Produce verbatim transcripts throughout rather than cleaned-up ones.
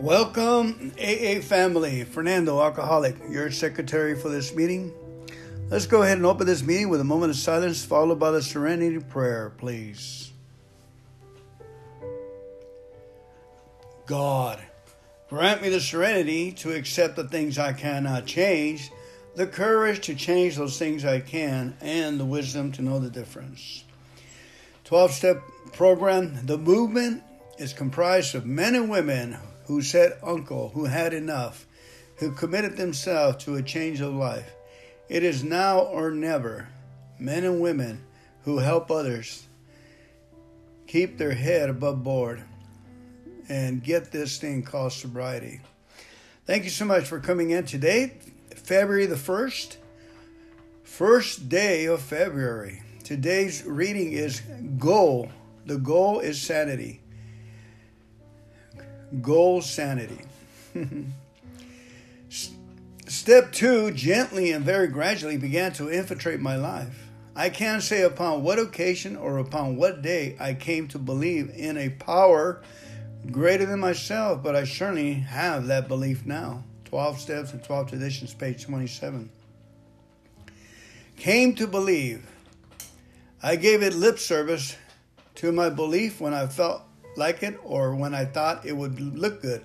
Welcome, A A family. Fernando, alcoholic, your secretary for this meeting. Let's go ahead and open this meeting with a moment of silence, followed by the serenity prayer, please. God, grant me the serenity to accept the things I cannot change, the courage to change those things I can, and the wisdom to know the difference. twelve-step program. The movement is comprised of men and women who said uncle, who had enough, who committed themselves to a change of life. It is now or never. Men and women who help others keep their head above board and get this thing called sobriety. Thank you so much for coming in today, February the first, first day of February. Today's reading is goal. The goal is sanity. Goal sanity. Step two, gently and very gradually began to infiltrate my life. I can't say upon what occasion or upon what day I came to believe in a power greater than myself, but I certainly have that belief now. twelve Steps and twelve Traditions, page twenty-seven. Came to believe. I gave it lip service to my belief when I felt like it or when I thought it would look good.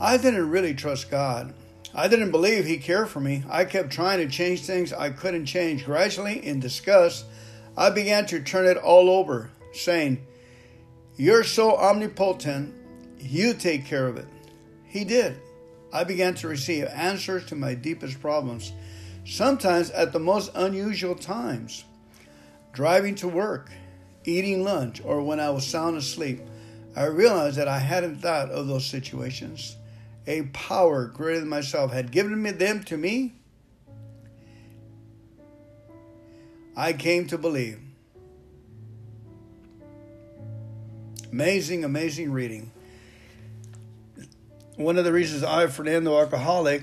I didn't really trust God. I didn't believe He cared for me. I kept trying to change things I couldn't change. Gradually, in disgust, I began to turn it all over, saying, "You're so omnipotent, you take care of it." He did. I began to receive answers to my deepest problems, sometimes at the most unusual times. Driving to work, eating lunch, or when I was sound asleep, I realized that I hadn't thought of those situations. A power greater than myself had given me them to me. I came to believe. Amazing, amazing reading. One of the reasons I, Fernando, alcoholic,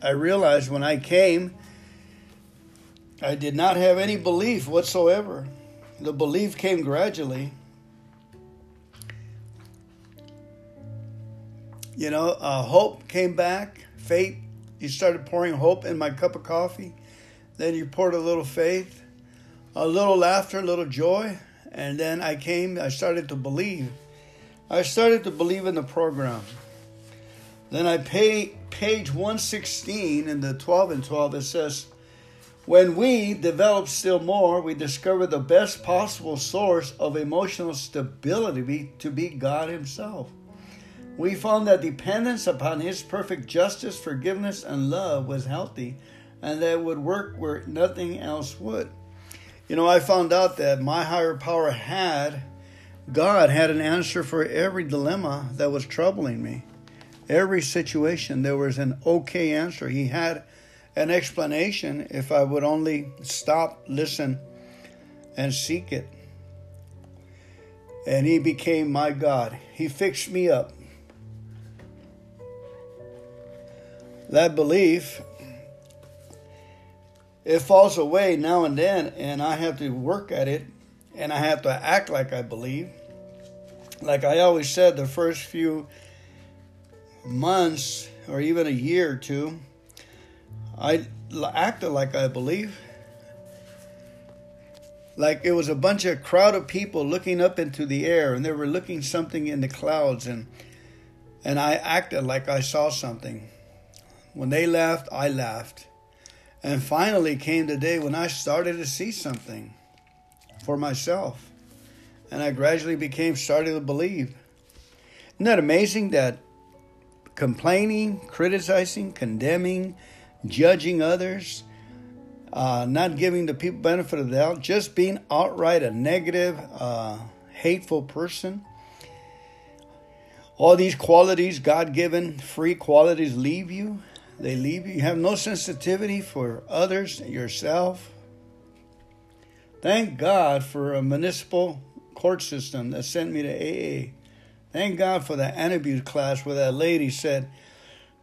I realized when I came, I did not have any belief whatsoever. The belief came gradually. You know, uh, hope came back. Faith, you started pouring hope in my cup of coffee. Then you poured a little faith, a little laughter, a little joy. And then I came, I started to believe. I started to believe in the program. Then I pay page one sixteen in the twelve and twelve. It says, when we develop still more, we discover the best possible source of emotional stability to be God Himself. We found that dependence upon His perfect justice, forgiveness, and love was healthy, and that it would work where nothing else would. You know, I found out that my higher power had, God had an answer for every dilemma that was troubling me. Every situation, there was an okay answer. He had an explanation if I would only stop, listen, and seek it. And He became my God. He fixed me up. That belief, it falls away now and then, and I have to work at it, and I have to act like I believe. Like I always said, the first few months or even a year or two, I acted like I believe. Like it was a bunch of crowd of people looking up into the air, and they were looking something in the clouds, and and I acted like I saw something. When they laughed, I laughed. And finally came the day when I started to see something for myself. And I gradually became started to believe. Isn't that amazing that complaining, criticizing, condemning, judging others, uh, not giving the people benefit of the doubt, just being outright a negative, uh, hateful person. All these qualities, God-given, free qualities leave you. They leave you. You have no sensitivity for others, yourself. Thank God for a municipal court system that sent me to A A. Thank God for that Antabuse class where that lady said,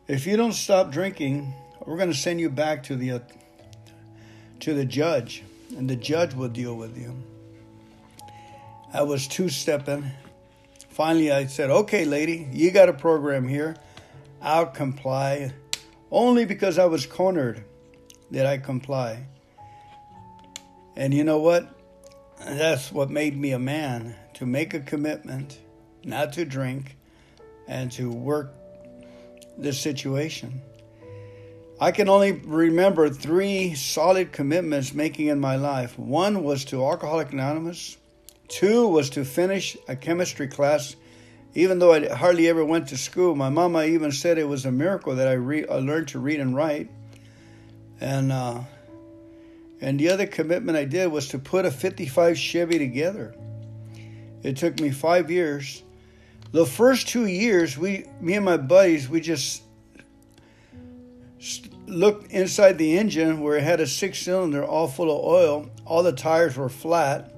if you don't stop drinking, we're going to send you back to the uh, to the judge, and the judge will deal with you. I was two-stepping Finally, I said, okay, lady, you got a program here. I'll comply. Only because I was cornered did I comply. And you know what? That's what made me a man, to make a commitment not to drink and to work this situation. I can only remember three solid commitments making in my life. One was to Alcoholics Anonymous. Two was to finish a chemistry class. Even though I hardly ever went to school, my mama even said it was a miracle that I, re- I learned to read and write. And uh, and the other commitment I did was to put a fifty-five Chevy together. It took me five years. The first two years, we, me and my buddies, we just looked inside the engine where it had a six-cylinder all full of oil. All the tires were flat,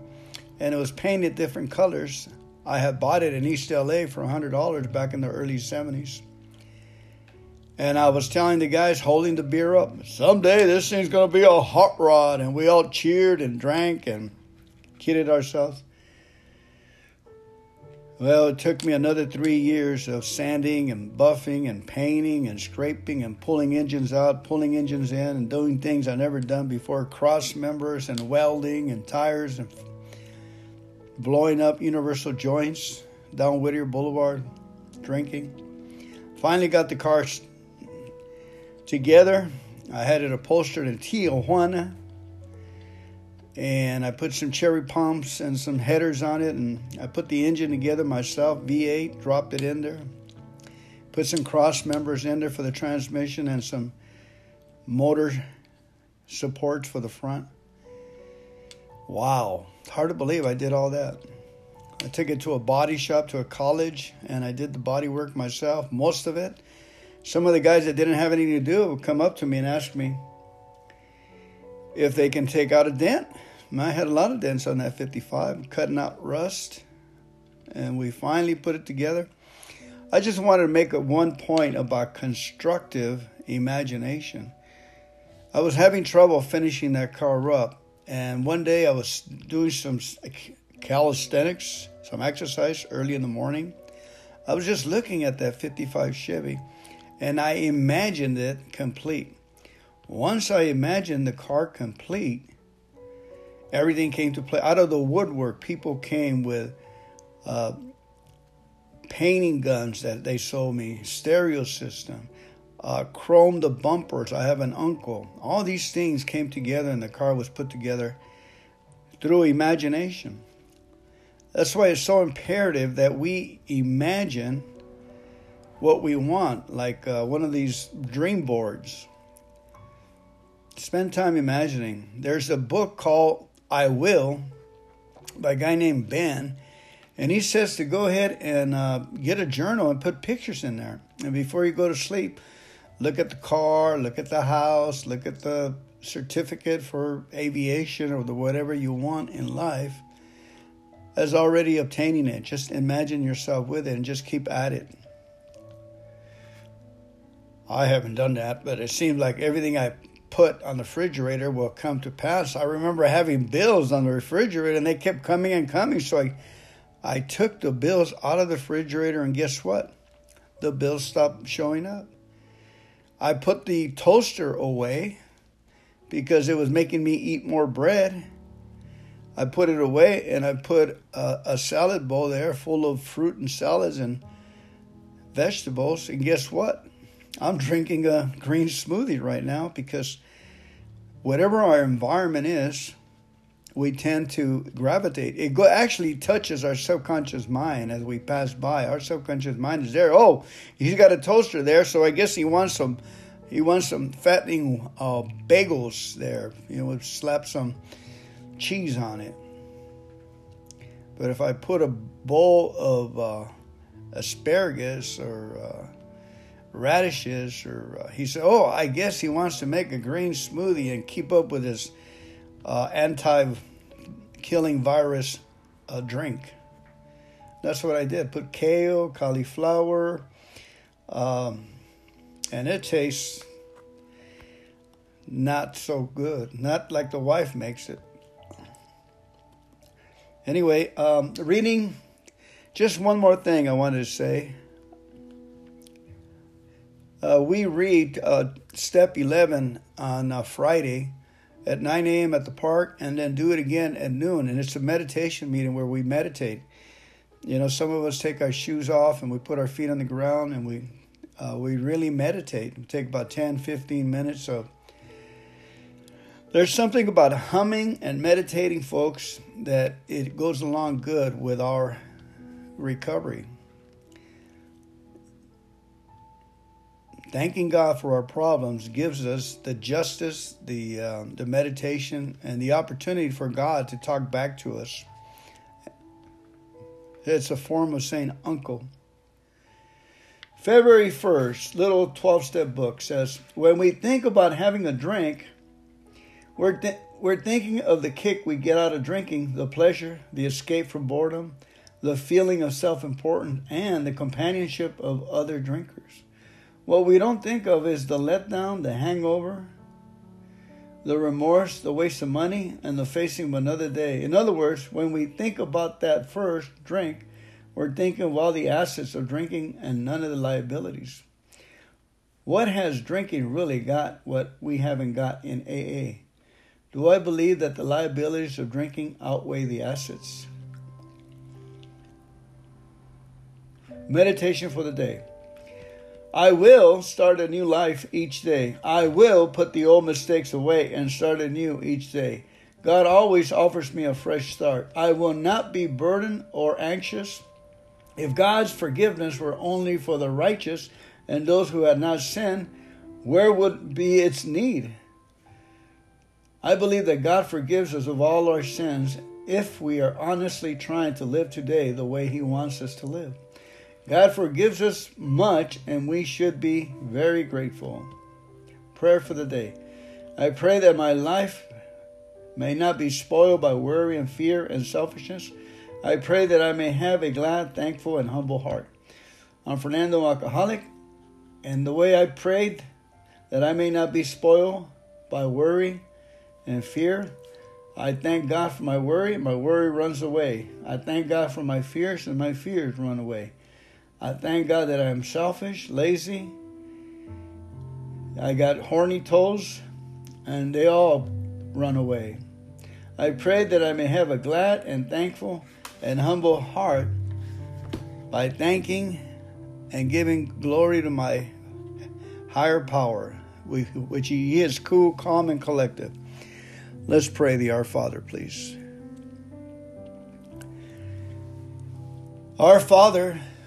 and it was painted different colors. I had bought it in East L A for one hundred dollars back in the early seventies. And I was telling the guys holding the beer up, someday this thing's going to be a hot rod. And we all cheered and drank and kidded ourselves. Well, it took me another three years of sanding and buffing and painting and scraping and pulling engines out, pulling engines in, and doing things I never done before, cross members and welding and tires and blowing up universal joints down Whittier Boulevard, drinking. Finally got the car together. I had it upholstered in Tijuana, and I put some cherry pumps and some headers on it, and I put the engine together myself, V eight, dropped it in there, put some cross members in there for the transmission and some motor supports for the front. Wow. Hard to believe I did all that. I took it to a body shop, to a college, and I did the body work myself, most of it. Some of the guys that didn't have anything to do would come up to me and ask me if they can take out a dent. And I had a lot of dents on that fifty-five, cutting out rust, and we finally put it together. I just wanted to make one point about constructive imagination. I was having trouble finishing that car up. And one day I was doing some calisthenics, some exercise early in the morning. I was just looking at that fifty-five Chevy, and I imagined it complete. Once I imagined the car complete, everything came to play. Out of the woodwork, people came with uh, painting guns that they sold me, stereo system. Uh, chrome the bumpers. I have an uncle. All these things came together, and the car was put together through imagination. That's why it's so imperative that we imagine what we want, like uh, one of these dream boards. Spend time imagining. There's a book called I Will by a guy named Ben, and he says to go ahead and uh, get a journal and put pictures in there. And before you go to sleep, look at the car, look at the house, look at the certificate for aviation or the whatever you want in life as already obtaining it. Just imagine yourself with it and just keep at it. I haven't done that, but it seems like everything I put on the refrigerator will come to pass. I remember having bills on the refrigerator, and they kept coming and coming. So I, I took the bills out of the refrigerator, and guess what? The bills stopped showing up. I put the toaster away because it was making me eat more bread. I put it away, and I put a, a salad bowl there full of fruit and salads and vegetables. And guess what? I'm drinking a green smoothie right now because whatever our environment is, we tend to gravitate. It go, actually touches our subconscious mind as we pass by. Our subconscious mind is there. Oh, he's got a toaster there, so I guess he wants some. He wants some fattening uh, bagels there. You know, slap some cheese on it. But if I put a bowl of uh, asparagus or uh, radishes, or uh, he said, "Oh, I guess he wants to make a green smoothie and keep up with his." Uh, anti-killing virus uh, drink. That's what I did. Put kale, cauliflower, um, and it tastes not so good. Not like the wife makes it. Anyway, um, reading Just one more thing I wanted to say. Uh, we read uh, Step eleven on uh, Friday at nine a.m. at the park, and then do it again at noon. And it's a meditation meeting where we meditate. You know, some of us take our shoes off and we put our feet on the ground, and we uh, we really meditate. We take about ten, fifteen minutes. So there's something about humming and meditating, folks, that it goes along good with our recovery. Thanking God for our problems gives us the justice, the um, the meditation, and the opportunity for God to talk back to us. It's a form of saying uncle. February first, little twelve-step book says, when we think about having a drink, we're, th- we're thinking of the kick we get out of drinking, the pleasure, the escape from boredom, the feeling of self-importance, and the companionship of other drinkers. What we don't think of is the letdown, the hangover, the remorse, the waste of money, and the facing of another day. In other words, when we think about that first drink, we're thinking of all the assets of drinking and none of the liabilities. What has drinking really got what we haven't got in A A? Do I believe that the liabilities of drinking outweigh the assets? Meditation for the day. I will start a new life each day. I will put the old mistakes away and start anew each day. God always offers me a fresh start. I will not be burdened or anxious. If God's forgiveness were only for the righteous and those who had not sinned, where would be its need? I believe that God forgives us of all our sins if we are honestly trying to live today the way He wants us to live. God forgives us much, and we should be very grateful. Prayer for the day. I pray that my life may not be spoiled by worry and fear and selfishness. I pray that I may have a glad, thankful, and humble heart. I'm Fernando, alcoholic, and the way I prayed that I may not be spoiled by worry and fear. I thank God for my worry. My worry runs away. I thank God for my fears, and my fears run away. I thank God that I am selfish, lazy. I got horny toes, and they all run away. I pray that I may have a glad and thankful and humble heart by thanking and giving glory to my higher power, which He is cool, calm, and collected. Let's pray the Our Father, please. Our Father,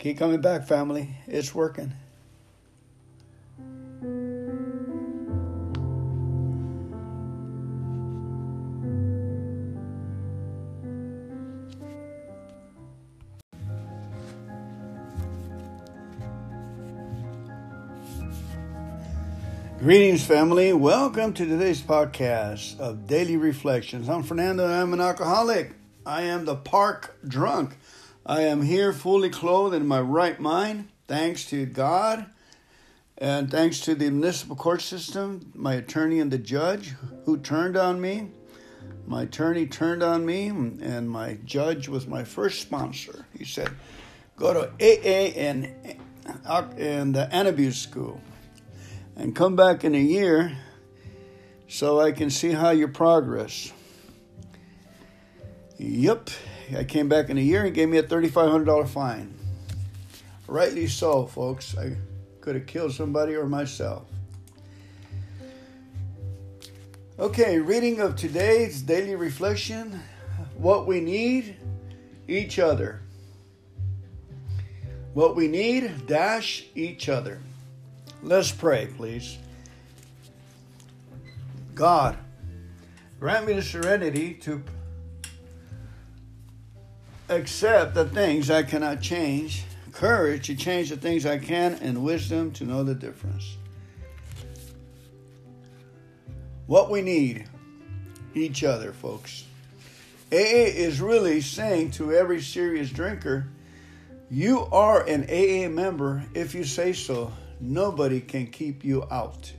Keep coming back, family. It's working. Greetings, family. Welcome to today's podcast of Daily Reflections. I'm Fernando, and I'm an alcoholic. I am the park drunk. I am here fully clothed in my right mind, thanks to God, and thanks to the municipal court system, my attorney and the judge who turned on me. My attorney turned on me, and my judge was my first sponsor. He said, go to A A and, and the Antabuse school and come back in a year so I can see how you progress. Yep. I came back in a year and gave me a three thousand five hundred dollars fine. Rightly so, folks. I could have killed somebody or myself. Okay, reading of today's daily reflection. What we need, each other. What we need, dash, each other. Let's pray, please. God, grant me the serenity to accept the things I cannot change, courage to change the things I can, and wisdom to know the difference. What we need, each other, folks. A A is really saying to every serious drinker, you are an A A member if you say so. Nobody can keep you out.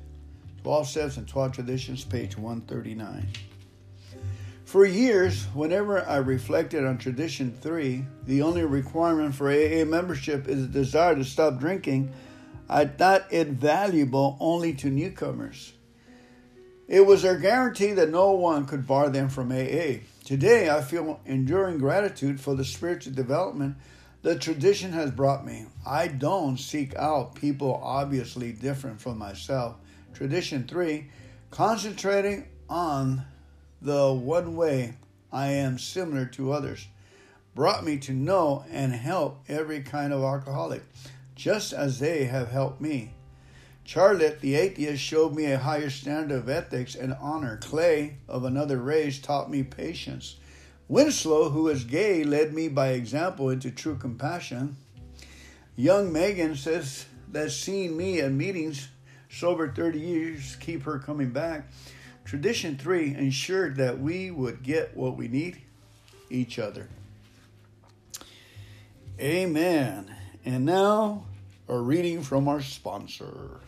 twelve Steps and twelve Traditions, page one thirty-nine. For years, whenever I reflected on Tradition three, the only requirement for A A membership is a desire to stop drinking, I thought it valuable only to newcomers. It was their guarantee that no one could bar them from A A. Today, I feel enduring gratitude for the spiritual development the tradition has brought me. I don't seek out people obviously different from myself. Tradition three, concentrating on the one way I am similar to others, brought me to know and help every kind of alcoholic, just as they have helped me. Charlotte, the atheist, showed me a higher standard of ethics and honor. Clay, of another race, taught me patience. Winslow, who is gay, led me by example into true compassion. Young Megan says that seeing me at meetings sober thirty years keep her coming back. Tradition three ensured that we would get what we need, each other. Amen. And now, a reading from our sponsor.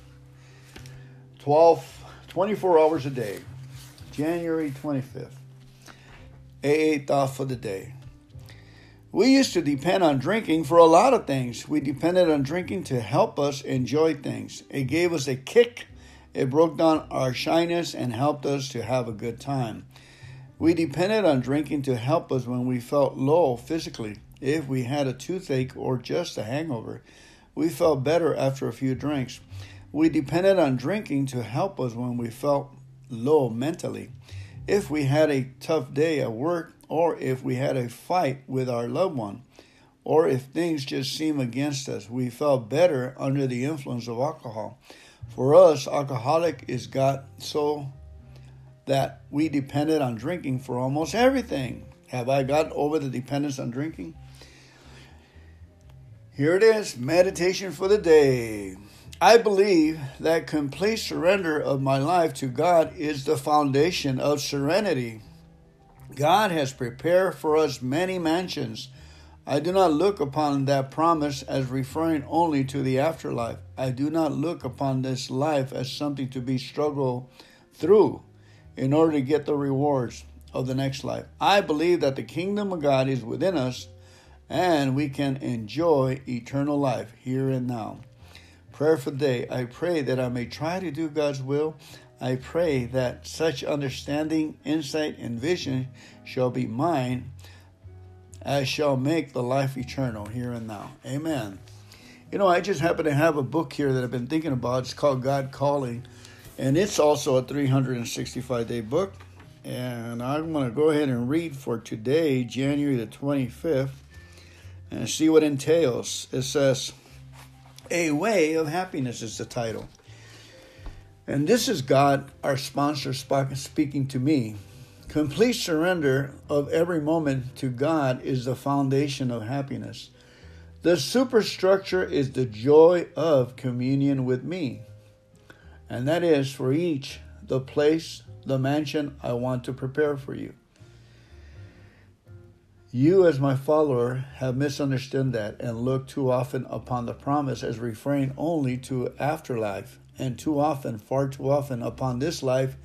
twelve, twenty-four hours a day, January twenty-fifth. A A thought for the day. We used to depend on drinking for a lot of things. We depended on drinking to help us enjoy things. It gave us a kick. It broke down our shyness and helped us to have a good time. We depended on drinking to help us when we felt low physically. If we had a toothache or just a hangover, we felt better after a few drinks. We depended on drinking to help us when we felt low mentally. If we had a tough day at work, or if we had a fight with our loved one, or if things just seemed against us, we felt better under the influence of alcohol. For us, alcoholic is got so that we depended on drinking for almost everything. Have I got over the dependence on drinking? Here it is, meditation for the day. I believe that complete surrender of my life to God is the foundation of serenity. God has prepared for us many mansions. I do not look upon that promise as referring only to the afterlife. I do not look upon this life as something to be struggled through in order to get the rewards of the next life. I believe that the kingdom of God is within us and we can enjoy eternal life here and now. Prayer for the day. I pray that I may try to do God's will. I pray that such understanding, insight, and vision shall be mine as shall make the life eternal here and now. Amen. You know, I just happen to have a book here that I've been thinking about. It's called God Calling, and it's also a three hundred sixty-five day book. And I'm going to go ahead and read for today, January the twenty-fifth, and see what entails. It says, A Way of Happiness is the title. And this is God, our sponsor, speaking to me. Complete surrender of every moment to God is the foundation of happiness. The superstructure is the joy of communion with me. And that is for each the place, the mansion I want to prepare for you. You as my follower have misunderstood that and look too often upon the promise as referring only to afterlife, and too often, far too often, upon this life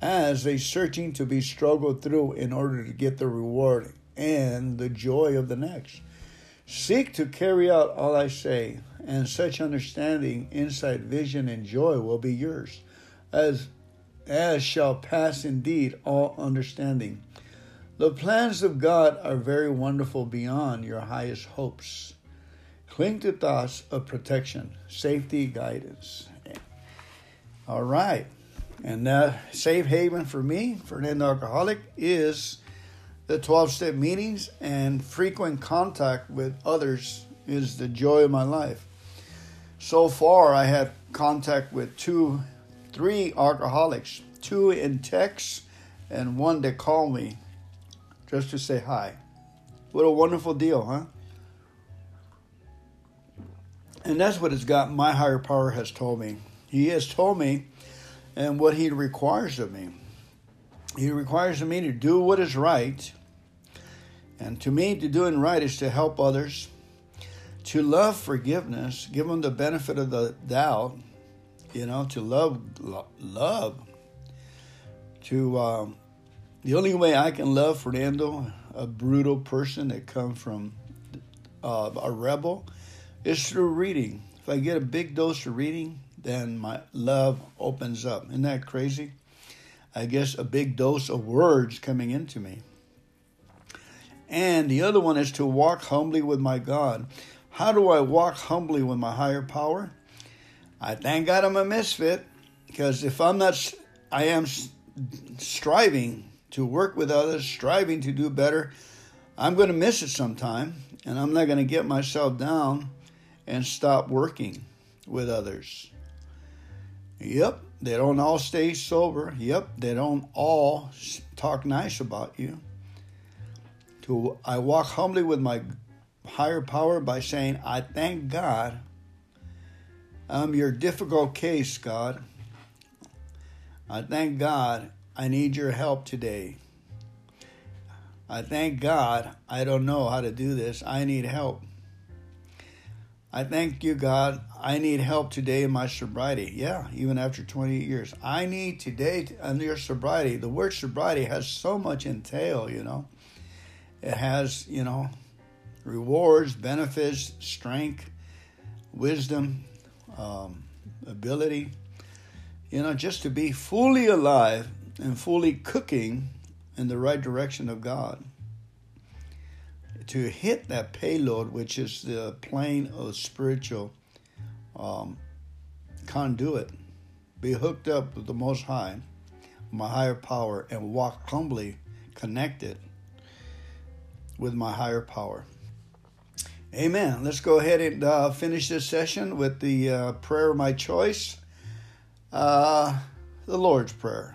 as they searching to be struggled through in order to get the reward and the joy of the next. Seek to carry out all I say, and such understanding, insight, vision, and joy will be yours, as, as shall pass indeed all understanding. The plans of God are very wonderful beyond your highest hopes. Cling to thoughts of protection, safety, guidance. All right. And uh, safe haven for me, for an alcoholic, is the twelve-step meetings, and frequent contact with others is the joy of my life. So far, I had contact with two, three alcoholics, two in text and one that called me just to say hi. What a wonderful deal, huh? And that's what it's got. My higher power has told me. He has told me and what he requires of me. He requires of me to do what is right. And to me, to doing right is to help others, to love forgiveness, give them the benefit of the doubt, you know, to love, lo- love. To um, the only way I can love Fernando, a brutal person that comes from uh, a rebel, is through reading. If I get a big dose of reading, then my love opens up. Isn't that crazy? I guess a big dose of words coming into me. And the other one is to walk humbly with my God. How do I walk humbly with my higher power? I thank God I'm a misfit, because if I'm not, I am striving to work with others, striving to do better, I'm going to miss it sometime, and I'm not going to get myself down and stop working with others. Yep, they don't all stay sober. Yep, they don't all talk nice about you. To I walk humbly with my higher power by saying, I thank God. I'm your difficult case, God. I thank God I need your help today. I thank God I don't know how to do this. I need help. I thank you, God. I need help today in my sobriety. Yeah, even after twenty-eight years. I need today under your sobriety. The word sobriety has so much entail, you know. It has, you know, rewards, benefits, strength, wisdom, um, ability. You know, just to be fully alive and fully cooking in the right direction of God. To hit that payload, which is the plane of spiritual um, conduit. Be hooked up with the Most High, my higher power, and walk humbly connected with my higher power. Amen. Let's go ahead and uh, finish this session with the uh, prayer of my choice, uh, the Lord's Prayer.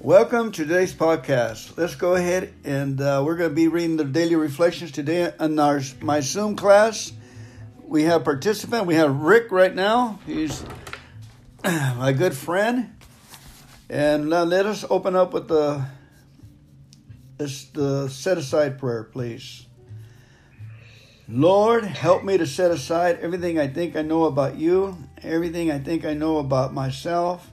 Welcome to today's podcast. Let's go ahead and uh, we're going to be reading the Daily Reflections today in our my Zoom class. We have participant. We have Rick right now. He's my good friend. And now let us open up with the, this, the set-aside prayer, please. Lord, help me to set aside everything I think I know about you, everything I think I know about myself,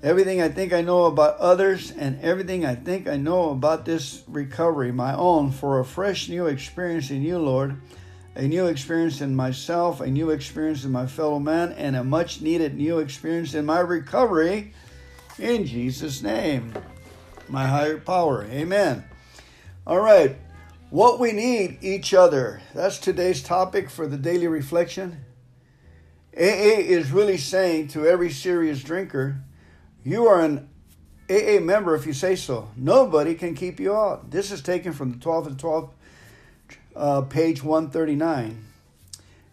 everything I think I know about others, and everything I think I know about this recovery, my own, for a fresh new experience in you, Lord, a new experience in myself, a new experience in my fellow man, and a much-needed new experience in my recovery, in Jesus' name, my higher power. Amen. All right, what we need each other. That's today's topic for the Daily Reflection. A A is really saying to every serious drinker, you are an A A member if you say so. Nobody can keep you out. This is taken from the twelve and twelve, uh, page one thirty-nine.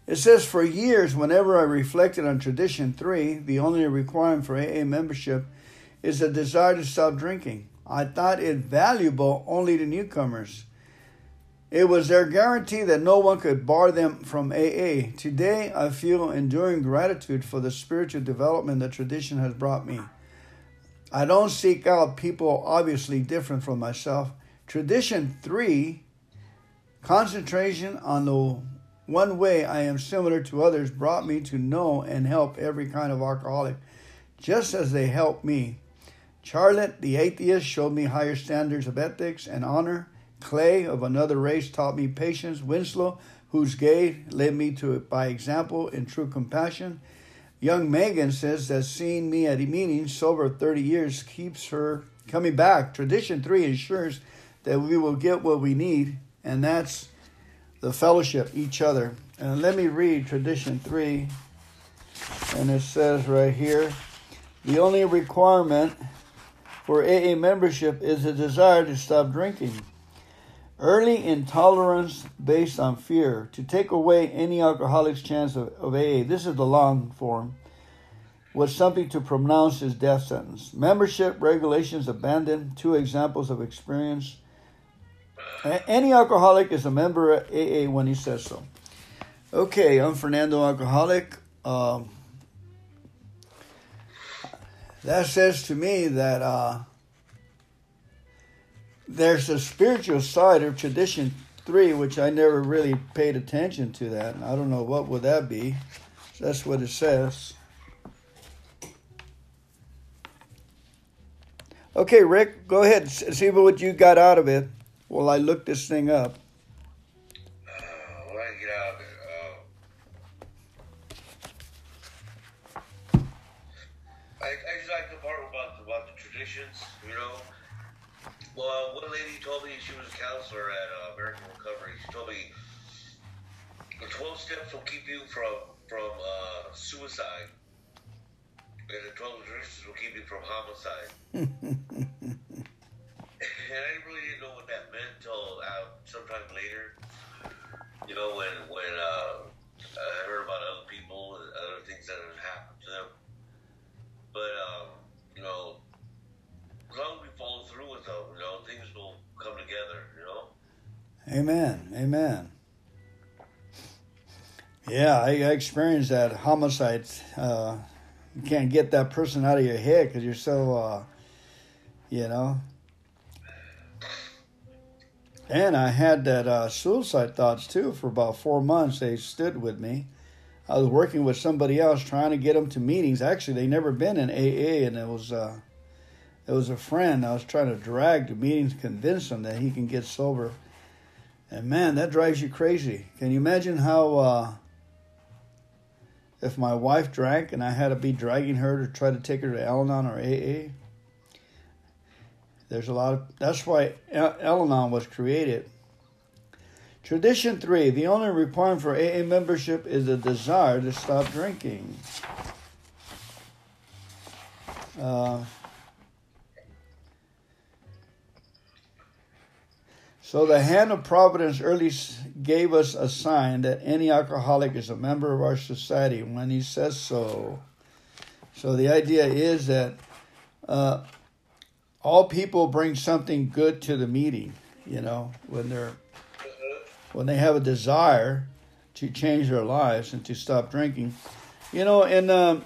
It says, for years, whenever I reflected on Tradition three, the only requirement for A A membership is a desire to stop drinking. I thought it valuable only to newcomers. It was their guarantee that no one could bar them from A A. Today, I feel enduring gratitude for the spiritual development that Tradition has brought me. I don't seek out people obviously different from myself. Tradition three, concentration on the one way I am similar to others, brought me to know and help every kind of alcoholic, just as they helped me. Charlotte, the atheist, showed me higher standards of ethics and honor Clay of another race taught me patience. Winslow, whose gaze led me to it by example in true compassion. Young Megan says that seeing me at a meeting sober thirty years keeps her coming back. Tradition three ensures that we will get what we need, and that's the fellowship, each other. And let me read Tradition three, and it says right here, the only requirement for A A membership is a desire to stop drinking. Early intolerance based on fear, to take away any alcoholic's chance of, of A A. This is the long form. Was something to pronounce his death sentence. Membership regulations abandoned. Two examples of experience. A- any alcoholic is a member of A A when he says so. Okay, I'm Fernando Alcoholic. Um, that says to me that... Uh, There's a spiritual side of Tradition three, which I never really paid attention to that. And I don't know what would that be. So that's what it says. Okay, Rick, go ahead and see what you got out of it while I look this thing up. Uh, what did I get out of it? Uh, I, I just like the part about, about the traditions, you know. Well, one lady told me, she was a counselor at uh, American Recovery. She told me the twelve steps will keep you from from uh, suicide, and the twelve traditions will keep you from homicide. And I really didn't know what that meant until uh, sometime later. You know, when when uh, I heard about other people and other things that had happened to them. But um, you know. As long as we follow through with them, you know, things will come together, you know? Amen. Amen. Yeah, I, I experienced that homicide. Uh, you can't get that person out of your head because you're so, uh, you know. And I had that uh, suicide thoughts, too, for about four months. They stood with me. I was working with somebody else trying to get them to meetings. Actually, they never been in A A, and it was... Uh, It was a friend I was trying to drag to meetings, convince him that he can get sober. And man, that drives you crazy. Can you imagine how uh, if my wife drank and I had to be dragging her to try to take her to Al-Anon or A A? There's a lot of... That's why Al-Anon was created. Tradition three, the only requirement for A A membership is a desire to stop drinking. Uh... So the hand of Providence early gave us a sign that any alcoholic is a member of our society when he says so. So the idea is that uh, all people bring something good to the meeting, you know, when they're when they have a desire to change their lives and to stop drinking, you know, and um,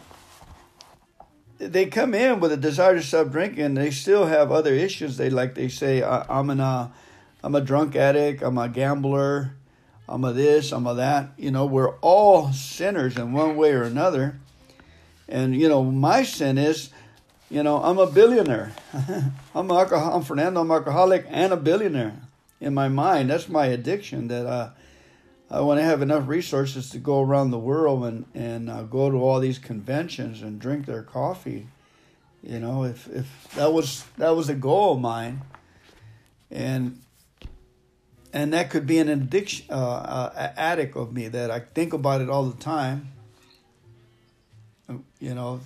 they come in with a desire to stop drinking. And they still have other issues. They like they say, I- I'm an uh, I'm a drunk addict, I'm a gambler, I'm a this, I'm a that. You know, we're all sinners in one way or another. And, you know, my sin is, you know, I'm a billionaire. I'm, alcohol- I'm Fernando, I'm alcoholic and a billionaire in my mind. That's my addiction, that uh, I want to have enough resources to go around the world and, and uh, go to all these conventions and drink their coffee. You know, if, if that was that was a goal of mine. And... And that could be an addiction, uh, uh, addict of me, that I think about it all the time. You know,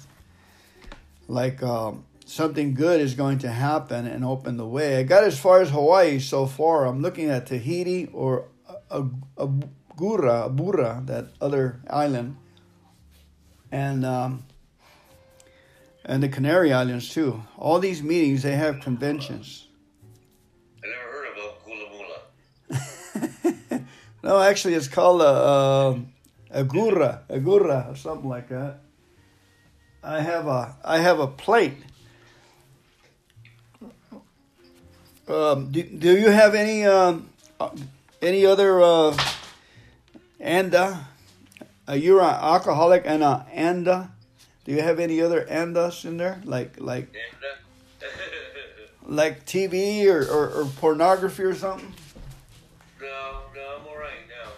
like um, something good is going to happen and open the way. I got as far as Hawaii so far. I'm looking at Tahiti or Agura, Abura, that other island, and um, and the Canary Islands too. All these meetings, they have conventions. No, actually, it's called a, a agura, agura, or something like that. I have a, I have a plate. Um, do, do you have any, um, any other, uh, anda? Uh, you're an alcoholic and an anda. Do you have any other andas in there? Like, like. like T V or, or, or pornography or something? No, no, I'm all right now.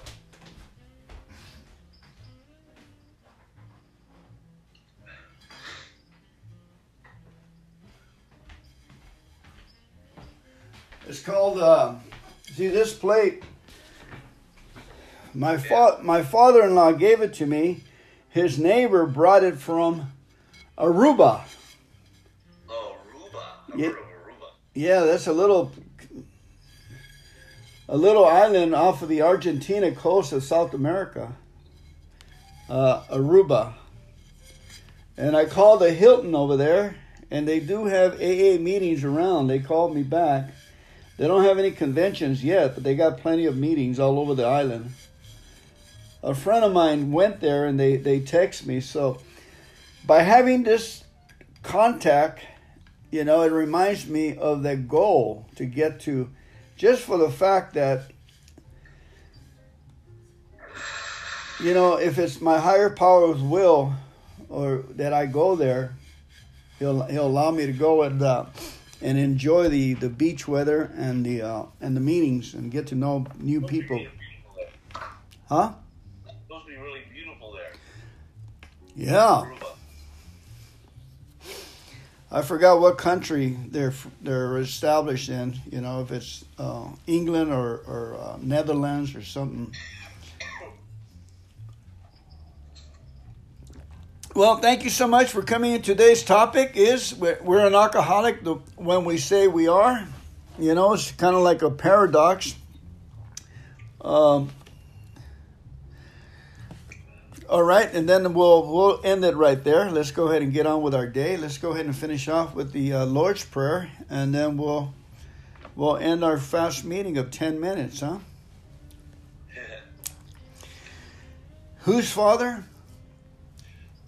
It's called, uh, see this plate, my, fa- my father-in-law gave it to me. His neighbor brought it from Aruba. Oh, Aruba. Yeah, Aruba. Yeah, that's a little, a little island off of the Argentina coast of South America, uh, Aruba. And I called the Hilton over there, and they do have A A meetings around. They called me back. They don't have any conventions yet, but they got plenty of meetings all over the island. A friend of mine went there, and they, they text me. So by having this contact, you know, it reminds me of the goal to get to, just for the fact that, you know, if it's my higher power's will or that I go there, he'll he'll allow me to go and uh, and enjoy the, the beach weather and the uh, and the meetings and get to know new people. Huh? It's supposed to be really beautiful there. Yeah. I forgot what country they're they're established in. You know, if it's uh, England or or uh, Netherlands or something. Well, thank you so much for coming in. Today's topic is we're, we're an alcoholic when we say we are. You know, it's kind of like a paradox. Um, all right, and then we'll we'll end it right there. Let's go ahead and get on with our day. Let's go ahead and finish off with the uh, Lord's Prayer, and then we'll we'll end our fast meeting of ten minutes, huh? Whose Father?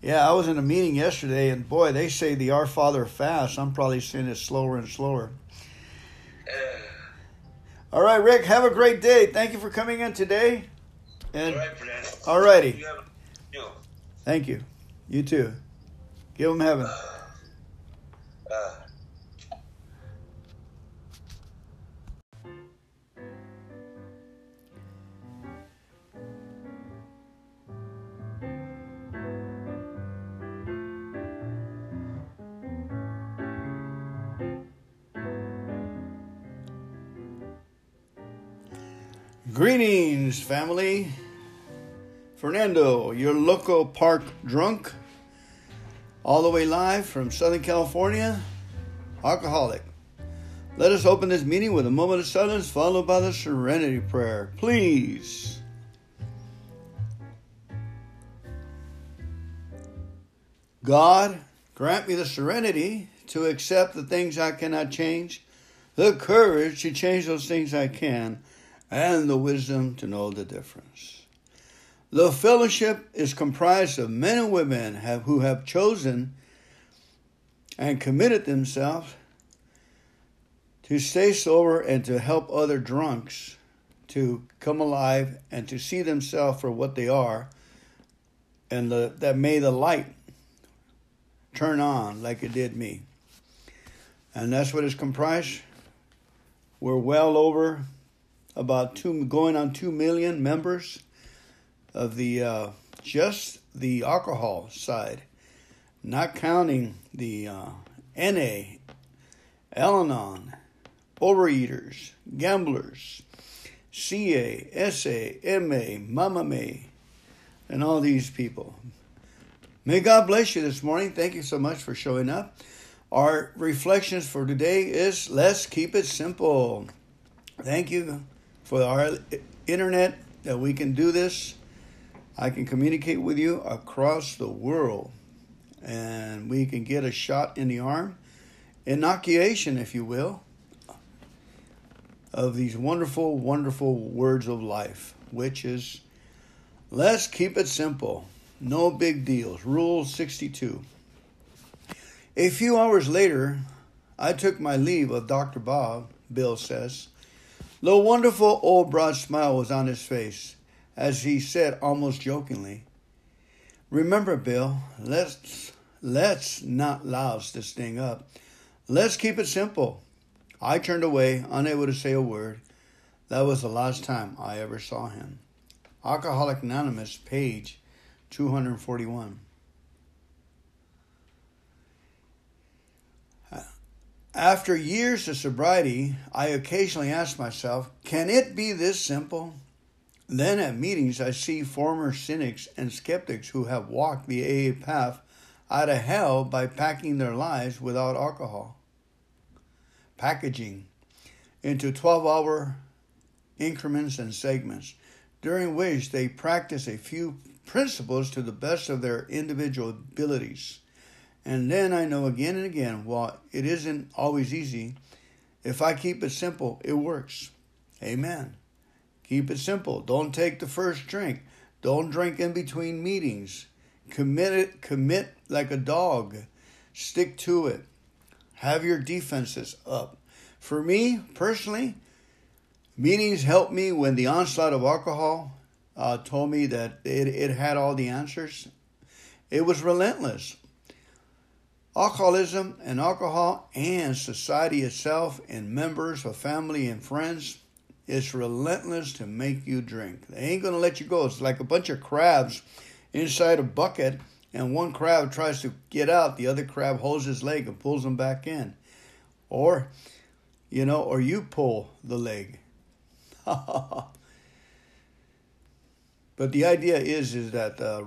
Yeah, I was in a meeting yesterday, and boy, they say the Our Father fast. I'm probably saying it slower and slower. All right, Rick, have a great day. Thank you for coming in today. And all right, Brad. All righty. Thank you. You too. Give them heaven. Uh, uh. Greetings, family. Fernando, your local park drunk, all the way live from Southern California, alcoholic. Let us open this meeting with a moment of silence, followed by the serenity prayer. Please. God, grant me the serenity to accept the things I cannot change, the courage to change those things I can, and the wisdom to know the difference. The fellowship is comprised of men and women have, who have chosen and committed themselves to stay sober and to help other drunks to come alive and to see themselves for what they are, and the, that may the light turn on like it did me. And that's what it's comprised. We're well over about two, going on two million members of the uh, just the alcohol side, not counting the uh, N A, Al-Anon, Overeaters, Gamblers, C A, S A, M A, Mama May, and all these people. May God bless you this morning. Thank you so much for showing up. Our reflections for today is let's keep it simple. Thank you for our internet, that we can do this. I can communicate with you across the world, and we can get a shot in the arm, inoculation, if you will, of these wonderful, wonderful words of life, which is, let's keep it simple. No big deals. Rule sixty-two. A few hours later, I took my leave of Doctor Bob, Bill says. The wonderful old broad smile was on his face, as he said almost jokingly, remember, Bill, let's let's not louse this thing up. Let's keep it simple. I turned away, unable to say a word. That was the last time I ever saw him. Alcoholics Anonymous, page two forty-one. After years of sobriety, I occasionally ask myself, can it be this simple? Then at meetings, I see former cynics and skeptics who have walked the A A path out of hell by packing their lives without alcohol. Packaging into twelve-hour increments and segments, during which they practice a few principles to the best of their individual abilities. And then I know again and again, while it isn't always easy, if I keep it simple, it works. Amen. Keep it simple. Don't take the first drink. Don't drink in between meetings. Commit it, commit like a dog. Stick to it. Have your defenses up. For me, personally, meetings helped me when the onslaught of alcohol uh, told me that it, it had all the answers. It was relentless. Alcoholism and alcohol and society itself and members of family and friends, it's relentless to make you drink. They ain't going to let you go. It's like a bunch of crabs inside a bucket, and one crab tries to get out. The other crab holds his leg and pulls him back in. Or, you know, or you pull the leg. But the idea is, is that uh,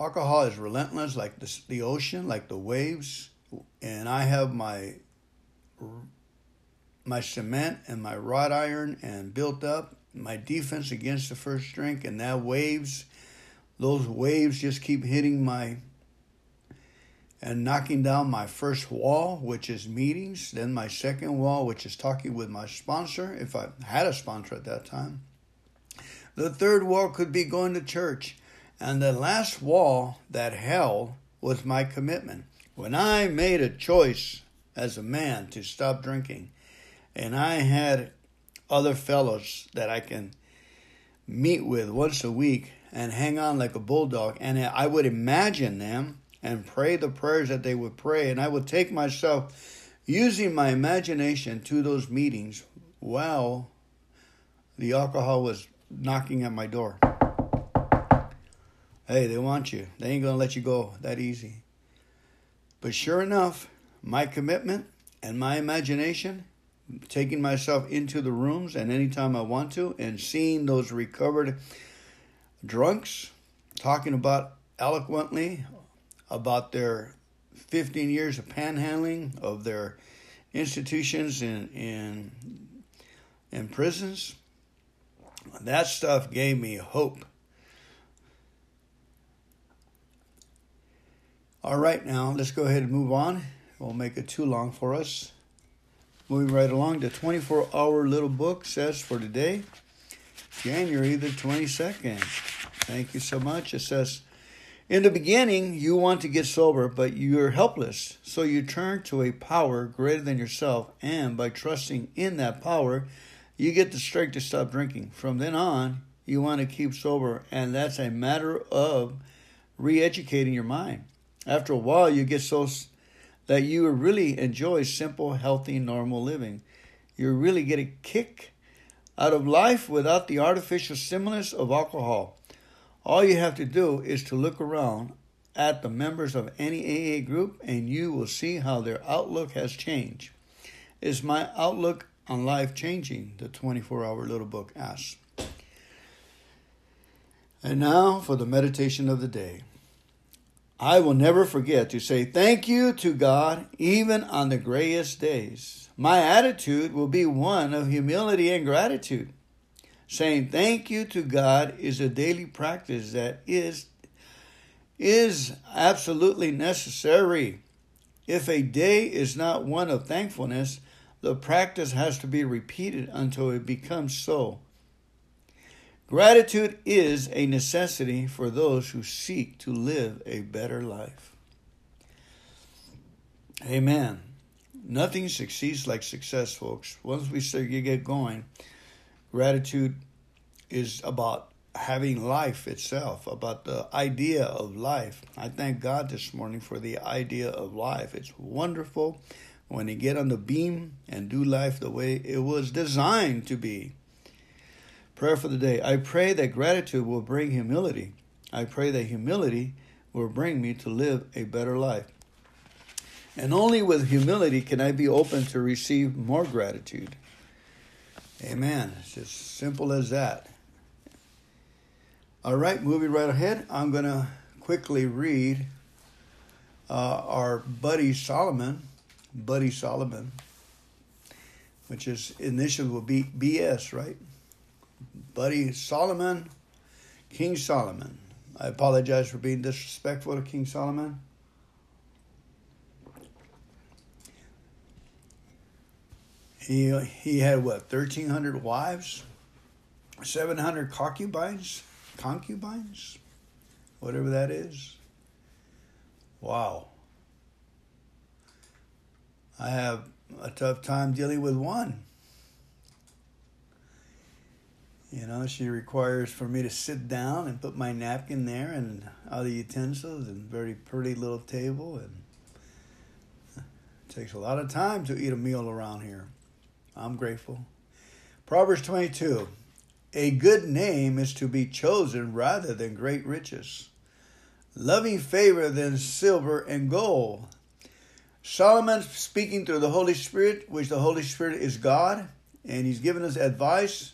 alcohol is relentless, like the, the ocean, like the waves. And I have my... my cement and my wrought iron and built up my defense against the first drink, and that waves, those waves just keep hitting my and knocking down my first wall, which is meetings, then my second wall, which is talking with my sponsor, if I had a sponsor at that time. The third wall could be going to church, and the last wall that held was my commitment. When I made a choice as a man to stop drinking, and I had other fellows that I can meet with once a week and hang on like a bulldog. And I would imagine them and pray the prayers that they would pray. And I would take myself, using my imagination, to those meetings while the alcohol was knocking at my door. Hey, they want you. They ain't going to let you go that easy. But sure enough, my commitment and my imagination, taking myself into the rooms and anytime I want to, and seeing those recovered drunks talking about eloquently about their fifteen years of panhandling, of their institutions in in, in prisons. That stuff gave me hope. All right, now let's go ahead and move on. Won't make it too long for us. Moving right along, the twenty-four hour little book says for today, January the twenty-second. Thank you so much. It says, in the beginning, you want to get sober, but you're helpless. So you turn to a power greater than yourself, and by trusting in that power, you get the strength to stop drinking. From then on, you want to keep sober, and that's a matter of re-educating your mind. After a while, you get so... that you really enjoy simple, healthy, normal living. You really get a kick out of life without the artificial stimulus of alcohol. All you have to do is to look around at the members of any A A group, and you will see how their outlook has changed. Is my outlook on life changing? The twenty-four hour little book asks. And now for the meditation of the day. I will never forget to say thank you to God, even on the grayest days. My attitude will be one of humility and gratitude. Saying thank you to God is a daily practice that is, is absolutely necessary. If a day is not one of thankfulness, The practice has to be repeated until it becomes so. Gratitude is a necessity for those who seek to live a better life. Amen. Nothing succeeds like success, folks. Once we start, you get going, gratitude is about having life itself, about the idea of life. I thank God this morning for the idea of life. It's wonderful when you get on the beam and do life the way it was designed to be. Prayer for the day. I pray that gratitude will bring humility. I pray that humility will bring me to live a better life. And only with humility can I be open to receive more gratitude. Amen. It's as simple as that. All right, moving right ahead. I'm going to quickly read uh, our buddy Solomon, Buddy Solomon, which is initial will be B S, right? Buddy Solomon, King Solomon. I apologize for being disrespectful to King Solomon. He he had, what, thirteen hundred wives, seven hundred concubines, concubines, whatever that is. Wow. I have a tough time dealing with one. You know, she requires for me to sit down and put my napkin there and other utensils and very pretty little table. And it takes a lot of time to eat a meal around here. I'm grateful. Proverbs twenty-two. A good name is to be chosen rather than great riches. Loving favor than silver and gold. Solomon speaking through the Holy Spirit, which the Holy Spirit is God. And he's given us advice.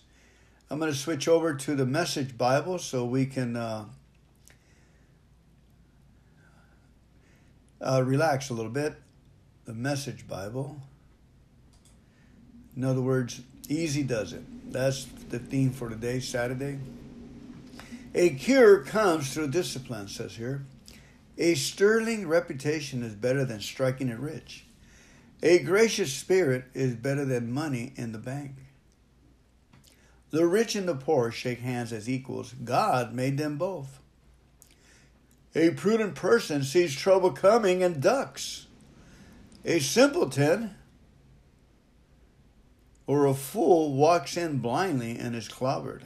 I'm going to switch over to the Message Bible so we can uh, uh, relax a little bit. The Message Bible. In other words, easy does it. That's the theme for today, Saturday. A cure comes through discipline, says here. A sterling reputation is better than striking it rich. A gracious spirit is better than money in the bank. The rich and the poor shake hands as equals. God made them both. A prudent person sees trouble coming and ducks. A simpleton or a fool walks in blindly and is clobbered.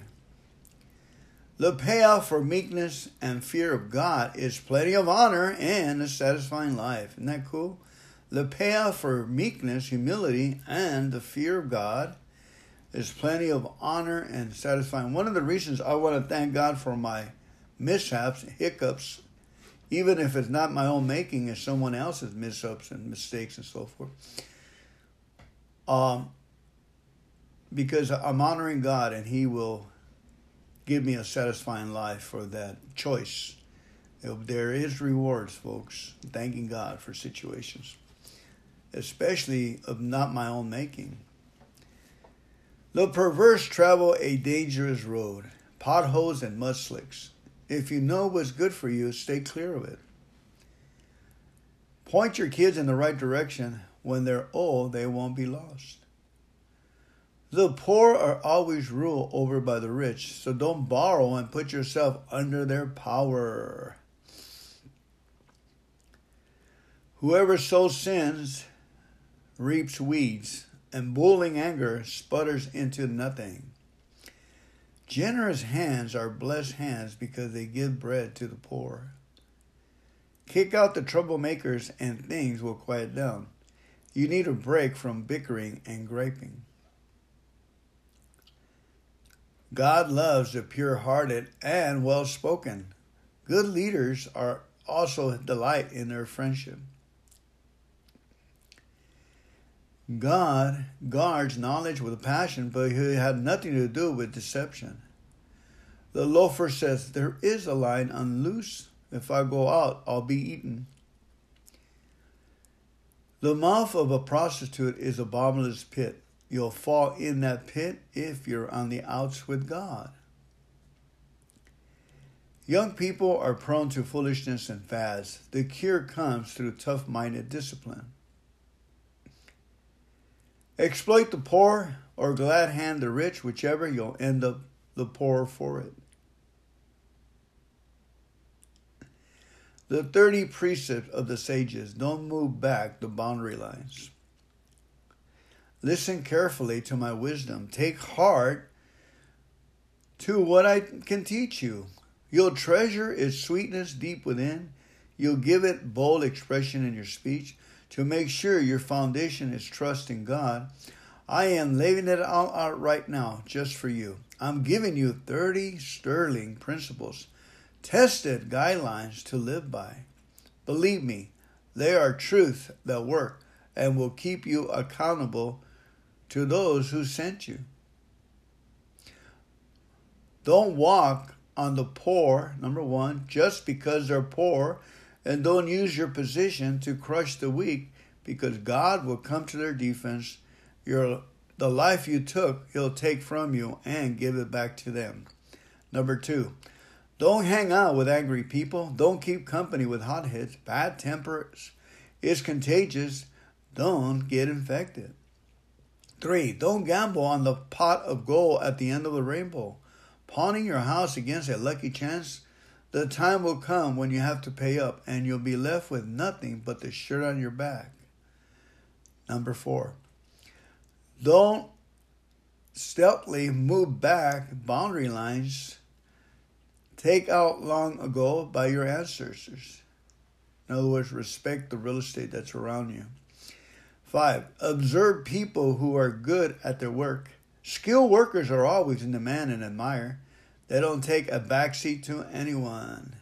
The payoff for meekness and fear of God is plenty of honor and a satisfying life. Isn't that cool? The payoff for meekness, humility, and the fear of God is plenty of honor and satisfying. One of the reasons I want to thank God for my mishaps, hiccups, even if it's not my own making, it's someone else's mishaps and mistakes and so forth. Um, because I'm honoring God and He will give me a satisfying life for that choice. There is rewards, folks, thanking God for situations, especially of not my own making. The perverse travel a dangerous road, potholes and mudslicks. If you know what's good for you, stay clear of it. Point your kids in the right direction. When they're old, they won't be lost. The poor are always ruled over by the rich, so don't borrow and put yourself under their power. Whoever sows sins reaps weeds, and boiling anger sputters into nothing. Generous hands are blessed hands because they give bread to the poor. Kick out the troublemakers and things will quiet down. You need a break from bickering and griping. God loves the pure-hearted and well-spoken. Good leaders are also delight in their friendship. God guards knowledge with passion, but he had nothing to do with deception. The loafer says, there is a line unloose. If I go out, I'll be eaten. The mouth of a prostitute is a bottomless pit. You'll fall in that pit if you're on the outs with God. Young people are prone to foolishness and fads. The cure comes through tough-minded discipline. Exploit the poor or glad hand the rich, whichever, you'll end up the poorer for it. The thirty precepts of the sages don't move back the boundary lines. Listen carefully to my wisdom. Take heart to what I can teach you. You'll treasure its sweetness deep within. You'll give it bold expression in your speech. To make sure your foundation is trust in God, I am laying it all out right now just for you. I'm giving you thirty sterling principles, tested guidelines to live by. Believe me, they are truth that work and will keep you accountable to those who sent you. Don't walk on the poor, number one, just because they're poor, and don't use your position to crush the weak, because God will come to their defense. Your, the life you took, He'll take from you and give it back to them. Number two, don't hang out with angry people. Don't keep company with hotheads. Bad tempers is contagious. Don't get infected. Three, don't gamble on the pot of gold at the end of the rainbow. Pawning your house against a lucky chance, the time will come when you have to pay up and you'll be left with nothing but the shirt on your back. Number four, don't stealthily move back boundary lines take out long ago by your ancestors. In other words, respect the real estate that's around you. Five, observe people who are good at their work. Skilled workers are always in demand and admired. They don't take a backseat to anyone.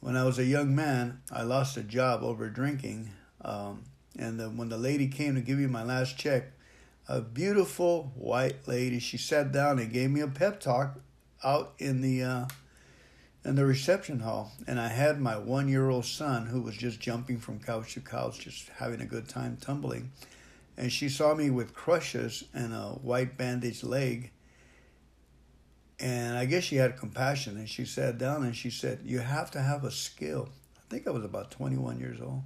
When I was a young man, I lost a job over drinking. Um, and then when the lady came to give me my last check, a beautiful white lady, she sat down and gave me a pep talk out in the uh, in the reception hall. And I had my one-year-old son who was just jumping from couch to couch, just having a good time tumbling. And she saw me with crushes and a white bandaged leg. And I guess she had compassion. And she sat down and she said, you have to have a skill. I think I was about twenty-one years old.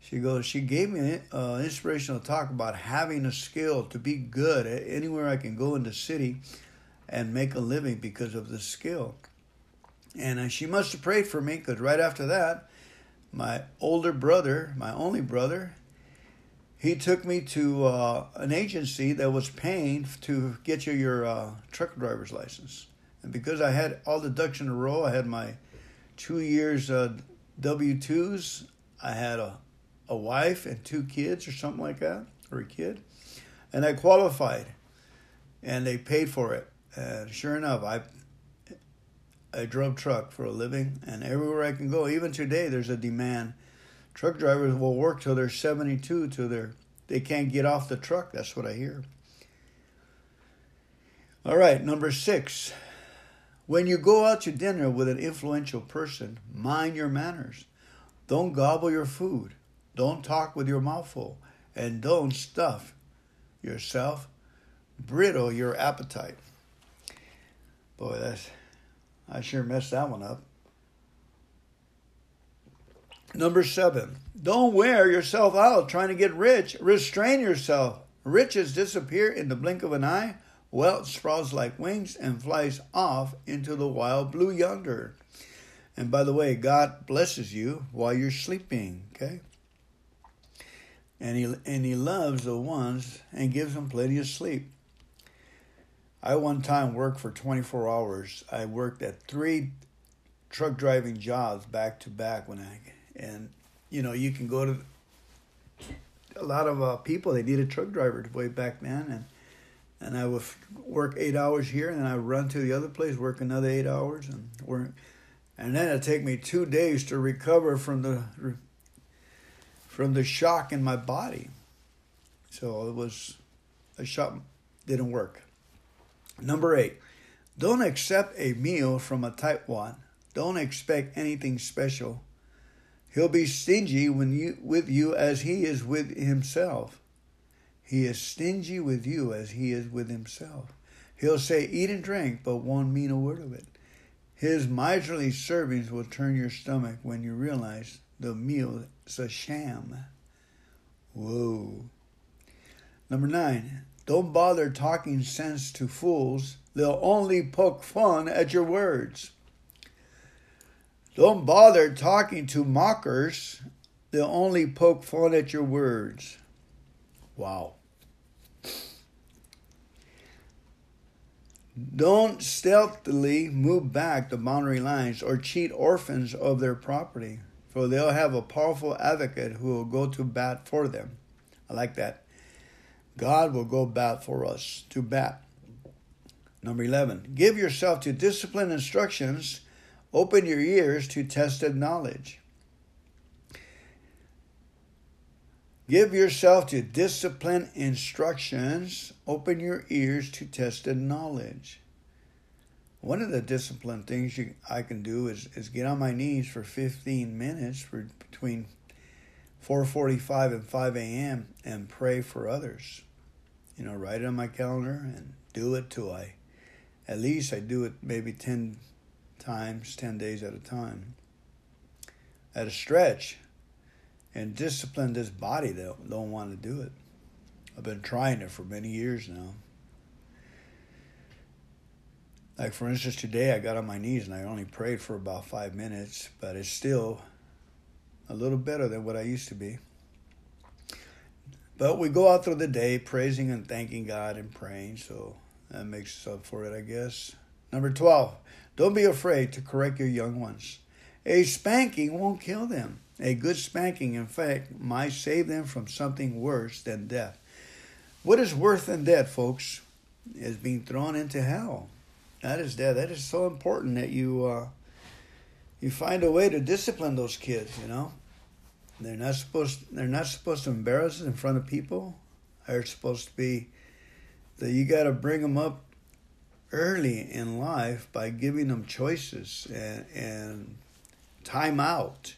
She goes, she gave me an uh, inspirational talk about having a skill to be good at anywhere I can go in the city and make a living because of the skill. And uh, she must have prayed for me, because right after that, my older brother, my only brother, he took me to uh, an agency that was paying to get you your uh, truck driver's license. And because I had all the ducks in a row, I had my two years uh, W two's, I had a, a wife and two kids or something like that, or a kid. And I qualified, and they paid for it. And sure enough, I, I drove truck for a living, and everywhere I can go, even today, there's a demand. Truck drivers will work till they're seventy-two, till they're, they can't get off the truck. That's what I hear. All right, number six. When you go out to dinner with an influential person, mind your manners. Don't gobble your food. Don't talk with your mouth full. And don't stuff yourself. Bridle your appetite. Boy, that's, I sure messed that one up. Number seven, don't wear yourself out trying to get rich. Restrain yourself. Riches disappear in the blink of an eye. Wealth sprouts like wings and flies off into the wild blue yonder. And by the way, God blesses you while you're sleeping, okay? And he, and he loves the ones and gives them plenty of sleep. I one time worked for twenty-four hours. I worked at three truck driving jobs back to back when I... And, you know, you can go to a lot of uh, people. They needed truck drivers way back then. And and I would work eight hours here, and then I run to the other place, work another eight hours. And work, and then it'd take me two days to recover from the from the shock in my body. So it was a shock. Didn't work. Number eight, don't accept a meal from a tightwad. Don't expect anything special. He'll be stingy when you, with you as he is with himself. He is stingy with you as he is with himself. He'll say, eat and drink, but won't mean a word of it. His miserly servings will turn your stomach when you realize the meal is a sham. Whoa. Number nine, don't bother talking sense to fools. They'll only poke fun at your words. Don't bother talking to mockers. They'll only poke fun at your words. Wow. Don't stealthily move back the boundary lines or cheat orphans of their property, for they'll have a powerful advocate who will go to bat for them. I like that. God will go bat for us, to bat. Number eleven, give yourself to disciplined instructions. Open your ears to tested knowledge. Give yourself to disciplined instructions. Open your ears to tested knowledge. One of the disciplined things you, I can do is, is get on my knees for fifteen minutes for between four forty-five and five a.m. and pray for others. You know, write it on my calendar and do it till I, at least I do it maybe ten times, ten days at a time. At a stretch, and discipline this body that don't want to do it. I've been trying it for many years now. Like for instance, today I got on my knees and I only prayed for about five minutes, but it's still a little better than what I used to be. But we go out through the day praising and thanking God and praying, so that makes us up for it, I guess. Number twelve, don't be afraid to correct your young ones. A spanking won't kill them. A good spanking, in fact, might save them from something worse than death. What is worse than death, folks, is being thrown into hell. That is death. That is so important that you uh, you find a way to discipline those kids. You know, they're not supposed to, they're not supposed to embarrass us in front of people. They're supposed to be that you got to bring them up early in life by giving them choices and, and time out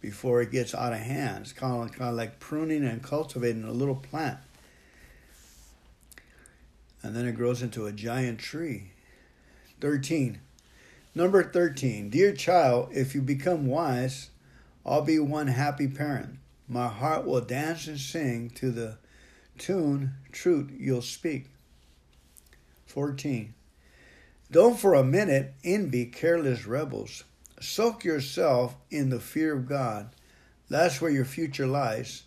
before it gets out of hand. It's kind of, kind of like pruning and cultivating a little plant. And then it grows into a giant tree. thirteen. Number thirteen. Dear child, if you become wise, I'll be one happy parent. My heart will dance and sing to the tune, truth you'll speak. fourteen. Don't for a minute envy careless rebels. Soak yourself in the fear of God. That's where your future lies.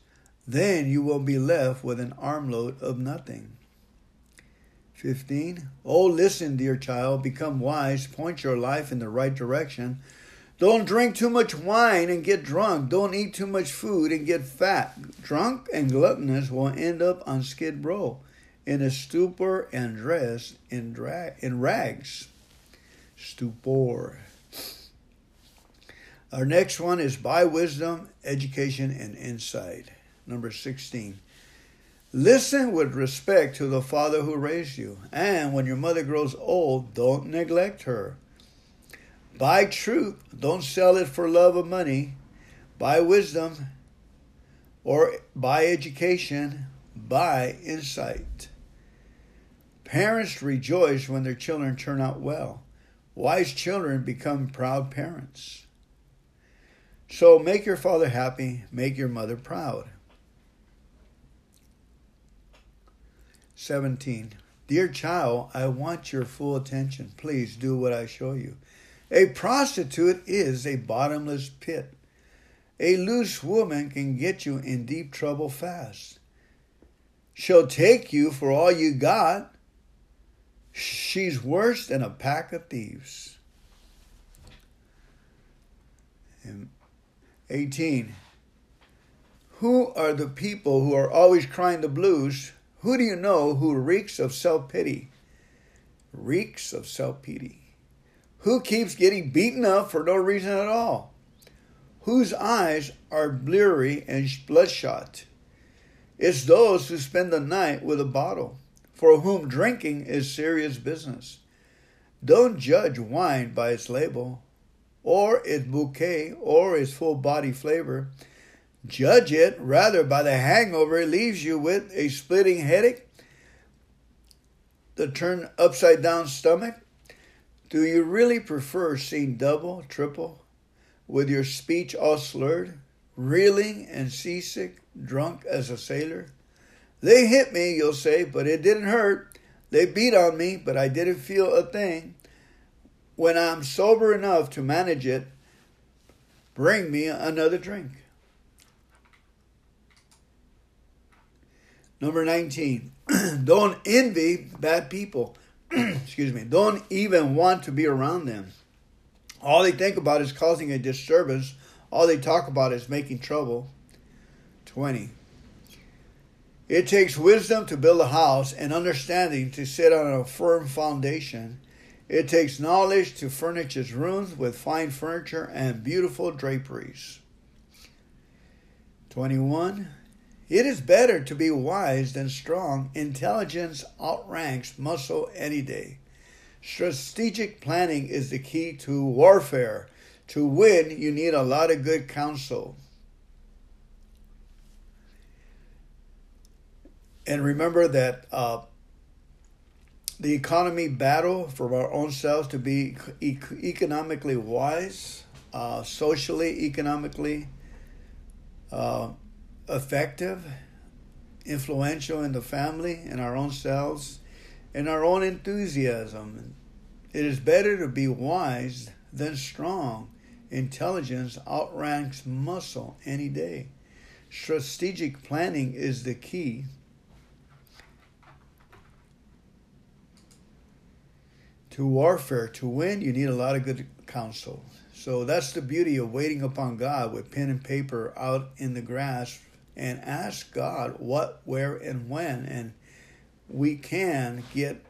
Then you will be left with an armload of nothing. fifteen. Oh, listen, dear child. Become wise. Point your life in the right direction. Don't drink too much wine and get drunk. Don't eat too much food and get fat. Drunk and gluttonous will end up on Skid Row in a stupor and dressed in, dra- in rags. Stupor. Our next one is buy wisdom, education, and insight. Number sixteen. Listen with respect to the father who raised you. And when your mother grows old, don't neglect her. Buy truth. Don't sell it for love of money. Buy wisdom or buy education. Buy insight. Parents rejoice when their children turn out well. Wise children become proud parents. So make your father happy, make your mother proud. seventeen. Dear child, I want your full attention. Please do what I show you. A prostitute is a bottomless pit. A loose woman can get you in deep trouble fast. She'll take you for all you got. She's worse than a pack of thieves. And eighteen. Who are the people who are always crying the blues? Who do you know who reeks of self-pity? Reeks of self-pity. Who keeps getting beaten up for no reason at all? Whose eyes are bleary and bloodshot? It's those who spend the night with a bottle, for whom drinking is serious business. Don't judge wine by its label, or its bouquet, or its full-body flavor. Judge it rather by the hangover it leaves you with: a splitting headache, the turned upside-down stomach. Do you really prefer seeing double, triple, with your speech all slurred, reeling and seasick, drunk as a sailor? They hit me, you'll say, but it didn't hurt. They beat on me, but I didn't feel a thing. When I'm sober enough to manage it, bring me another drink. Number nineteen, don't envy bad people. Excuse me. Don't even want to be around them. All they think about is causing a disturbance. All they talk about is making trouble. twenty. It takes wisdom to build a house and understanding to sit on a firm foundation. It takes knowledge to furnish its rooms with fine furniture and beautiful draperies. twenty-one. It is better to be wise than strong. Intelligence outranks muscle any day. Strategic planning is the key to warfare. To win, you need a lot of good counsel. And remember that uh, the economy battle for our own selves to be e- economically wise, uh, socially, economically uh effective, influential in the family, in our own selves, in our own enthusiasm. It is better to be wise than strong. Intelligence outranks muscle any day. Strategic planning is the key. To warfare, to win, you need a lot of good counsel. So that's the beauty of waiting upon God with pen and paper out in the grass. And ask God what, where, and when. And we can get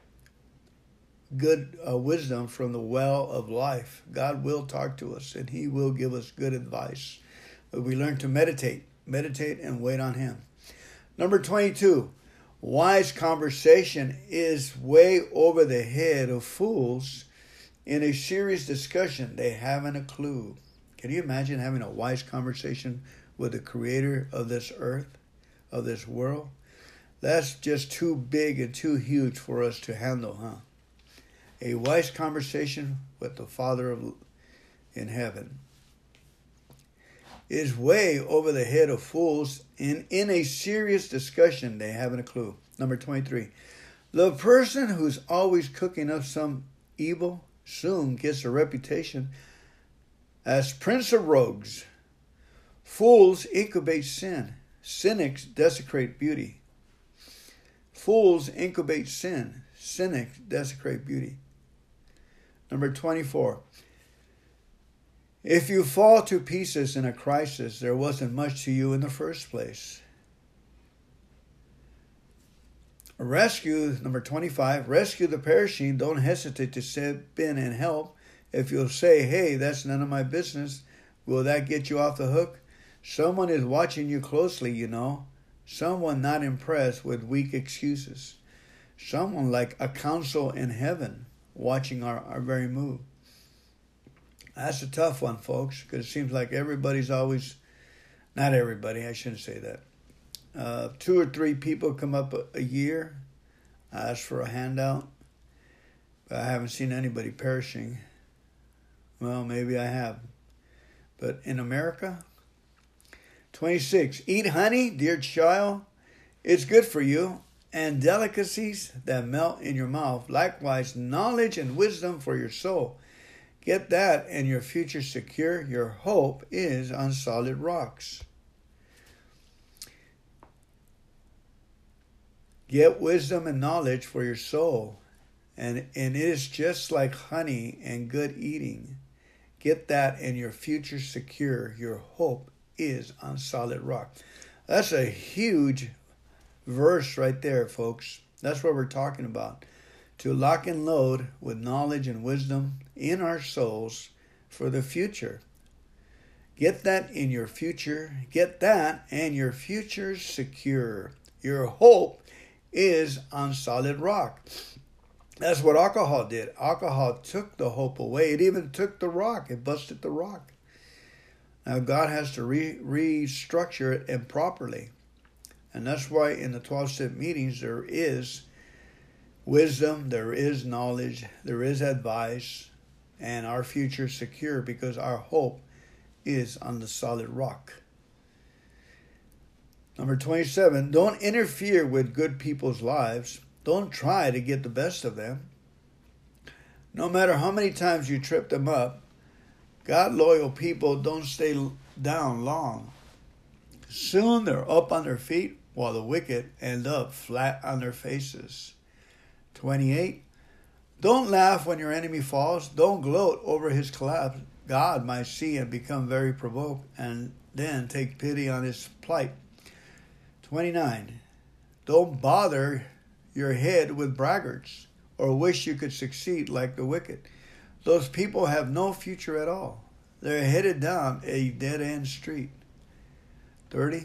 good uh, wisdom from the well of life. God will talk to us, and he will give us good advice. But we learn to meditate. Meditate and wait on him. Number twenty-two. Wise conversation is way over the head of fools. In a serious discussion, they haven't a clue. Can you imagine having a wise conversation with the creator of this earth, of this world? That's just too big and too huge for us to handle, huh? A wise conversation with the Father of in heaven is way over the head of fools, and in a serious discussion, they haven't a clue. Number twenty-three, the person who's always cooking up some evil soon gets a reputation as Prince of Rogues. Fools incubate sin. Cynics desecrate beauty. Fools incubate sin. Cynics desecrate beauty. Number twenty-four. If you fall to pieces in a crisis, there wasn't much to you in the first place. Rescue, number twenty-five. Rescue the perishing. Don't hesitate to step in and help. If you'll say, hey, that's none of my business, will that get you off the hook? Someone is watching you closely, you know. Someone not impressed with weak excuses. Someone like a council in heaven watching our, our very move. That's a tough one, folks, because it seems like everybody's always, not everybody, I shouldn't say that. Uh, two or three people come up a, a year, ask for a handout, but I haven't seen anybody perishing. Well, maybe I have. But in America... twenty-six, eat honey, dear child. It's good for you. And delicacies that melt in your mouth. Likewise, knowledge and wisdom for your soul. Get that and your future secure. Your hope is on solid rocks. Get wisdom and knowledge for your soul. And, and it is just like honey and good eating. Get that and your future secure. Your hope is on solid rock. That's a huge verse right there, folks. That's what we're talking about. To lock and load with knowledge and wisdom in our souls for the future. Get that in your future. Get that and your future secure. Your hope is on solid rock. That's what alcohol did. Alcohol took the hope away. It even took the rock. It busted the rock. Now, God has to re- restructure it improperly. And that's why in the twelve-step meetings, there is wisdom, there is knowledge, there is advice, and our future is secure because our hope is on the solid rock. Number twenty-seven, don't interfere with good people's lives. Don't try to get the best of them. No matter how many times you trip them up, God-loyal people don't stay down long. Soon they're up on their feet, while the wicked end up flat on their faces. twenty-eight. Don't laugh when your enemy falls. Don't gloat over his collapse. God might see and become very provoked, and then take pity on his plight. twenty-nine. Don't bother your head with braggarts, or wish you could succeed like the wicked. Those people have no future at all. They're headed down a dead-end street. thirty.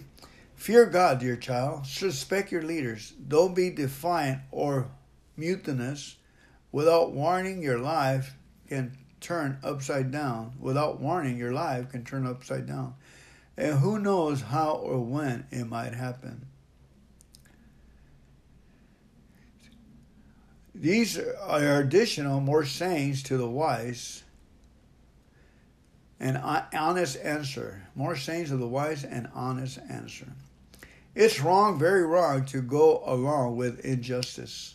Fear God, dear child. Suspect your leaders. Don't be defiant or mutinous. Without warning, your life can turn upside down. Without warning, your life can turn upside down. And who knows how or when it might happen. These are additional more sayings to the wise. An honest answer. More sayings of the wise and honest answer. It's wrong, very wrong, to go along with injustice.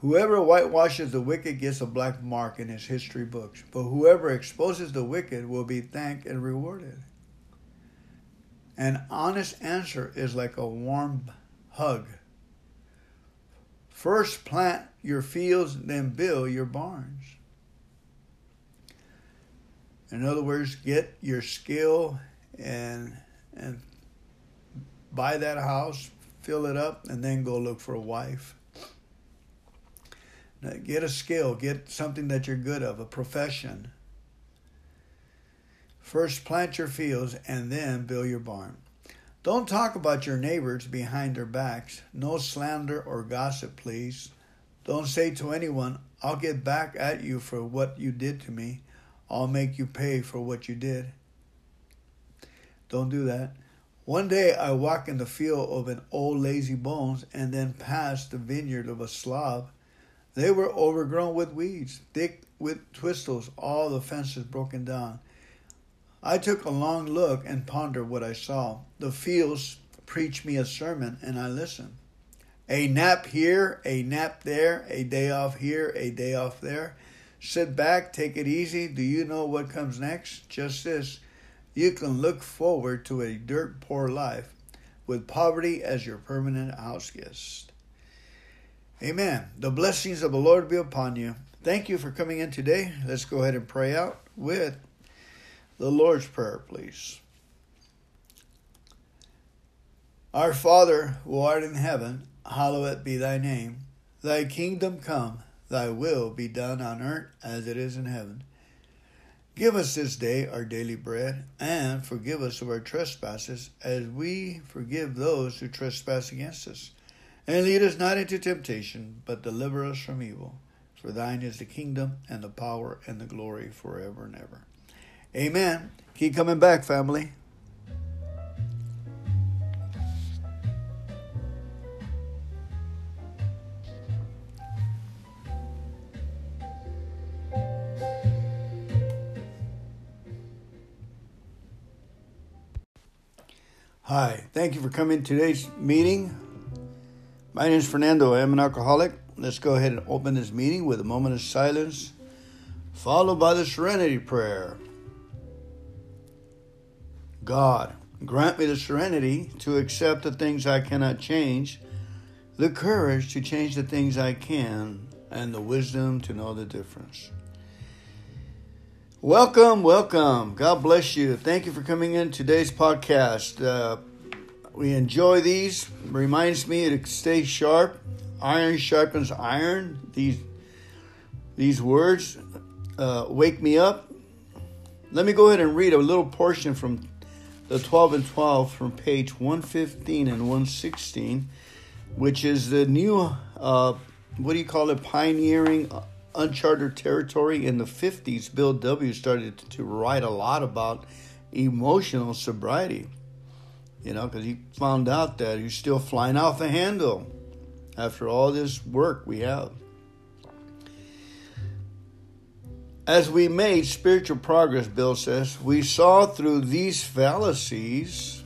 Whoever whitewashes the wicked gets a black mark in his history books, but whoever exposes the wicked will be thanked and rewarded. An honest answer is like a warm hug. First plant your fields, then build your barns. In other words, get your skill and and buy that house, fill it up, and then go look for a wife. Now, get a skill, get something that you're good of, a profession. First plant your fields and then build your barn. Don't talk about your neighbors behind their backs. No slander or gossip, please. Don't say to anyone, I'll get back at you for what you did to me. I'll make you pay for what you did. Don't do that. One day I walked in the field of an old lazy bones and then passed the vineyard of a Slav. They were overgrown with weeds, thick with twistles, all the fences broken down. I took a long look and pondered what I saw. The fields preached me a sermon and I listened. A nap here, a nap there, a day off here, a day off there. Sit back, take it easy. Do you know what comes next? Just this. You can look forward to a dirt poor life with poverty as your permanent house guest. Amen. The blessings of the Lord be upon you. Thank you for coming in today. Let's go ahead and pray out with the Lord's Prayer, please. Our Father, who art in heaven, hallowed be thy name. Thy kingdom come. Thy will be done on earth as it is in heaven. Give us this day our daily bread, and forgive us of our trespasses, as we forgive those who trespass against us. And lead us not into temptation, but deliver us from evil. For thine is the kingdom, and the power, and the glory, forever and ever. Amen. Keep coming back, family. Hi, thank you for coming to today's meeting. My name is Fernando. I am an alcoholic. Let's go ahead and open this meeting with a moment of silence, followed by the serenity prayer. God, grant me the serenity to accept the things I cannot change, the courage to change the things I can, and the wisdom to know the difference. Welcome, welcome. God bless you. Thank you for coming in today's podcast. Uh, we enjoy these. Reminds me to stay sharp. Iron sharpens iron. These these words uh, wake me up. Let me go ahead and read a little portion from the twelve and twelve from page one fifteen and one sixteen, which is the new, uh, what do you call it, pioneering uncharted territory. In the fifties, Bill W. started to write a lot about emotional sobriety, you know, because he found out that he's still flying off the handle after all this work we have. As we made spiritual progress, Bill says, we saw through these fallacies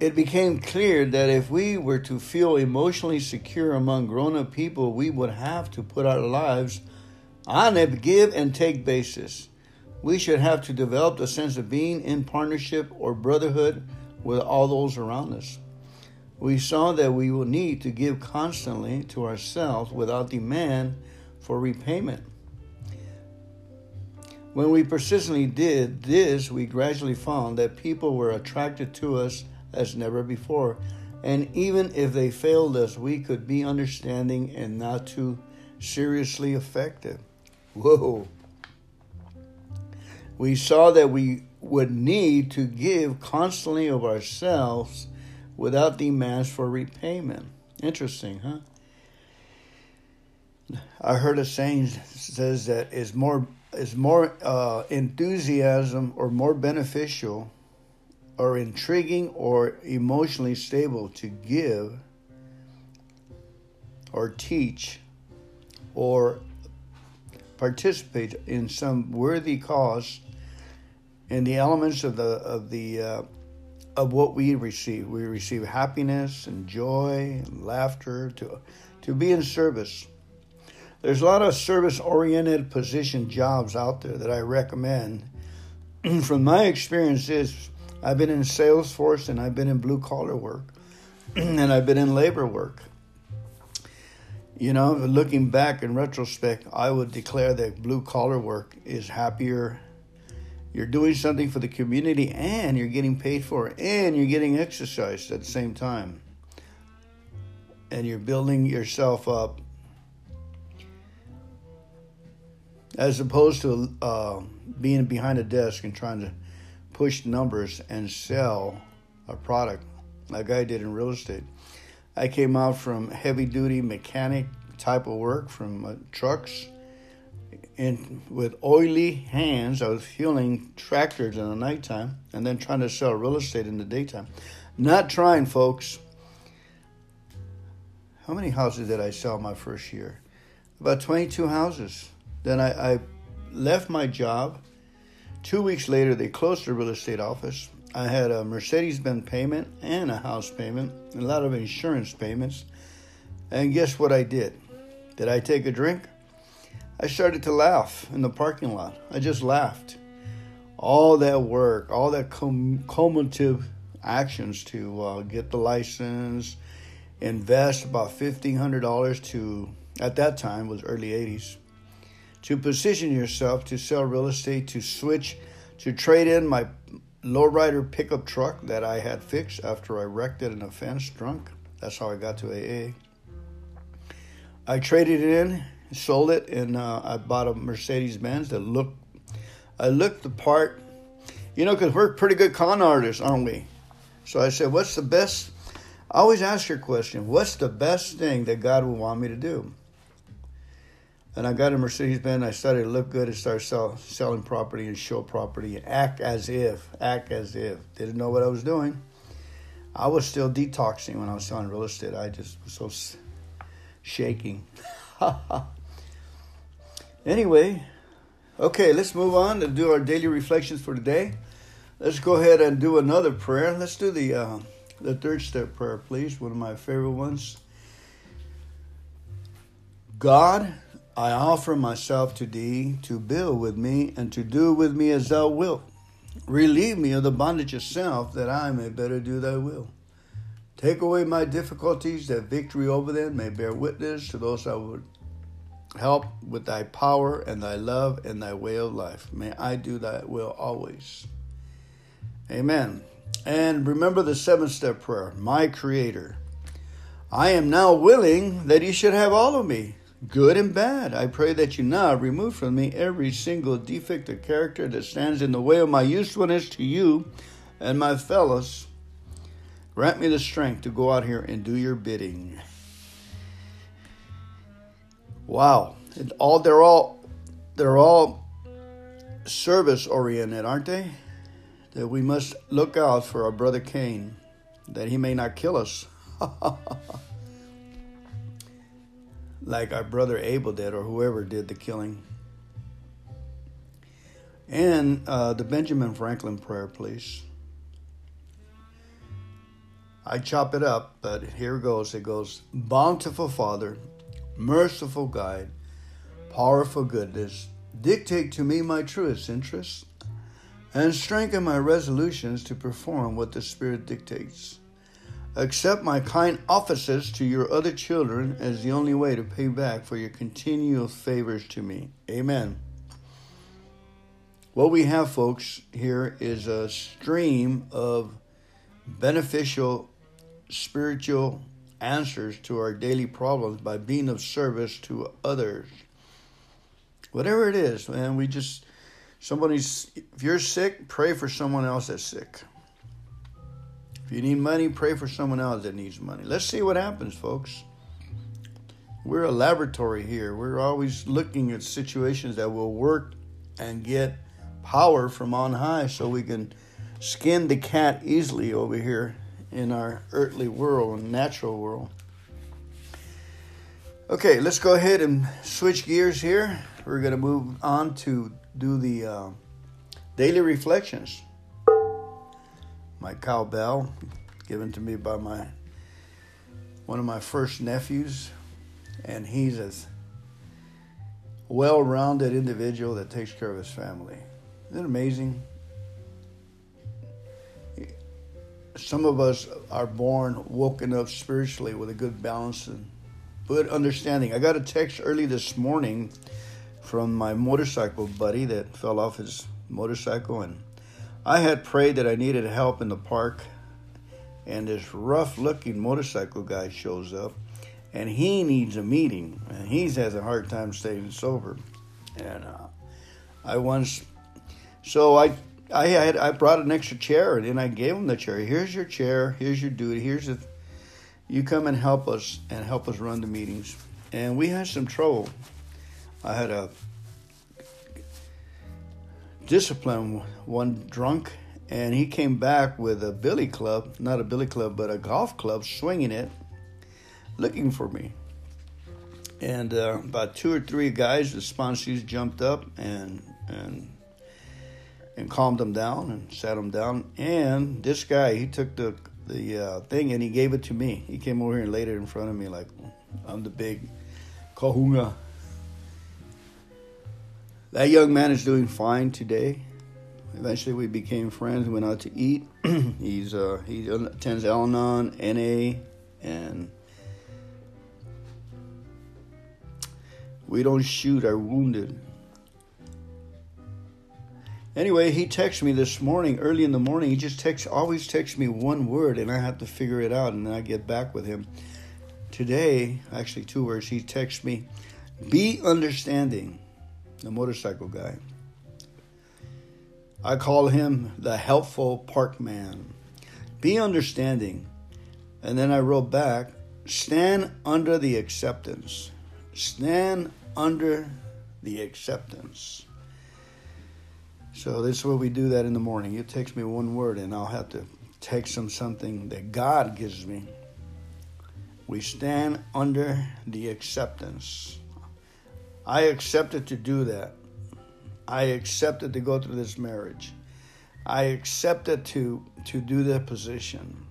It became clear that if we were to feel emotionally secure among grown-up people, we would have to put our lives on a give-and-take basis. We should have to develop a sense of being in partnership or brotherhood with all those around us. We saw that we will need to give constantly to ourselves without demand for repayment. When we persistently did this, we gradually found that people were attracted to us as never before, and even if they failed us, we could be understanding and not too seriously affected. Whoa! We saw that we would need to give constantly of ourselves without demands for repayment. Interesting, huh? I heard a saying that says that is more is more uh, enthusiasm or more beneficial or intriguing or emotionally stable to give or teach or participate in some worthy cause in the elements of the of the uh, of what we receive. We receive happiness and joy and laughter to to be in service. There's a lot of service-oriented position jobs out there that I recommend. From my experiences, I've been in Salesforce and I've been in blue-collar work and I've been in labor work. You know, looking back in retrospect, I would declare that blue-collar work is happier. You're doing something for the community and you're getting paid for it and you're getting exercised at the same time. And you're building yourself up as opposed to uh, being behind a desk and trying to push numbers and sell a product like I did in real estate. I came out from heavy-duty mechanic type of work, from uh, trucks, and with oily hands, I was fueling tractors in the nighttime and then trying to sell real estate in the daytime. Not trying, folks. How many houses did I sell my first year? About twenty-two houses. Then I, I left my job. Two weeks later, they closed the real estate office. I had a Mercedes-Benz payment and a house payment, a lot of insurance payments. And guess what I did? Did I take a drink? I started to laugh in the parking lot. I just laughed. All that work, all that cum- cumulative actions to uh, get the license, invest about fifteen hundred dollars to, at that time, was early eighties, to position yourself to sell real estate, to switch, to trade in my lowrider pickup truck that I had fixed after I wrecked it in a fence drunk. That's how I got to A A. I traded it in, sold it, and uh, I bought a Mercedes-Benz that looked, I looked the part, you know, because we're pretty good con artists, aren't we? So I said, what's the best, I always ask your question, what's the best thing that God would want me to do? And I got a Mercedes-Benz. I started to look good and started sell, selling property and show property. Act as if. Act as if. Didn't know what I was doing. I was still detoxing when I was selling real estate. I just was so s- shaking. Anyway, okay, let's move on to do our daily reflections for today. Let's go ahead and do another prayer. Let's do the uh, the third step prayer, please. One of my favorite ones. God, I offer myself to thee to build with me and to do with me as thou wilt. Relieve me of the bondage of self that I may better do thy will. Take away my difficulties that victory over them may bear witness to those I would help with thy power and thy love and thy way of life. May I do thy will always. Amen. And remember the seventh step prayer. My Creator, I am now willing that you should have all of me, good and bad. I pray that you now remove from me every single defect of character that stands in the way of my usefulness to you and my fellows. Grant me the strength to go out here and do your bidding. Wow. And all they're all they're all service oriented, aren't they? That we must look out for our brother Cain, that he may not kill us. Like our brother Abel did, or whoever did the killing. And uh, the Benjamin Franklin prayer, please. I chop it up, but here goes. It goes, bountiful Father, merciful guide, powerful goodness, dictate to me my truest interests, and strengthen my resolutions to perform what the Spirit dictates. Accept my kind offices to your other children as the only way to pay back for your continual favors to me. Amen. What we have, folks, here is a stream of beneficial spiritual answers to our daily problems by being of service to others. Whatever it is, man, we just, somebody's, if you're sick, pray for someone else that's sick. If you need money, pray for someone else that needs money. Let's see what happens, folks. We're a laboratory here. We're always looking at situations that will work and get power from on high so we can skin the cat easily over here in our earthly world and natural world. Okay, let's go ahead and switch gears here. We're going to move on to do the uh, Daily Reflections. My cowbell, given to me by my one of my first nephews, and he's a well-rounded individual that takes care of his family. Isn't it amazing? Some of us are born, woken up spiritually with a good balance and good understanding. I got a text early this morning from my motorcycle buddy that fell off his motorcycle, and I had prayed that I needed help in the park, and this rough-looking motorcycle guy shows up, and he needs a meeting, and he has a hard time staying sober. And uh, I once, so I, I had, I brought an extra chair, and then I gave him the chair. Here's your chair. Here's your duty. Here's the, you come and help us and help us run the meetings. And we had some trouble. I had a discipline one drunk, and he came back with a billy club, not a billy club, but a golf club, swinging it, looking for me. And uh, about two or three guys, the sponsees, jumped up and and and calmed him down and sat him down. And this guy, he took the the uh, thing and he gave it to me. He came over here and laid it in front of me like I'm the big kahuna. That young man is doing fine today. Eventually, we became friends. We went out to eat. He's uh, he attends Al-Anon, N A, and we don't shoot our wounded. Anyway, he texted me this morning, early in the morning. He just texts, always texts me one word, and I have to figure it out, and then I get back with him. Today, actually two words, he texts me, "Be understanding." The motorcycle guy. I call him the helpful park man. Be understanding. And then I wrote back, stand under the acceptance. Stand under the acceptance. So this is what we do that in the morning. It takes me one word and I'll have to text him something that God gives me. We stand under the acceptance. I accepted to do that. I accepted to go through this marriage. I accepted to, to do that position.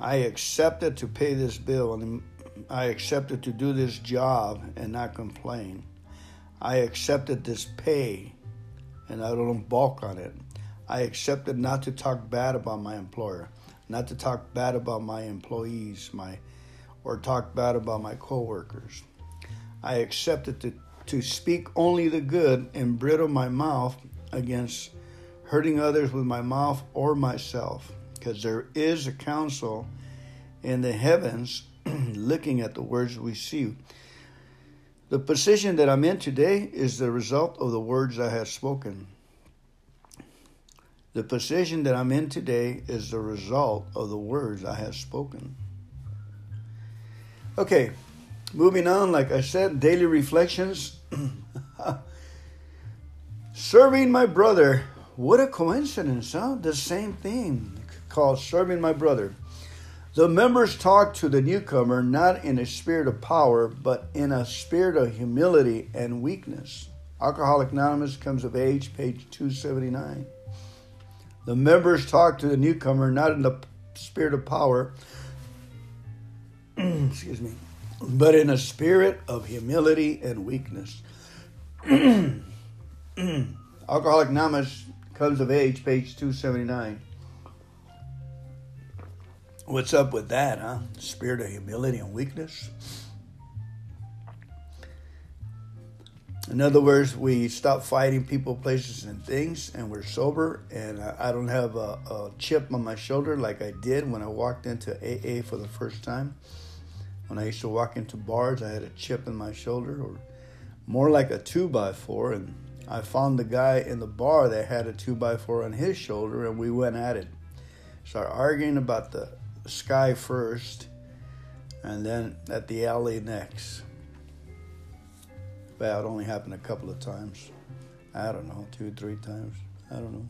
I accepted to pay this bill, and I accepted to do this job and not complain. I accepted this pay, and I don't balk on it. I accepted not to talk bad about my employer, not to talk bad about my employees, my or talk bad about my coworkers. I accepted to, to speak only the good and bridle my mouth against hurting others with my mouth or myself, because there is a counsel in the heavens looking at the words we see. The position that I'm in today is the result of the words I have spoken. The position that I'm in today is the result of the words I have spoken. Okay. Moving on, like I said, Daily Reflections. Serving my brother. What a coincidence, huh? The same thing called serving my brother. The members talked to the newcomer not in a spirit of power, but in a spirit of humility and weakness. Alcoholics Anonymous Comes of Age, page two seventy-nine. The members talked to the newcomer not in the spirit of power, excuse me, but in a spirit of humility and weakness. Alcoholics Anonymous Comes of Age, page two seventy-nine. What's up with that, huh? Spirit of humility and weakness. In other words, we stop fighting people, places, and things, and we're sober, and I don't have a, a chip on my shoulder like I did when I walked into A A for the first time. When I used to walk into bars, I had a chip in my shoulder, or more like a two by four, and I found the guy in the bar that had a two by four on his shoulder, and we went at it. Started arguing about the sky first, and then at the alley next. But it only happened a couple of times. I don't know, two, three times. I don't know.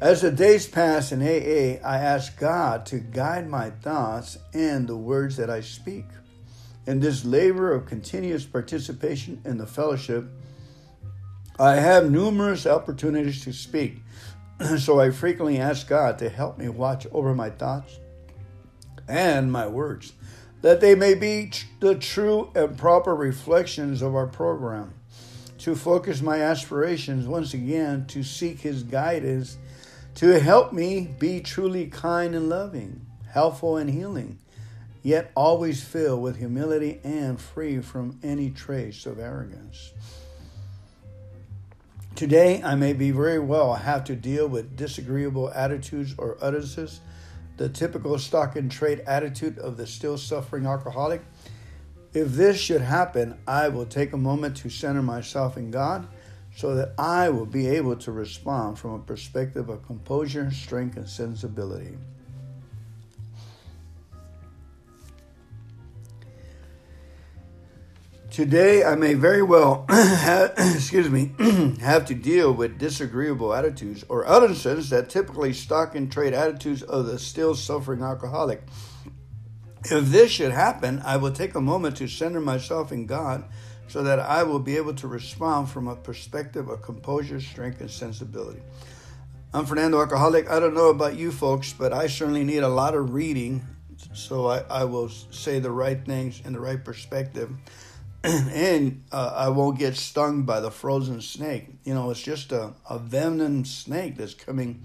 As the days passed in A A, I asked God to guide my thoughts and the words that I speak. In this labor of continuous participation in the fellowship, I have numerous opportunities to speak. So I frequently ask God to help me watch over my thoughts and my words, that they may be tr- the true and proper reflections of our program, to focus my aspirations once again, to seek His guidance, to help me be truly kind and loving, helpful and healing, yet always filled with humility and free from any trace of arrogance. Today, I may be very well have to deal with disagreeable attitudes or utterances, the typical stock and trade attitude of the still suffering alcoholic. If this should happen, I will take a moment to center myself in God so that I will be able to respond from a perspective of composure, strength, and sensibility. Today, I may very well have, excuse me, have to deal with disagreeable attitudes or utterances that typically stock and trade attitudes of the still suffering alcoholic. If this should happen, I will take a moment to center myself in God so that I will be able to respond from a perspective of composure, strength, and sensibility. I'm Fernando Alcoholic. I don't know about you folks, but I certainly need a lot of reading, so I, I will say the right things in the right perspective. And uh, I won't get stung by the frozen snake. You know, it's just a, a venomous snake that's coming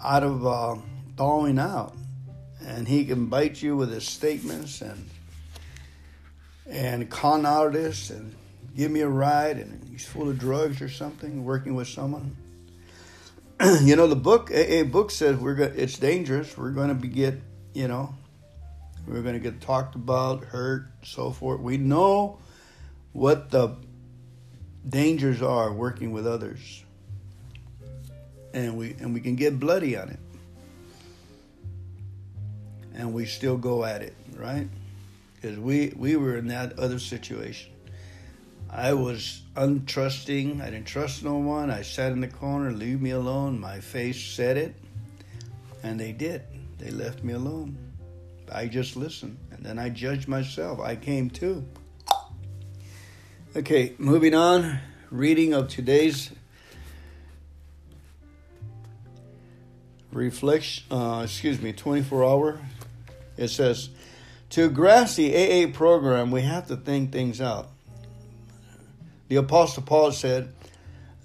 out of uh, thawing out. And he can bite you with his statements and and con artists and give me a ride. And he's full of drugs or something, working with someone. You know, the book, a book says we're go- it's dangerous. We're going to be get, you know, we're going to get talked about, hurt, so forth. We know what the dangers are working with others, and we and we can get bloody on it, and we still go at it, right? Because we we were in that other situation. I was untrusting. I didn't trust no one. I sat in the corner, leave me alone. My face said it, and they did. They left me alone. I just listened, and then I judged myself. I came to. Okay, moving on. Reading of today's reflection, uh, excuse me, twenty-four hour. It says, to grasp the A A program, we have to think things out. The Apostle Paul said,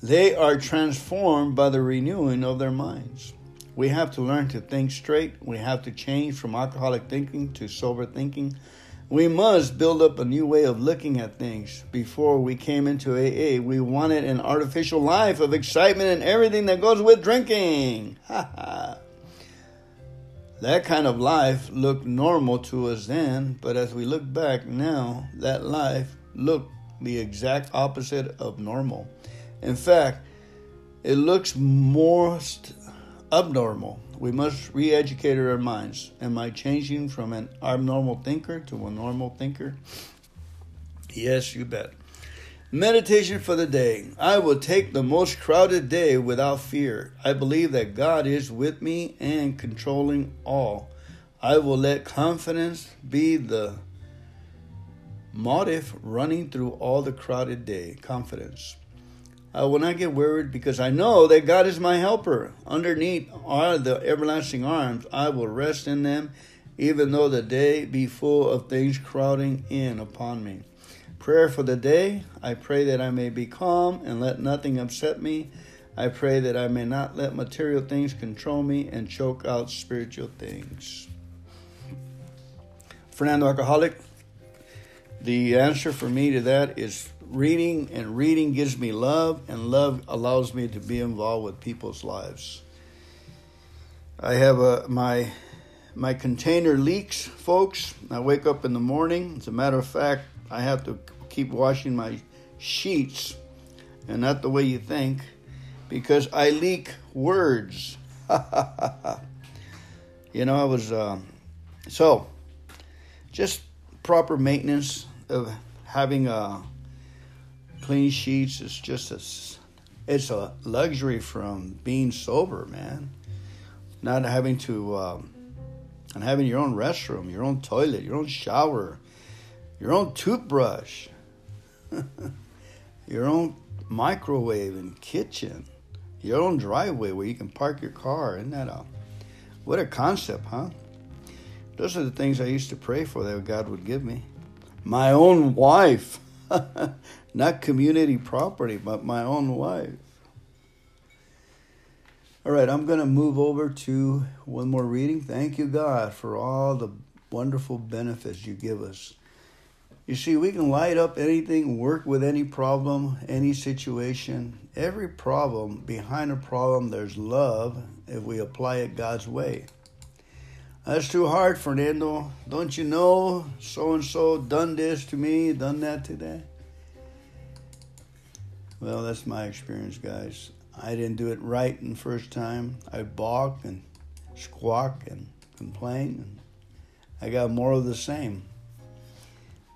they are transformed by the renewing of their minds. We have to learn to think straight. We have to change from alcoholic thinking to sober thinking. We must build up a new way of looking at things. Before we came into A A, we wanted an artificial life of excitement and everything that goes with drinking. Ha ha. That kind of life looked normal to us then, but as we look back now, that life looked the exact opposite of normal. In fact, it looks more St- abnormal. We must re-educate our minds. Am I changing from an abnormal thinker to a normal thinker? Yes, you bet. Meditation for the day. I will take the most crowded day without fear. I believe that God is with me and controlling all. I will let confidence be the motive running through all the crowded day. Confidence. I will not get worried because I know that God is my helper. Underneath are the everlasting arms. I will rest in them, even though the day be full of things crowding in upon me. Prayer for the day. I pray that I may be calm and let nothing upset me. I pray that I may not let material things control me and choke out spiritual things. Fernando Alcoholic, the answer for me to that is reading, and reading gives me love, and love allows me to be involved with people's lives. I have a, my my container leaks, folks. I wake up in the morning. As a matter of fact, I have to keep washing my sheets, and not the way you think, because I leak words. You know, I was... Uh, so, just proper maintenance of having a... clean sheets is just a, it's a luxury from being sober, man. Not having to, um, and having your own restroom, your own toilet, your own shower, your own toothbrush, your own microwave and kitchen, your own driveway where you can park your car. Isn't that a, what a concept, huh? Those are the things I used to pray for that God would give me. My own wife. Not community property, but my own wife. All right, I'm going to move over to one more reading. Thank you, God, for all the wonderful benefits you give us. You see, we can light up anything, work with any problem, any situation. Every problem, behind a problem, there's love if we apply it God's way. That's too hard, Fernando. Don't you know so-and-so done this to me, done that to that? Well, that's my experience, guys. I didn't do it right the first time. I balked and squawked and complained, and I got more of the same.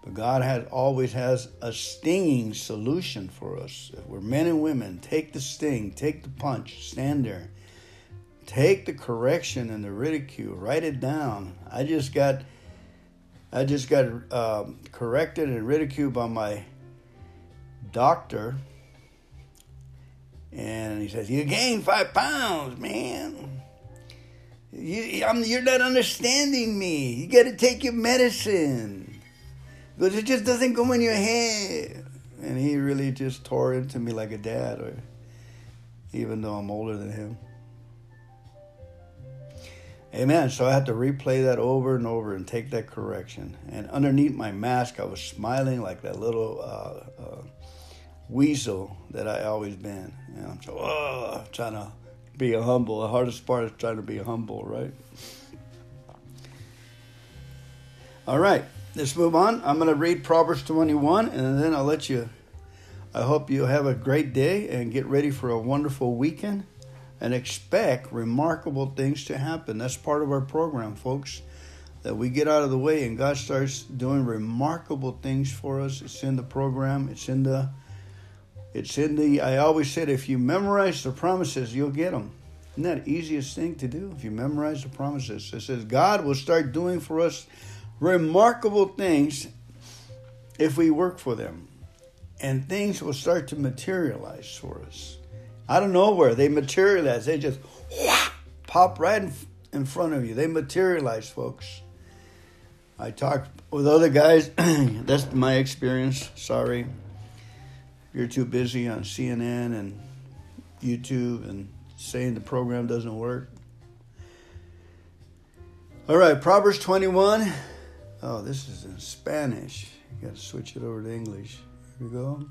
But God had, always has a stinging solution for us. If we're men and women, take the sting, take the punch, stand there. Take the correction and the ridicule, write it down. I just got I just got um, corrected and ridiculed by my doctor. And he says, you gained five pounds, man. You, I'm, you're not understanding me. You got to take your medicine. Because it just doesn't go in your head. And he really just tore into me like a dad, or even though I'm older than him. Amen. So I had to replay that over and over and take that correction. And underneath my mask, I was smiling like that little... Uh, uh, weasel that I always been. And I'm so, oh, trying to be a humble. The hardest part is trying to be humble, right? All right, let's move on. I'm going to read Proverbs twenty-one, and then I'll let you. I hope you have a great day and get ready for a wonderful weekend and expect remarkable things to happen. That's part of our program, folks, that we get out of the way and God starts doing remarkable things for us. It's in the program. It's in the It's in the, I always said, if you memorize the promises, you'll get them. Isn't that the easiest thing to do? If you memorize the promises. It says God will start doing for us remarkable things if we work for them. And things will start to materialize for us. Out of nowhere, they materialize. They just whoosh, pop right in front of you. They materialize, folks. I talked with other guys. That's my experience. Sorry. You're too busy on C N N and YouTube and saying the program doesn't work. All right, Proverbs twenty-one. Oh, this is in Spanish. You got to switch it over to English. Here we go.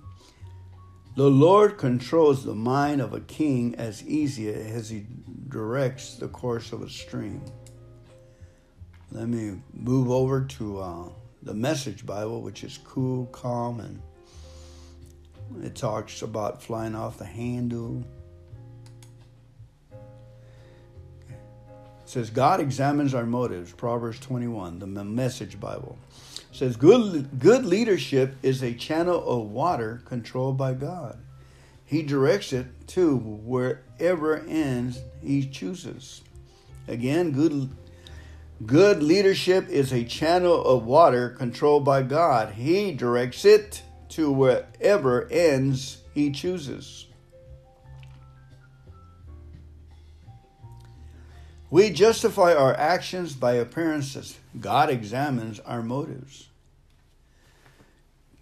The Lord controls the mind of a king as easy as he directs the course of a stream. Let me move over to uh, the Message Bible, which is cool, calm, and it talks about flying off the handle. It says, God examines our motives. Proverbs twenty-one, the Message Bible. It says, good, good leadership is a channel of water controlled by God. He directs it to wherever ends he chooses. Again, good good leadership is a channel of water controlled by God. He directs it to wherever ends he chooses. We justify our actions by appearances. God examines our motives.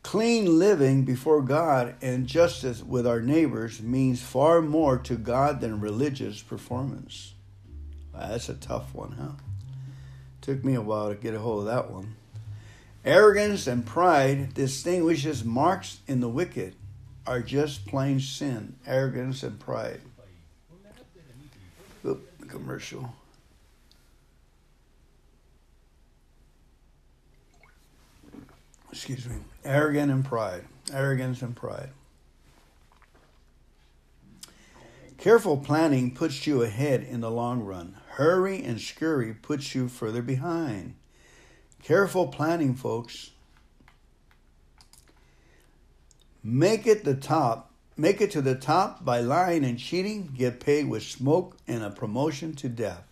Clean living before God and justice with our neighbors means far more to God than religious performance. Wow, that's a tough one, huh? Took me a while to get a hold of that one. Arrogance and pride distinguishes marks in the wicked are just plain sin. Arrogance and pride. Oop, commercial. Excuse me. Arrogant and pride. Arrogance and pride. Careful planning puts you ahead in the long run. Hurry and scurry puts you further behind. Careful planning, folks. Make it the top. Make it to the top by lying and cheating. Get paid with smoke and a promotion to death.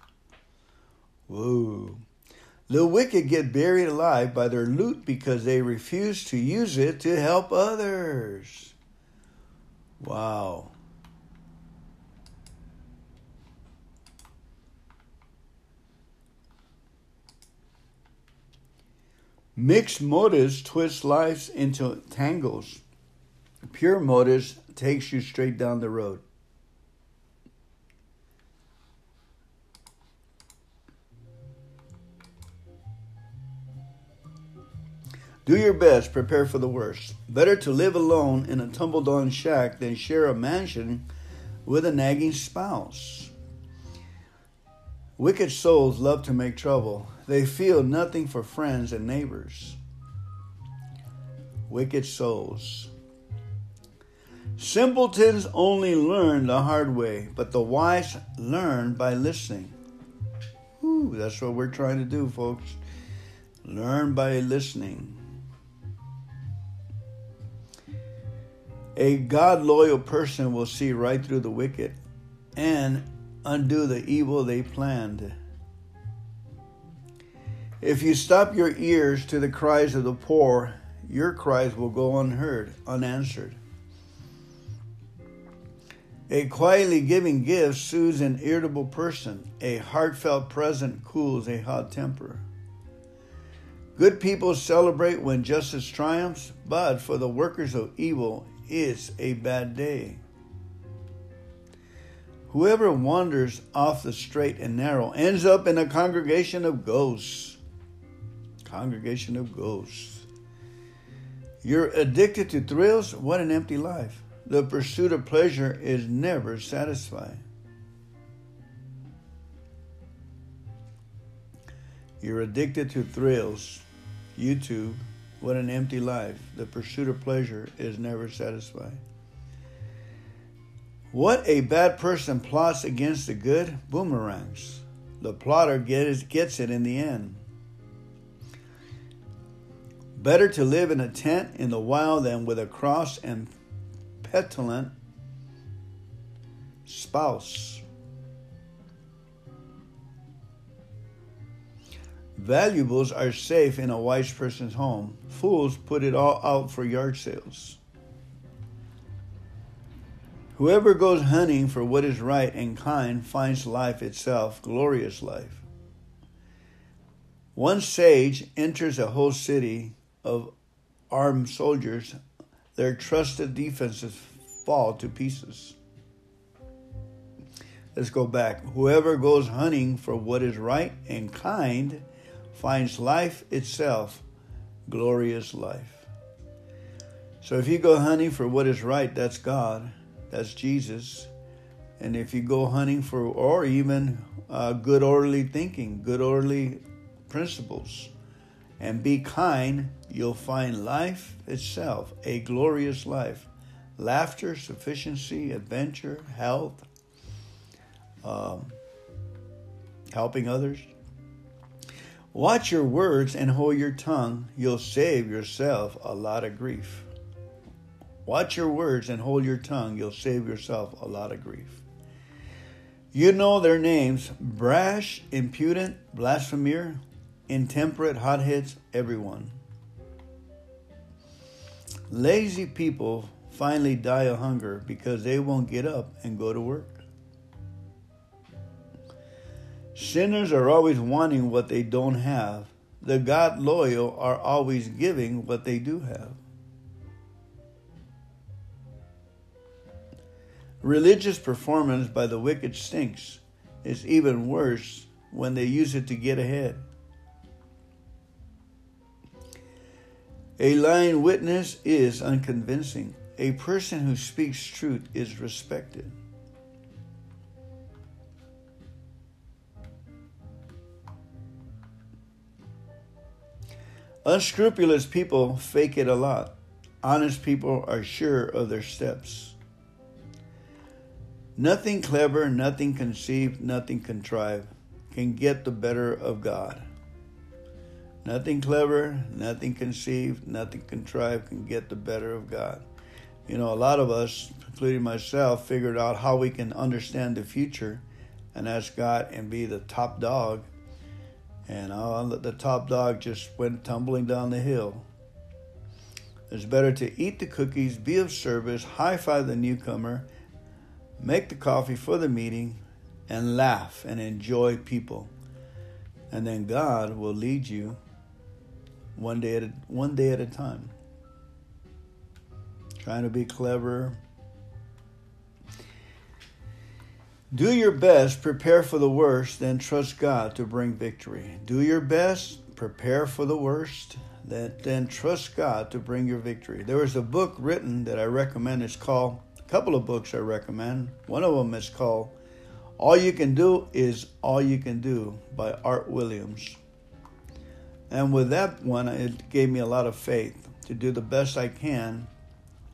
Whoa. The wicked get buried alive by their loot because they refuse to use it to help others. Wow. Mixed motives twist lives into tangles. Pure motives takes you straight down the road. Do your best, prepare for the worst. Better to live alone in a tumble-down shack than share a mansion with a nagging spouse. Wicked souls love to make trouble. They feel nothing for friends and neighbors. Wicked souls. Simpletons only learn the hard way, but the wise learn by listening. Ooh, that's what we're trying to do, folks. Learn by listening. A God-loyal person will see right through the wicked and undo the evil they planned. If you stop your ears to the cries of the poor, your cries will go unheard, unanswered. A quietly giving gift soothes an irritable person. A heartfelt present cools a hot temper. Good people celebrate when justice triumphs, but for the workers of evil, it's a bad day. Whoever wanders off the straight and narrow ends up in a congregation of ghosts. Congregation of ghosts. You're addicted to thrills? What an empty life. The pursuit of pleasure is never satisfied. You're addicted to thrills. YouTube. What an empty life. The pursuit of pleasure is never satisfied. What a bad person plots against the good boomerangs. The plotter gets, gets it in the end. Better to live in a tent in the wild than with a cross and petulant spouse. Valuables are safe in a wise person's home. Fools put it all out for yard sales. Whoever goes hunting for what is right and kind finds life itself, glorious life. One sage enters a whole city of armed soldiers. Their trusted defenses fall to pieces. Let's go back. Whoever goes hunting for what is right and kind finds life itself, glorious life. So if you go hunting for what is right, that's God, that's Jesus. And if you go hunting for, or even uh, good orderly thinking, good orderly principles, and be kind, you'll find life itself, a glorious life. Laughter, sufficiency, adventure, health, um, helping others. Watch your words and hold your tongue. You'll save yourself a lot of grief. Watch your words and hold your tongue. You'll save yourself a lot of grief. You know their names: brash, impudent, blasphemer, intemperate, hotheads, everyone. Lazy people finally die of hunger because they won't get up and go to work. Sinners are always wanting what they don't have. The God loyal are always giving what they do have. Religious performance by the wicked stinks. It's even worse when they use it to get ahead. A lying witness is unconvincing. A person who speaks truth is respected. Unscrupulous people fake it a lot. Honest people are sure of their steps. Nothing clever, nothing conceived, nothing contrived can get the better of God. Nothing clever, nothing conceived, nothing contrived can get the better of God. You know, a lot of us, including myself, figured out how we can understand the future and ask God and be the top dog. And all the top dog just went tumbling down the hill. It's better to eat the cookies, be of service, high-five the newcomer, make the coffee for the meeting, and laugh and enjoy people. And then God will lead you one day at a, one day at a time. Trying to be clever. Do your best, prepare for the worst, then trust God to bring victory. Do your best, prepare for the worst, then, then trust God to bring your victory. There was a book written that I recommend. It's called, a couple of books I recommend. One of them is called All You Can Do Is All You Can Do by Art Williams. And with that one, it gave me a lot of faith to do the best I can,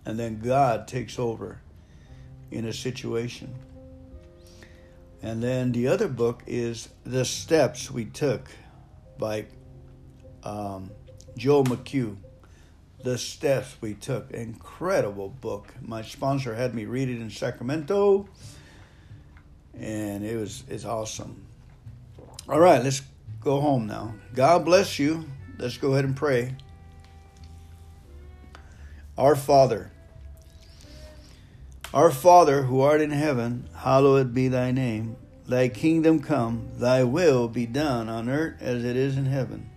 and then God takes over in a situation. And then the other book is The Steps We Took by um, Joel McHugh. The Steps We Took. Incredible book. My sponsor had me read it in Sacramento. And it was it's awesome. All right, let's go home now. God bless you. Let's go ahead and pray. Our Father. Our Father, who art in heaven, hallowed be thy name. Thy kingdom come, thy will be done on earth as it is in heaven.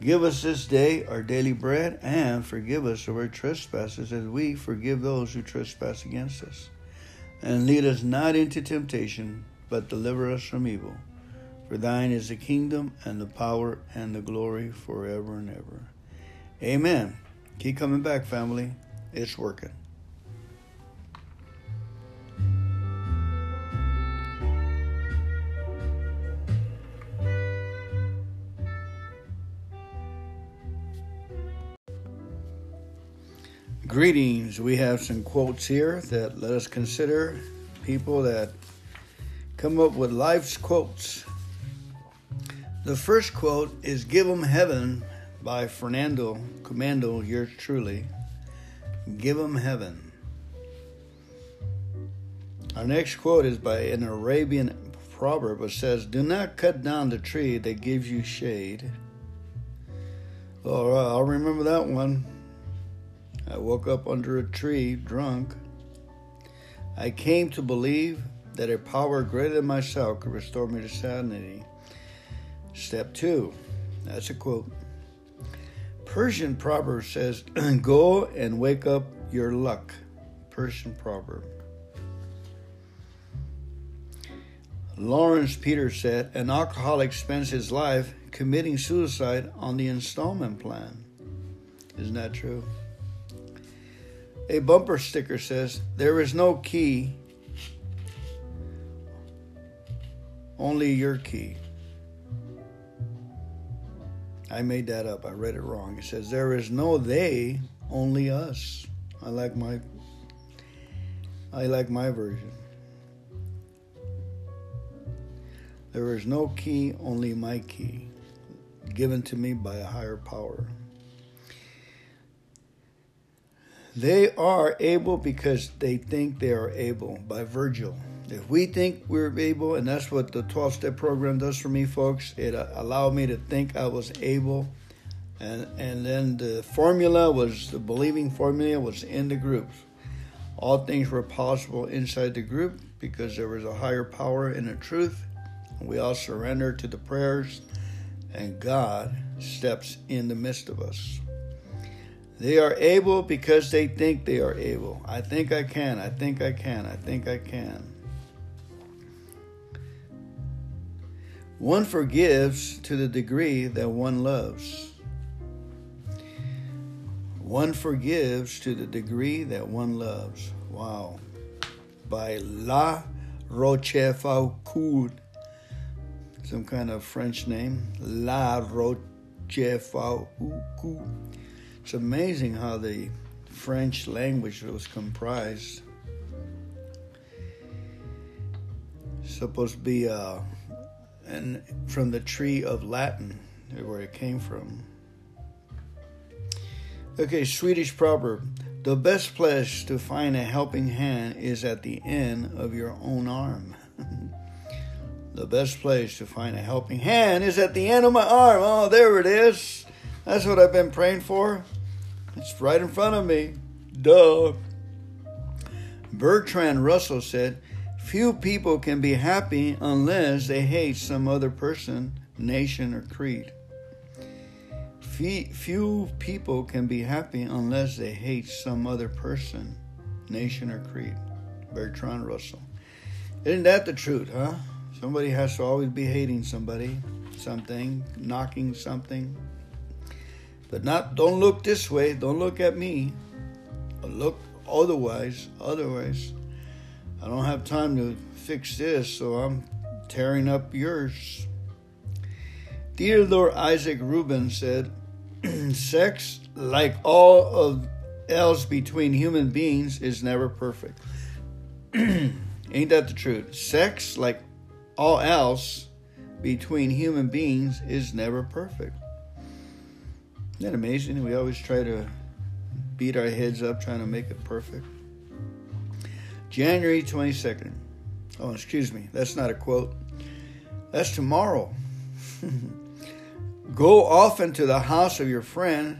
Give us this day our daily bread, and forgive us our trespasses as we forgive those who trespass against us. And lead us not into temptation, but deliver us from evil. For thine is the kingdom and the power and the glory forever and ever. Amen. Keep coming back, family. It's working. Greetings. We have some quotes here that let us consider people that come up with life's quotes. The first quote is "Give 'em Heaven" by Fernando Commando, yours truly. Give 'em heaven. Our next quote is by an Arabian proverb that says, "Do not cut down the tree that gives you shade." All right, I'll remember that one. I woke up under a tree, drunk. I came to believe that a power greater than myself could restore me to sanity. Step two. That's a quote. Persian proverb says, "Go and wake up your luck." Persian proverb. Lawrence Peters said, "An alcoholic spends his life committing suicide on the installment plan." Isn't that true? A bumper sticker says, "There is no key, only your key." I made that up. I read it wrong. It says, "There is no they, only us." I like my I like my version. There is no key, only my key, given to me by a higher power. They are able because they think they are able, by Virgil. If we think we're able, and that's what the twelve-step program does for me, folks, it allowed me to think I was able. And and then the formula was, the believing formula was in the group. All things were possible inside the group because there was a higher power and a truth We all surrender to the prayers, and God steps in the midst of us. They are able because they think they are able. I think I can. I think I can. I think I can. One forgives to the degree that one loves. One forgives to the degree that one loves. Wow. By La Rochefoucauld. Some kind of French name. La Rochefoucauld. It's amazing how the French language was comprised. It's supposed to be uh, and from the tree of Latin, where it came from. Okay, Swedish proverb. The best place to find a helping hand is at the end of your own arm. The best place to find a helping hand is at the end of my arm. Oh, there it is. That's what I've been praying for. It's right in front of me. Duh. Bertrand Russell said, few people can be happy unless they hate some other person, nation, or creed. Few people can be happy unless they hate some other person, nation, or creed. Bertrand Russell. Isn't that the truth, huh? Somebody has to always be hating somebody, something, knocking something. But not, don't look this way. Don't look at me. Look otherwise. Otherwise, I don't have time to fix this, so I'm tearing up yours. Theodore Isaac Rubin said, sex, like all of else between human beings, is never perfect. Ain't that the truth? Sex, like all else between human beings, is never perfect. Isn't that amazing? We always try to beat our heads up trying to make it perfect. January twenty-second. Oh, excuse me. That's not a quote. That's tomorrow. Go often to the house of your friend,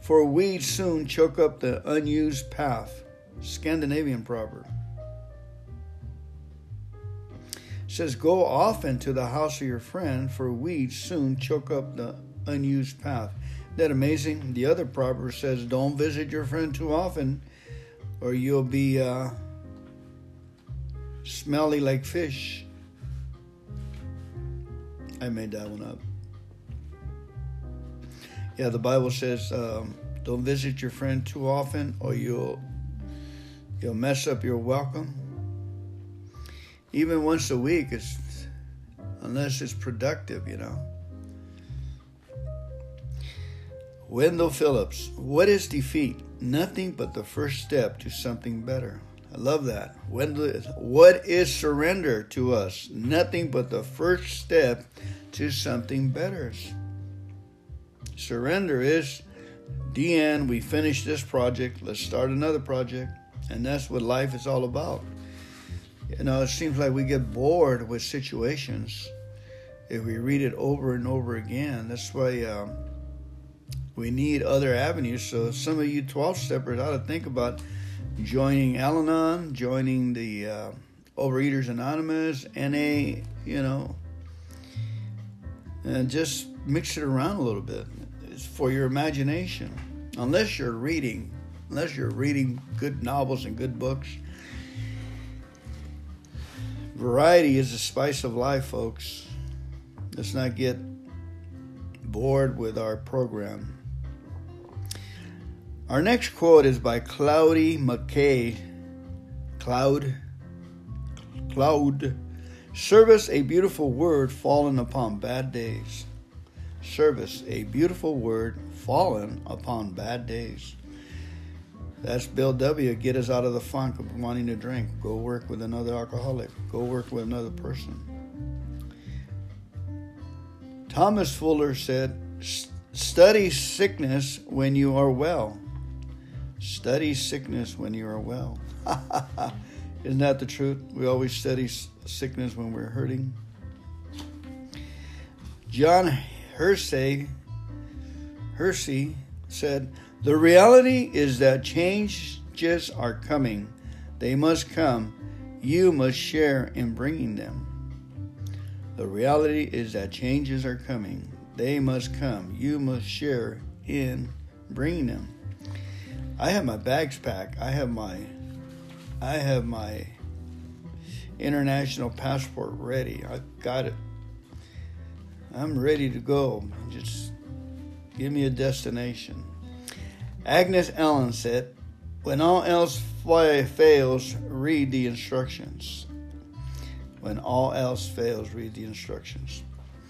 for weeds soon choke up the unused path. Scandinavian proverb. It says, go often to the house of your friend, for weeds soon choke up the unused path. Isn't that amazing? The other proverb says, don't visit your friend too often, or you'll be uh, smelly like fish. I made that one up. Yeah, the Bible says, um, don't visit your friend too often, or you'll you'll mess up your welcome. Even once a week, it's, unless it's productive, you know. Wendell Phillips, what is defeat? Nothing but the first step to something better. I love that. Wendell, what is surrender to us? Nothing but the first step to something better. Surrender is, D N, we finished this project, let's start another project. And that's what life is all about. You know, it seems like we get bored with situations if we read it over and over again. That's why... Um, We need other avenues. So some of you twelve-steppers ought to think about joining Al-Anon, joining the uh, Overeaters Anonymous, N A, you know, and just mix it around a little bit. It's for your imagination. Unless you're reading, unless you're reading good novels and good books. Variety is the spice of life, folks. Let's not get bored with our program. Our next quote is by Cloudy McKay. Cloud. Cloud. Service, a beautiful word fallen upon bad days. Service, a beautiful word fallen upon bad days. That's Bill W. Get us out of the funk of wanting to drink. Go work with another alcoholic. Go work with another person. Thomas Fuller said, study sickness when you are well. Study sickness when you are well. Isn't that the truth? We always study sickness when we're hurting. John Hersey, Hersey said, the reality is that changes are coming. They must come. You must share in bringing them. The reality is that changes are coming. They must come. You must share in bringing them. I have my bags packed. I have my, I have my international passport ready. I got it. I'm ready to go. Just give me a destination. Agnes Allen said, "When all else fails, read the instructions." When all else fails, read the instructions.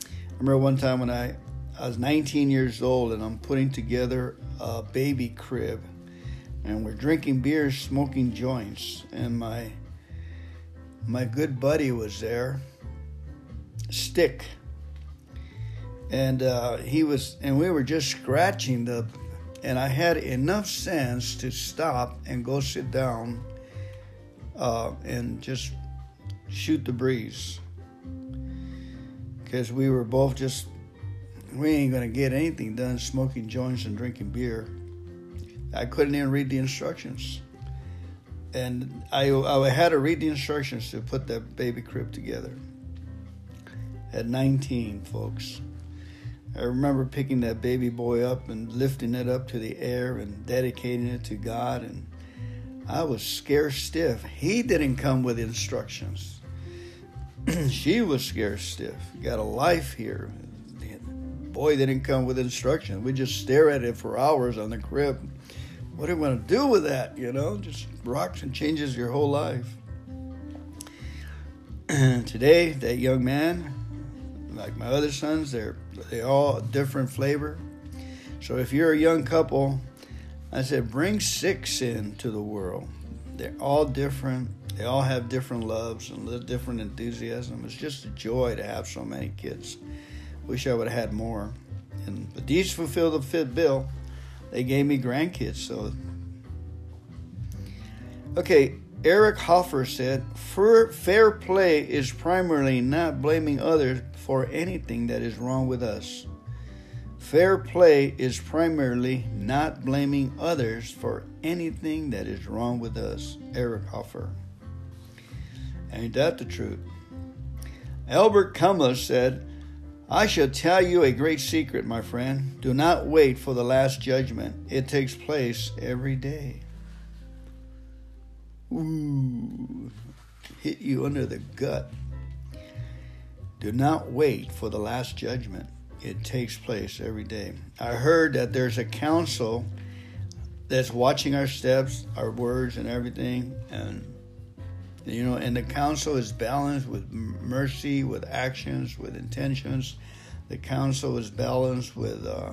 I remember one time when I, I was nineteen years old and I'm putting together a baby crib and we're drinking beer, smoking joints, and my my good buddy was there, Stick, and uh, he was, and we were just scratching the, and I had enough sense to stop and go sit down uh, and just shoot the breeze, because we were both just, we ain't gonna get anything done smoking joints and drinking beer. I couldn't even read the instructions, and I, I had to read the instructions to put that baby crib together at nineteen, folks. I remember picking that baby boy up and lifting it up to the air and dedicating it to God, and I was scared stiff. He didn't come with instructions. She was scared stiff. Got a life here. Boy didn't come with instructions. We just stare at it for hours on the crib. What do you want to do with that? You know, just rocks and changes your whole life. Today, that young man, like my other sons, they're they all different flavor. So if you're a young couple, I said, bring six into the world. They're all different. They all have different loves and different enthusiasm. It's just a joy to have so many kids. Wish I would have had more. And but these fulfill the fit bill. They gave me grandkids. So okay, Eric Hoffer said, fair play is primarily not blaming others for anything that is wrong with us. Fair play is primarily not blaming others for anything that is wrong with us. Eric Hoffer. Ain't that the truth? Albert Cummings said, I shall tell you a great secret, my friend. Do not wait for the last judgment. It takes place every day. Ooh, hit you under the gut. Do not wait for the last judgment. It takes place every day. I heard that there's a council that's watching our steps, our words, and everything, and you know, and the counsel is balanced with mercy, with actions, with intentions. The counsel is balanced with, uh,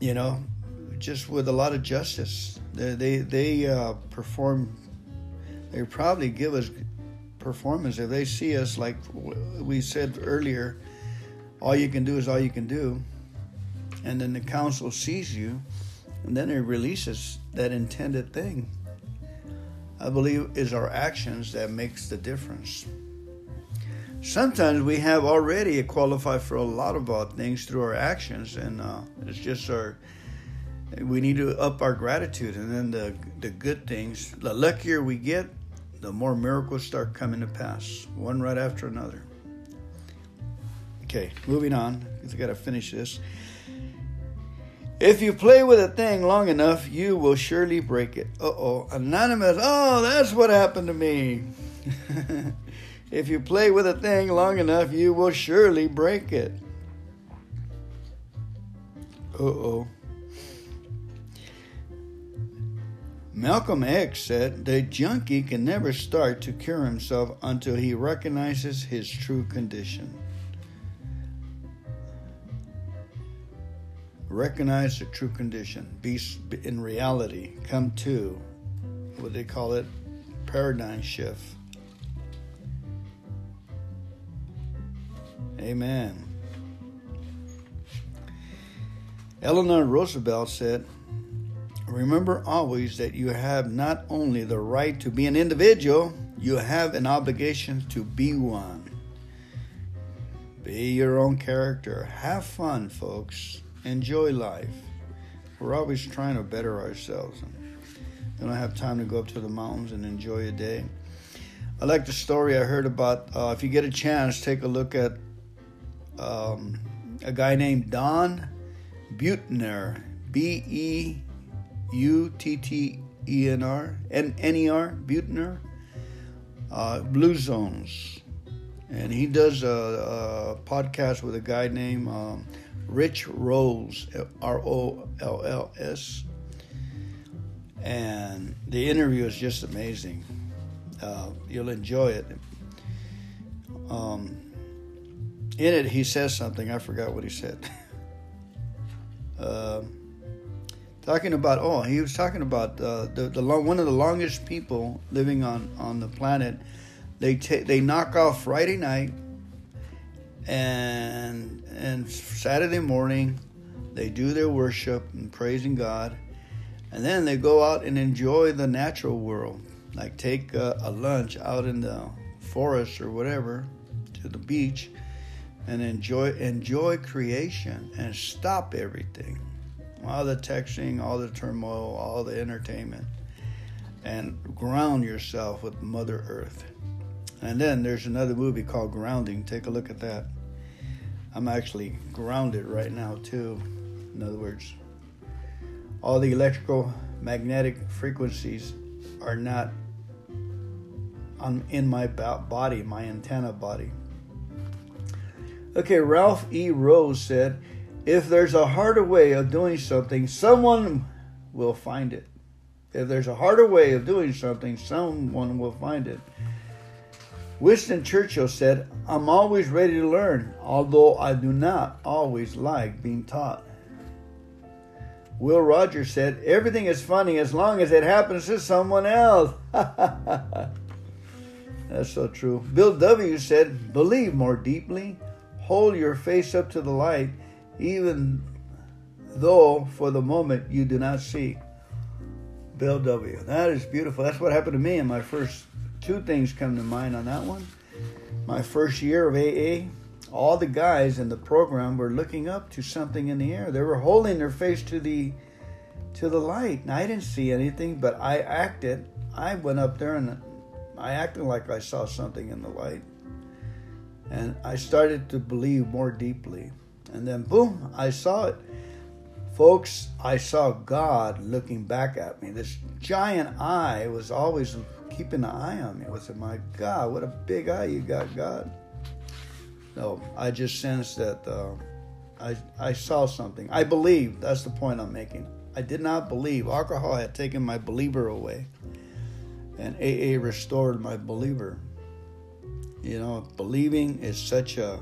you know, just with a lot of justice. They they, they uh, perform. They probably give us performance if they see us, like we said earlier. All you can do is all you can do, and then the counsel sees you, and then it releases that intended thing. I believe it's our actions that makes the difference. Sometimes we have already qualified for a lot of our things through our actions, and uh, it's just our, we need to up our gratitude, and then the the good things, the luckier we get, the more miracles start coming to pass, one right after another. Okay, moving on, I've got to finish this. If you play with a thing long enough, you will surely break it. Uh-oh, Anonymous. Oh, that's what happened to me. If you play with a thing long enough, you will surely break it. Uh-oh. Malcolm X said, the junkie can never start to cure himself until he recognizes his true condition. Recognize the true condition. Be in reality. Come to what they call it, paradigm shift. Amen. Eleanor Roosevelt said, remember always that you have not only the right to be an individual, you have an obligation to be one. Be your own character. Have fun, folks. Enjoy life. We're always trying to better ourselves. We don't have time to go up to the mountains and enjoy a day. I like the story I heard about, uh, if you get a chance, take a look at um, a guy named Don Buettner, B E U T T E N R, N E R, Buettner, uh, Blue Zones. And he does a, a podcast with a guy named um, Rich Rolls, R O L L S. And the interview is just amazing. Uh, you'll enjoy it. Um, in it, he says something. I forgot what he said. uh, talking about, oh, he was talking about uh, the, the long, one of the longest people living on, on the planet. They ta- they knock off Friday night and and Saturday morning. They do their worship and praising God. And then they go out and enjoy the natural world. Like take a, a lunch out in the forest or whatever, to the beach, and enjoy enjoy creation and stop everything. All the texting, all the turmoil, all the entertainment, and ground yourself with Mother Earth. And then there's another movie called Grounding. Take a look at that. I'm actually grounded right now too. In other words, all the electrical magnetic frequencies are not I'm in my body, my antenna body. Okay, Ralph E. Rose said, if there's a harder way of doing something, someone will find it. If there's a harder way of doing something, someone will find it. Winston Churchill said, I'm always ready to learn, although I do not always like being taught. Will Rogers said, everything is funny as long as it happens to someone else. That's so true. Bill W. said, believe more deeply. Hold your face up to the light, even though for the moment you do not see. Bill W. That is beautiful. That's what happened to me. And my first two things come to mind on that one. My first year of A A, all the guys in the program were looking up to something in the air. They were holding their face to the to the light. And I didn't see anything, but I acted. I went up there and I acted like I saw something in the light. And I started to believe more deeply. And then, boom, I saw it. Folks, I saw God looking back at me. This giant eye was always keeping an eye on me. I said, my God, what a big eye you got, God. No, I just sensed that uh, I I saw something. I believed. That's the point I'm making. I did not believe. Alcohol had taken my believer away. And A A restored my believer. You know, believing is such a...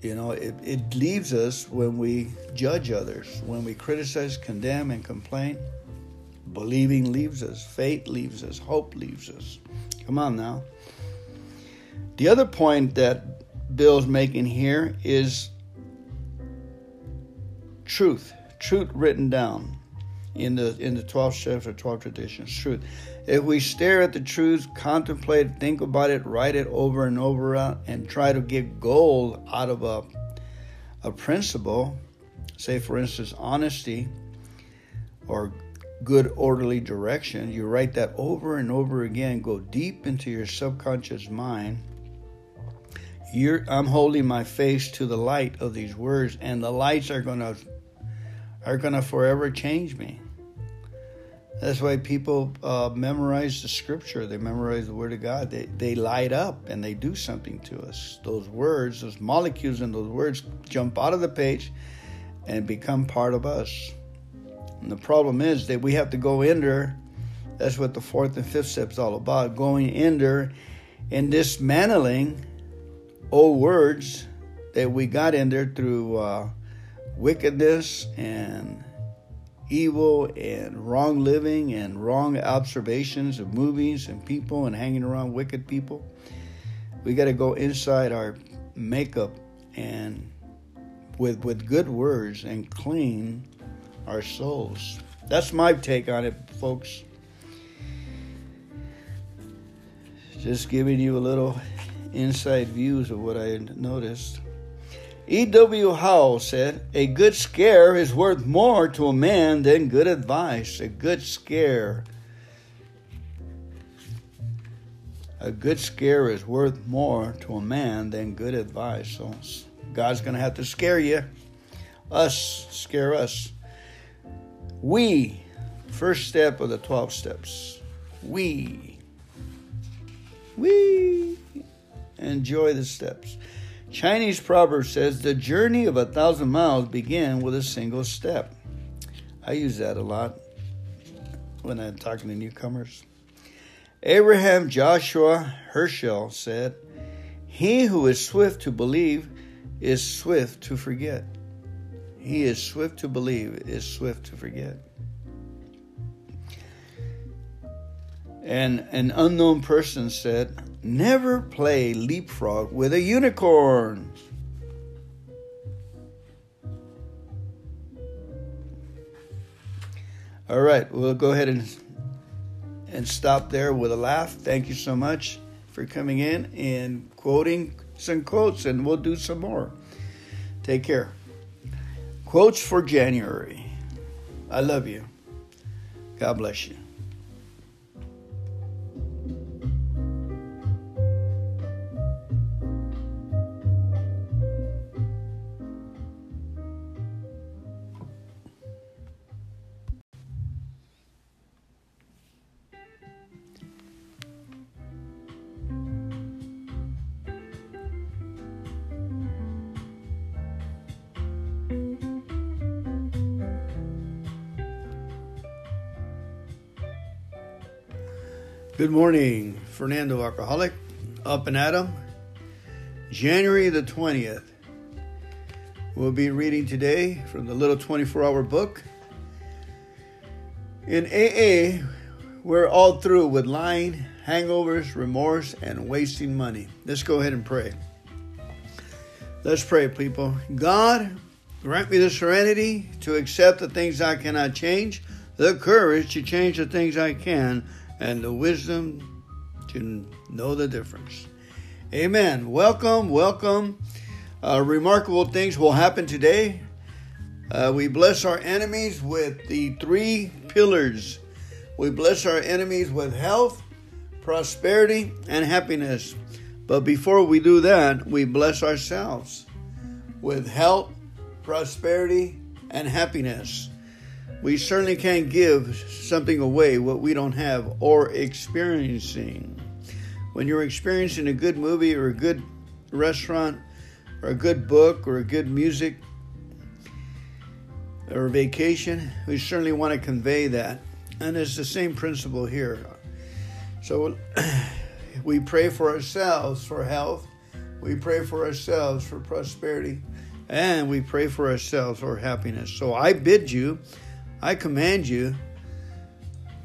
You know, it, it leaves us when we judge others. When we criticize, condemn, and complain, believing leaves us. Faith leaves us. Hope leaves us. Come on now. The other point that Bill's making here is truth. Truth written down in the in the twelve steps or twelve traditions. Truth. If we stare at the truth, contemplate, think about it, write it over and over out, and try to get gold out of a a principle, say for instance honesty or good orderly direction, you write that over and over again, go deep into your subconscious mind. You're, I'm holding my face to the light of these words, and the lights are gonna are gonna forever change me. That's why people uh, memorize the scripture. They memorize the word of God. They they light up and they do something to us. Those words, those molecules in those words, jump out of the page and become part of us. And the problem is that we have to go in there. That's what the fourth and fifth step is all about. Going in there and dismantling old words that we got in there through uh, wickedness and evil and wrong living and wrong observations of movies and people and hanging around wicked people. We got to go inside our makeup and with with good words and clean our souls. That's my take on it, folks. Just giving you a little inside views of what I noticed. E W Howell said, a good scare is worth more to a man than good advice. A good scare a good scare is worth more to a man than good advice. So God's going to have to scare you. Us, scare us. We, first step of the twelve steps. We, we enjoy the steps. Chinese proverb says, the journey of a thousand miles begins with a single step. I use that a lot when I'm talking to newcomers. Abraham Joshua Herschel said, he who is swift to believe is swift to forget. He is swift to believe is swift to forget. And an unknown person said, never play leapfrog with a unicorn. All right, we'll go ahead and and stop there with a laugh. Thank you so much for coming in and quoting some quotes, and we'll do some more. Take care. Quotes for January. I love you. God bless you. Good morning, Fernando Alcoholic, up and at 'em. January the twentieth. We'll be reading today from the little twenty-four hour book. In A A, we're all through with lying, hangovers, remorse, and wasting money. Let's go ahead and pray. Let's pray, people. God, grant me the serenity to accept the things I cannot change, the courage to change the things I can, and the wisdom to know the difference. Amen. Welcome, welcome. Uh, remarkable things will happen today. Uh, we bless our enemies with the three pillars. We bless our enemies with health, prosperity, and happiness. But before we do that, we bless ourselves with health, prosperity, and happiness. We certainly can't give something away what we don't have or experiencing. When you're experiencing a good movie or a good restaurant or a good book or a good music or a vacation, we certainly want to convey that. And it's the same principle here. So we pray for ourselves for health. We pray for ourselves for prosperity. And we pray for ourselves for happiness. So I bid you, I command you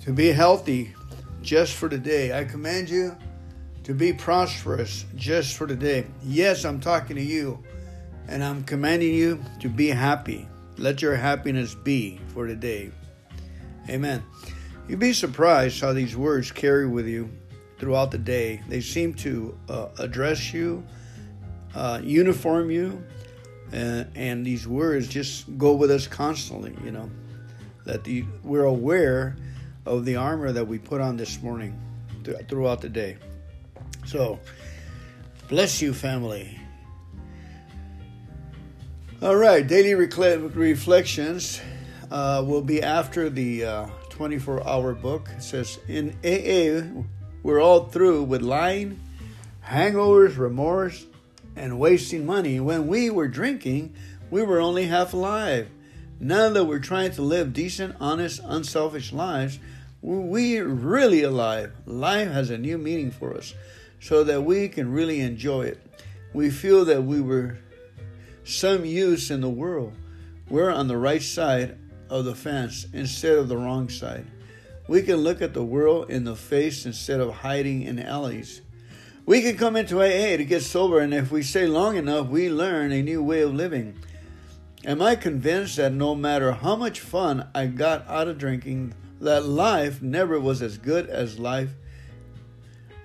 to be healthy just for today. I command you to be prosperous just for today. Yes, I'm talking to you, and I'm commanding you to be happy. Let your happiness be for today. Amen. You'd be surprised how these words carry with you throughout the day. They seem to uh, address you, uh, uniform you, uh, and these words just go with us constantly, you know. That the, we're aware of the armor that we put on this morning th- throughout the day. So, bless you, family. All right, daily recl- reflections uh, will be after the uh, twenty-four hour book. It says, in A A, we're all through with lying, hangovers, remorse, and wasting money. When we were drinking, we were only half alive. Now that we're trying to live decent, honest, unselfish lives, we're really alive. Life has a new meaning for us so that we can really enjoy it. We feel that we were some use in the world. We're on the right side of the fence instead of the wrong side. We can look at the world in the face instead of hiding in alleys. We can come into A A to get sober, and if we stay long enough, we learn a new way of living. Am I convinced that no matter how much fun I got out of drinking, that life never was as good as life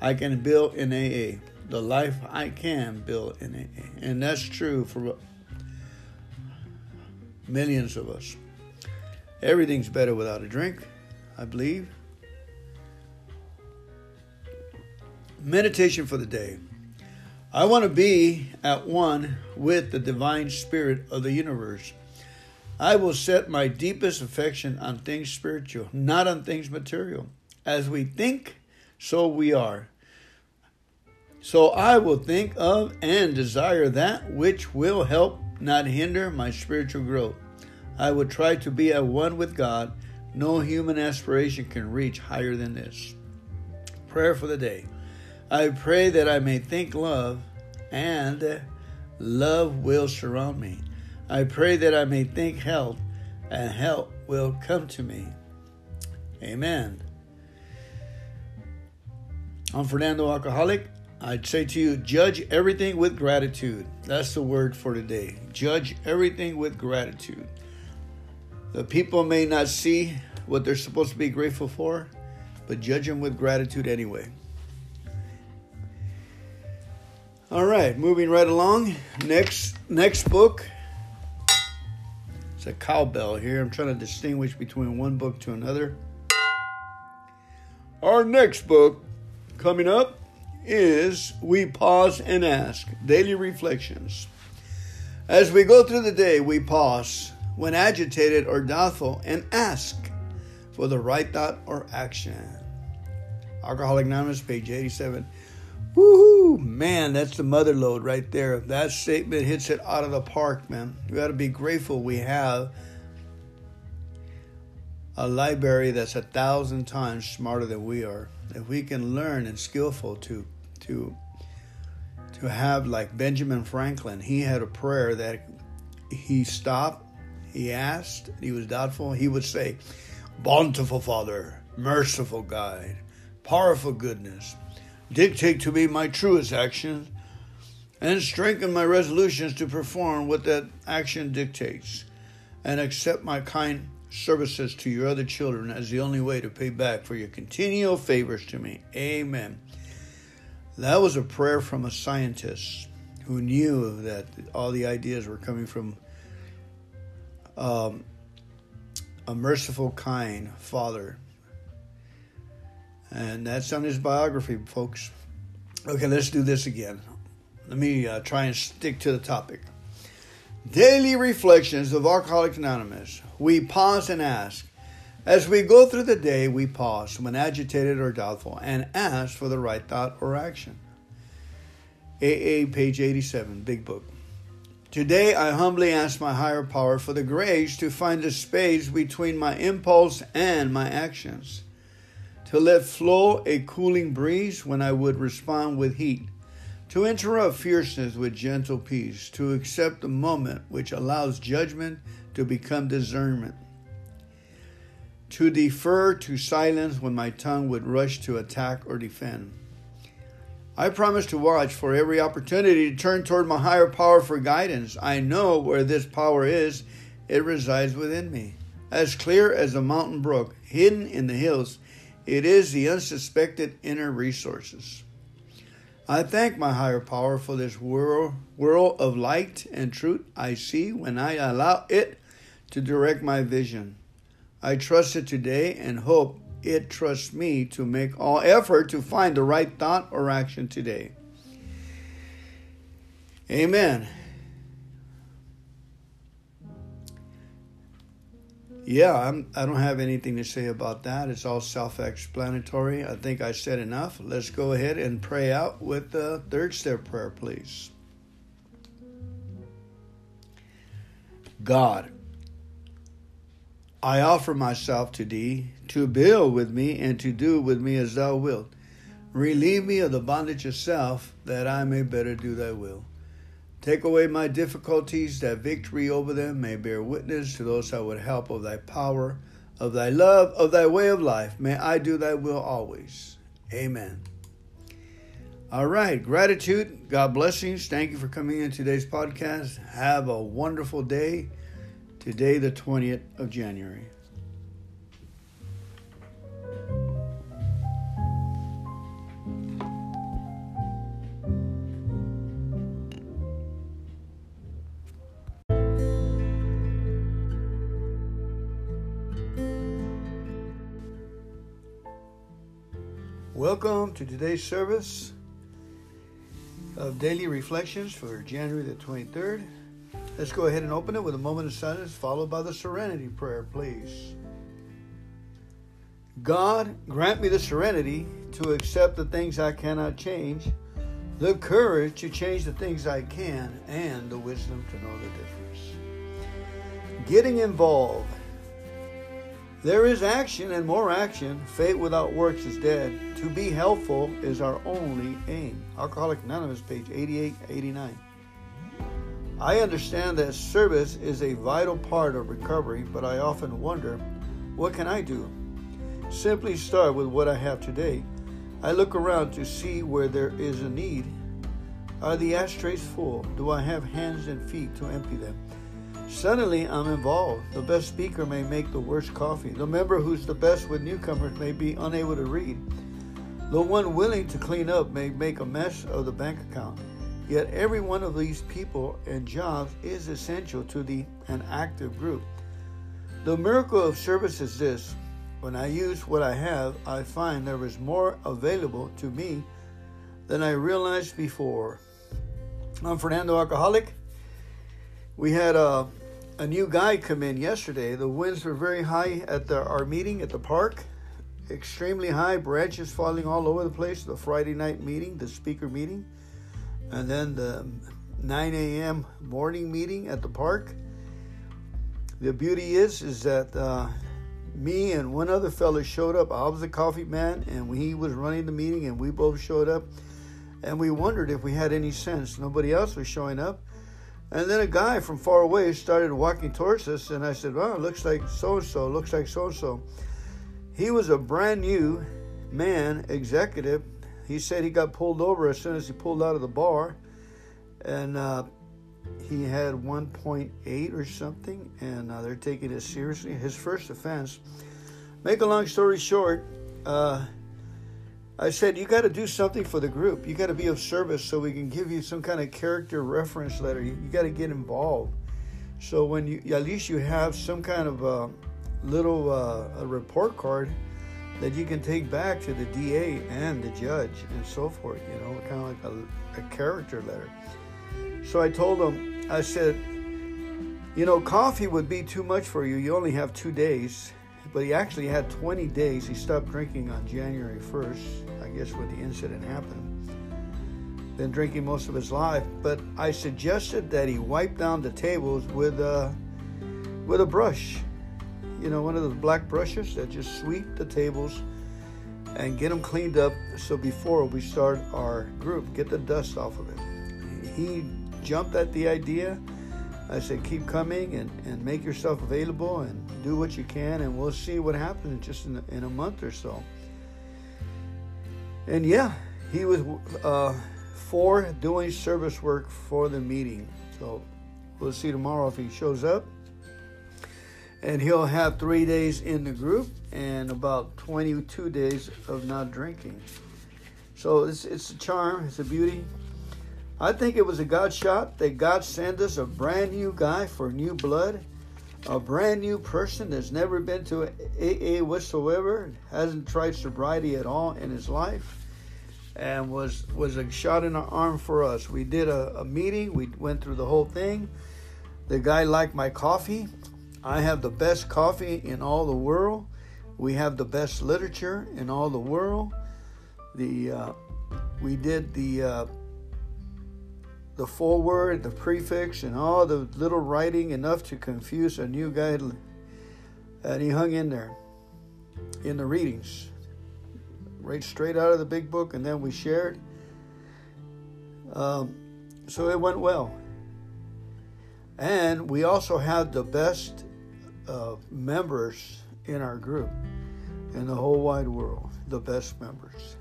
I can build in A A? The life I can build in A A. And that's true for millions of us. Everything's better without a drink, I believe. Meditation for the day. I want to be at one with the divine spirit of the universe. I will set my deepest affection on things spiritual, not on things material. As we think, so we are. So I will think of and desire that which will help, not hinder, my spiritual growth. I will try to be at one with God. No human aspiration can reach higher than this. Prayer for the day. I pray that I may think love, and love will surround me. I pray that I may think health, and health will come to me. Amen. I'm Fernando Alcoholic. I'd say to you, judge everything with gratitude. That's the word for today. Judge everything with gratitude. The people may not see what they're supposed to be grateful for, but judge them with gratitude anyway. All right, moving right along. Next next book. It's a cowbell here. I'm trying to distinguish between one book to another. Our next book coming up is We Pause and Ask, Daily Reflections. As we go through the day, we pause when agitated or doubtful and ask for the right thought or action. Alcoholics Anonymous, page eighty-seven. Woohoo! Man, that's the mother load right there. That statement hits it out of the park, man. We ought to be grateful we have a library that's a thousand times smarter than we are. If we can learn and skillful to to to have like Benjamin Franklin, he had a prayer that he stopped, he asked, he was doubtful. He would say, "Bountiful Father, merciful guide, powerful goodness, dictate to me my truest actions and strengthen my resolutions to perform what that action dictates, and accept my kind services to your other children as the only way to pay back for your continual favors to me. Amen." That was a prayer from a scientist who knew that all the ideas were coming from um, a merciful, kind Father. And that's on his biography, folks. Okay, let's do this again. Let me uh, try and stick to the topic. Daily Reflections of Alcoholics Anonymous. We pause and ask. As we go through the day, we pause when agitated or doubtful and ask for the right thought or action. A A, page eighty-seven, big book. Today, I humbly ask my higher power for the grace to find a space between my impulse and my actions, to let flow a cooling breeze when I would respond with heat, to interrupt fierceness with gentle peace, to accept the moment which allows judgment to become discernment, to defer to silence when my tongue would rush to attack or defend. I promise to watch for every opportunity to turn toward my higher power for guidance. I know where this power is. It resides within me, as clear as a mountain brook, hidden in the hills. It is the unsuspected inner resources. I thank my higher power for this world, world of light and truth I see when I allow it to direct my vision. I trust it today and hope it trusts me to make all effort to find the right thought or action today. Amen. Yeah, I'm, I don't have anything to say about that. It's all self-explanatory. I think I said enough. Let's go ahead and pray out with the third step prayer, please. God, I offer myself to Thee to build with me and to do with me as Thou wilt. Relieve me of the bondage of self that I may better do Thy will. Take away my difficulties, that victory over them may bear witness to those I would help of Thy power, of Thy love, of Thy way of life. May I do Thy will always. Amen. All right. Gratitude. God blessings. Thank you for coming in today's podcast. Have a wonderful day. Today, the twentieth of January. Welcome to today's service. of Daily Reflections for January the twenty-third. Let's go ahead and open it with a moment of silence, followed by the serenity prayer, please. God, grant me the serenity to accept the things I cannot change, the courage to change the things I can, and the wisdom to know the difference. Getting involved. There is action and more action. Faith without works is dead. To be helpful is our only aim. Alcoholics Anonymous, page eighty-eight eighty-nine. I understand that service is a vital part of recovery, but I often wonder, what can I do? Simply start with what I have today. I look around to see where there is a need. Are the ashtrays full? Do I have hands and feet to empty them? Suddenly, I'm involved. The best speaker may make the worst coffee. The member who's the best with newcomers may be unable to read. The one willing to clean up may make a mess of the bank account. Yet every one of these people and jobs is essential to the an active group. The miracle of service is this. When I use what I have, I find there is more available to me than I realized before. I'm Fernando Alcoholic. We had a, a new guy come in yesterday. The winds were very high at the, our meeting at the park. Extremely high, branches falling all over the place. The Friday night meeting, the speaker meeting. And then the nine a.m. morning meeting at the park. The beauty is, is that uh, me and one other fella showed up. I was the coffee man, and he was running the meeting, and we both showed up. And we wondered if we had any sense. Nobody else was showing up. And then a guy from far away started walking towards us, and I said, well, it looks like so-and-so, looks like so-and-so. He was a brand-new man, executive. He said he got pulled over as soon as he pulled out of the bar, and uh, he had one point eight or something, and uh, they're taking it seriously. His first offense. Make a long story short, uh, I said, you got to do something for the group. You got to be of service so we can give you some kind of character reference letter. You, you got to get involved. So when you, at least you have some kind of a little uh, a report card that you can take back to the D A and the judge and so forth, you know, kind of like a, a character letter. So I told him, I said, you know, coffee would be too much for you. You only have two days. But he actually had twenty days. He stopped drinking on January first, I guess, when the incident happened. Been drinking most of his life. But I suggested that he wipe down the tables with a, with a brush. You know, one of those black brushes that just sweep the tables and get them cleaned up so before we start our group, get the dust off of it. He jumped at the idea. I said, keep coming and, and make yourself available and do what you can, and we'll see what happens just in, the, in a month or so. And yeah, he was uh, for doing service work for the meeting. So we'll see tomorrow if he shows up. And he'll have three days in the group and about twenty-two days of not drinking. So it's, it's a charm. It's a beauty. I think it was a God shot that God sent us a brand new guy for new blood, a brand new person that's never been to A A whatsoever, hasn't tried sobriety at all in his life, and was, was a shot in the arm for us. We did a, a meeting. We went through the whole thing. The guy liked my coffee. I have the best coffee in all the world. We have the best literature in all the world. The uh, we did the... Uh, the foreword, the prefix, and all the little writing enough to confuse a new guy. And he hung in there in the readings, right straight out of the big book, and then we shared. Um, so it went well. And we also had the best uh, members in our group in the whole wide world, the best members.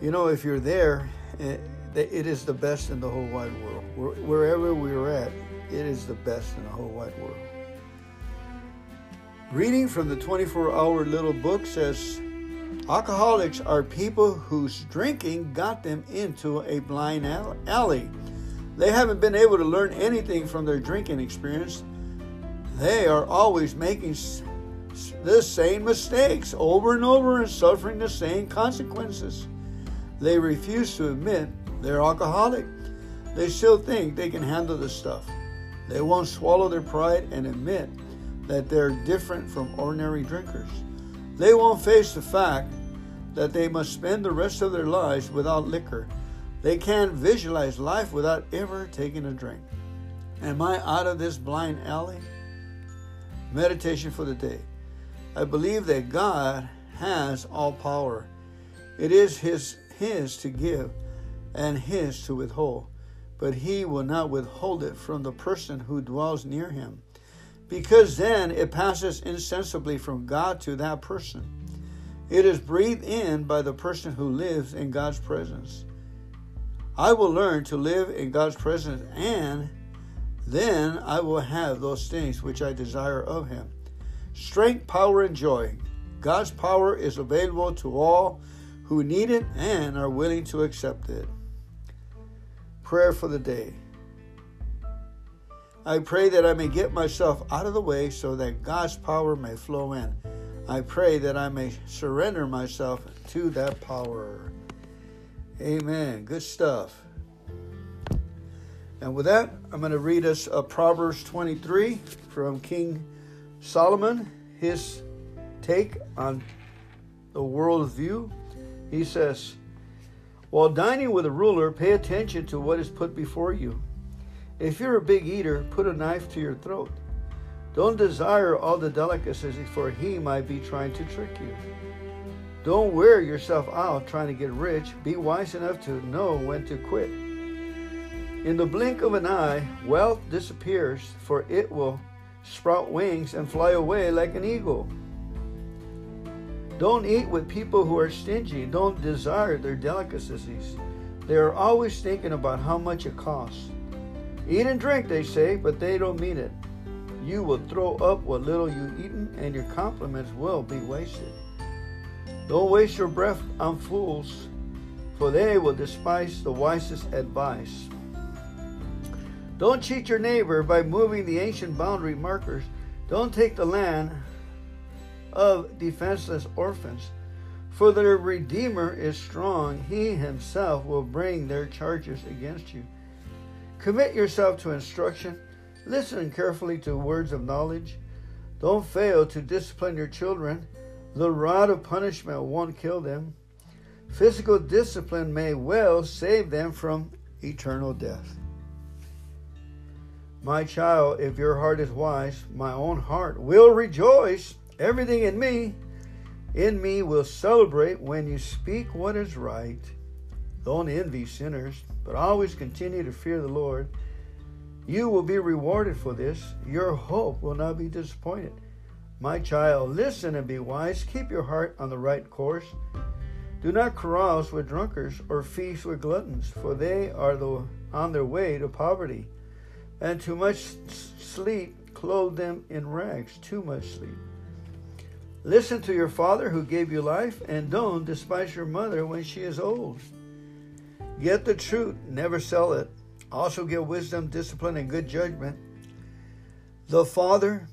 You know, if you're there... It, It is the best in the whole wide world. Wherever we're at, it is the best in the whole wide world. Reading from the twenty-four hour little book says, alcoholics are people whose drinking got them into a blind alley. They haven't been able to learn anything from their drinking experience. They are always making the same mistakes over and over and suffering the same consequences. They refuse to admit they're alcoholic, they still think they can handle this stuff. They won't swallow their pride and admit that they're different from ordinary drinkers. They won't face the fact that they must spend the rest of their lives without liquor. They can't visualize life without ever taking a drink. Am I out of this blind alley? Meditation for the day. I believe that God has all power. It is his, his to give and his to withhold, but he will not withhold it from the person who dwells near him, because then it passes insensibly from God to that person. It is breathed in by the person who lives in God's presence. I will learn to live in God's presence, and then I will have those things which I desire of him. Strength, power, and joy. God's power is available to all who need it and are willing to accept it. Prayer for the day. I pray that I may get myself out of the way so that God's power may flow in. I pray that I may surrender myself to that power. Amen. Good stuff. And with that, I'm going to read us uh, Proverbs twenty-three from King Solomon, his take on the world view. He says, while dining with a ruler, pay attention to what is put before you. If you're a big eater, put a knife to your throat. Don't desire all the delicacies, for he might be trying to trick you. Don't wear yourself out trying to get rich. Be wise enough to know when to quit. In the blink of an eye, wealth disappears, for it will sprout wings and fly away like an eagle. Don't eat with people who are stingy. Don't desire their delicacies. They are always thinking about how much it costs. Eat and drink, they say, but they don't mean it. You will throw up what little you've eaten, and your compliments will be wasted. Don't waste your breath on fools, for they will despise the wisest advice. Don't cheat your neighbor by moving the ancient boundary markers. Don't take the land of defenseless orphans, for their Redeemer is strong. He himself will bring their charges against you. Commit yourself to instruction. Listen carefully to words of knowledge. Don't fail to discipline your children. The rod of punishment won't kill them. Physical discipline may well save them from eternal death. My child, if your heart is wise, my own heart will rejoice. Everything in me, in me will celebrate when you speak what is right. Don't envy sinners, but always continue to fear the Lord. You will be rewarded for this. Your hope will not be disappointed. My child, listen and be wise. Keep your heart on the right course. Do not carouse with drunkards or feast with gluttons, for they are the, on their way to poverty. And too much sleep clothed them in rags. Too much sleep. Listen to your father who gave you life, and don't despise your mother when she is old. Get the truth, never sell it. Also get wisdom, discipline, and good judgment. The father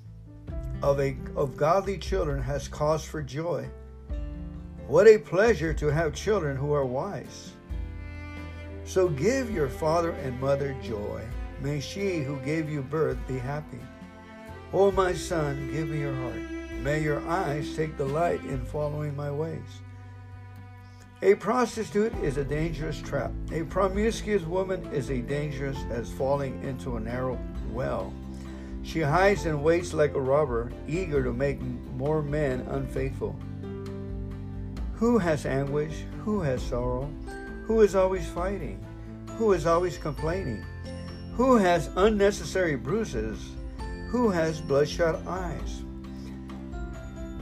of a of godly children has cause for joy. What a pleasure to have children who are wise. So give your father and mother joy. May she who gave you birth be happy. O my son, give me your heart. May your eyes take delight in following my ways. A prostitute is a dangerous trap. A promiscuous woman is as dangerous as falling into a narrow well. She hides and waits like a robber, eager to make more men unfaithful. Who has anguish? Who has sorrow? Who is always fighting? Who is always complaining? Who has unnecessary bruises? Who has bloodshot eyes?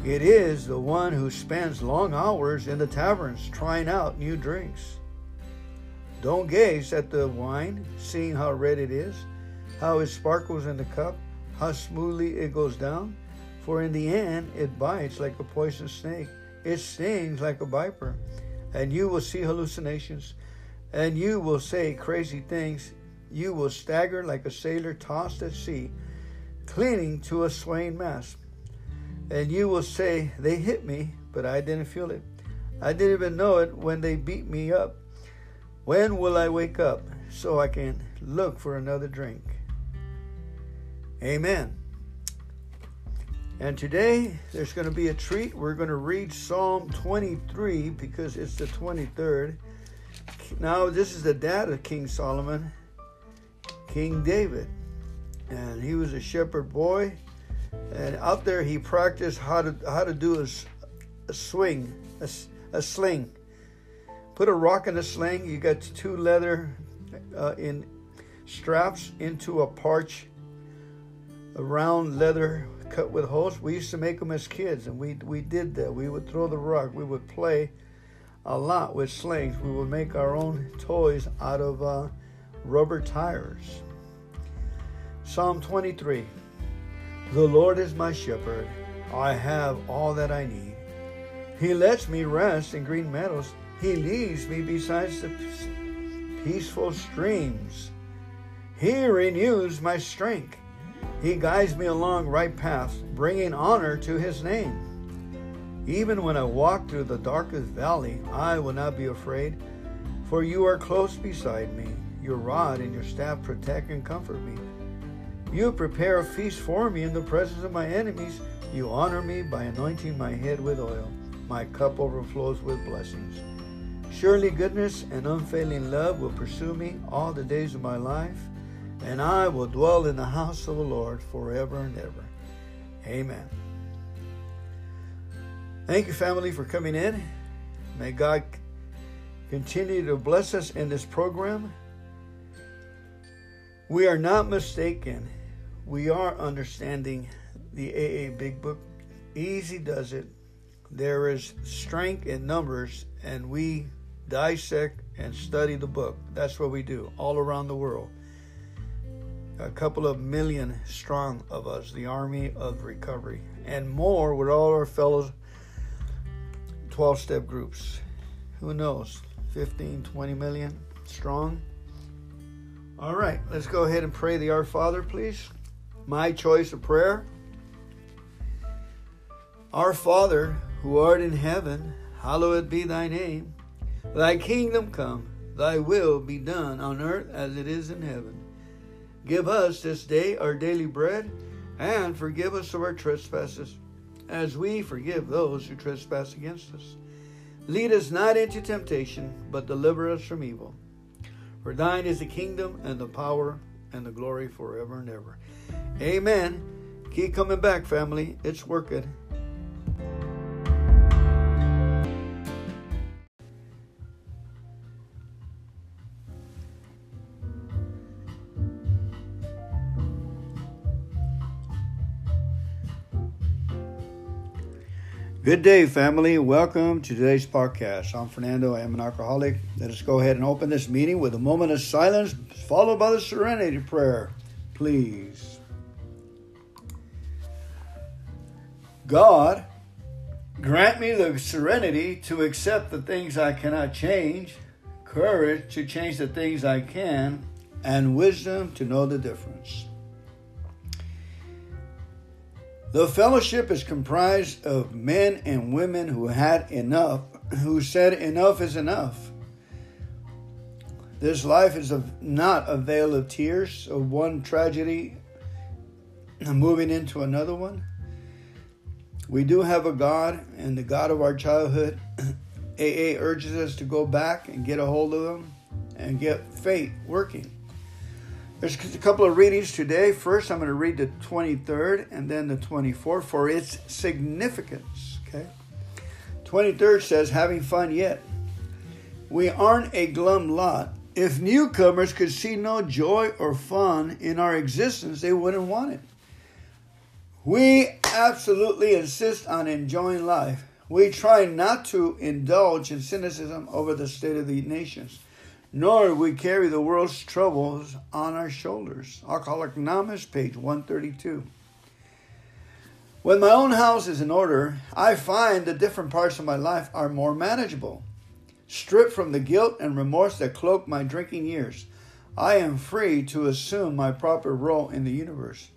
It is the one who spends long hours in the taverns trying out new drinks. Don't gaze at the wine, seeing how red it is, how it sparkles in the cup, how smoothly it goes down. For in the end, it bites like a poisonous snake. It stings like a viper. And you will see hallucinations. And you will say crazy things. You will stagger like a sailor tossed at sea, clinging to a swaying mast. And you will say, they hit me, but I didn't feel it. I didn't even know it when they beat me up. When will I wake up so I can look for another drink? Amen. And today, there's going to be a treat. We're going to read Psalm twenty-three because it's the twenty-third. Now, this is the dad of King Solomon, King David. And he was a shepherd boy. And out there, he practiced how to how to do a, a swing, a, a sling. Put a rock in a sling. You got two leather uh, in straps into a parch, a round leather cut with holes. We used to make them as kids, and we we did that. We would throw the rock. We would play a lot with slings. We would make our own toys out of uh, rubber tires. Psalm twenty-three. The Lord is my shepherd. I have all that I need. He lets me rest in green meadows. He leads me beside the peaceful streams. He renews my strength. He guides me along right paths, bringing honor to his name. Even when I walk through the darkest valley, I will not be afraid, for you are close beside me. Your rod and your staff protect and comfort me. You prepare a feast for me in the presence of my enemies. You honor me by anointing my head with oil. My cup overflows with blessings. Surely goodness and unfailing love will pursue me all the days of my life, and I will dwell in the house of the Lord forever and ever. Amen. Thank you, family, for coming in. May God continue to bless us in this program. We are not mistaken. We are understanding the A A Big Book. Easy does it. There is strength in numbers, and we dissect and study the book. That's what we do all around the world. A couple of million strong of us, the army of recovery, and more with all our fellow twelve-step groups. Who knows? fifteen, twenty million strong. All right, let's go ahead and pray the Our Father, please. My choice of prayer. Our Father, who art in heaven, hallowed be thy name. Thy kingdom come, thy will be done on earth as it is in heaven. Give us this day our daily bread, and forgive us of our trespasses, as we forgive those who trespass against us. Lead us not into temptation, but deliver us from evil. For thine is the kingdom, and the power, and the glory forever and ever. Amen. Keep coming back, family. It's working. Good day, family. Welcome to today's podcast. I'm Fernando. I am an alcoholic. Let us go ahead and open this meeting with a moment of silence, followed by the serenity prayer. Please. God, grant me the serenity to accept the things I cannot change, courage to change the things I can, and wisdom to know the difference. The fellowship is comprised of men and women who had enough, who said enough is enough. This life is a, not a veil of tears, of one tragedy moving into another one. We do have a God, and the God of our childhood, A A urges us to go back and get a hold of him and get faith working. There's a couple of readings today. First, I'm going to read the twenty-third and then the twenty-fourth for its significance. Okay, twenty-third says, having fun yet. We aren't a glum lot. If newcomers could see no joy or fun in our existence, they wouldn't want it. We absolutely insist on enjoying life. We try not to indulge in cynicism over the state of the nations. Nor do we carry the world's troubles on our shoulders. Alcoholics Anonymous, page one thirty-two. When my own house is in order, I find that different parts of my life are more manageable. Stripped from the guilt and remorse that cloak my drinking years, I am free to assume my proper role in the universe.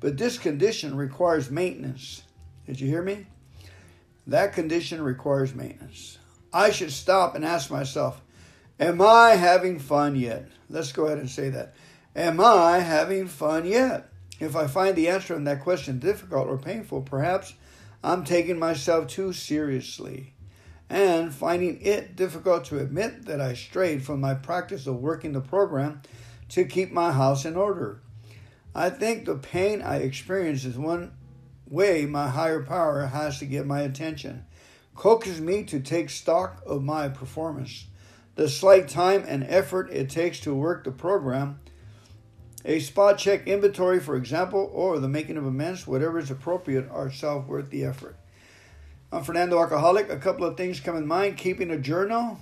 But this condition requires maintenance. Did you hear me? That condition requires maintenance. I should stop and ask myself, Am I having fun yet? Let's go ahead and say that. Am I having fun yet? If I find the answer in that question difficult or painful, perhaps I'm taking myself too seriously and finding it difficult to admit that I strayed from my practice of working the program to keep my house in order. I think the pain I experience is one way my higher power has to get my attention, coaxes me to take stock of my performance. The slight time and effort it takes to work the program, a spot check inventory, for example, or the making of amends, whatever is appropriate, are self-worth the effort. I'm Fernando Alcoholic. A couple of things come in mind. Keeping a journal,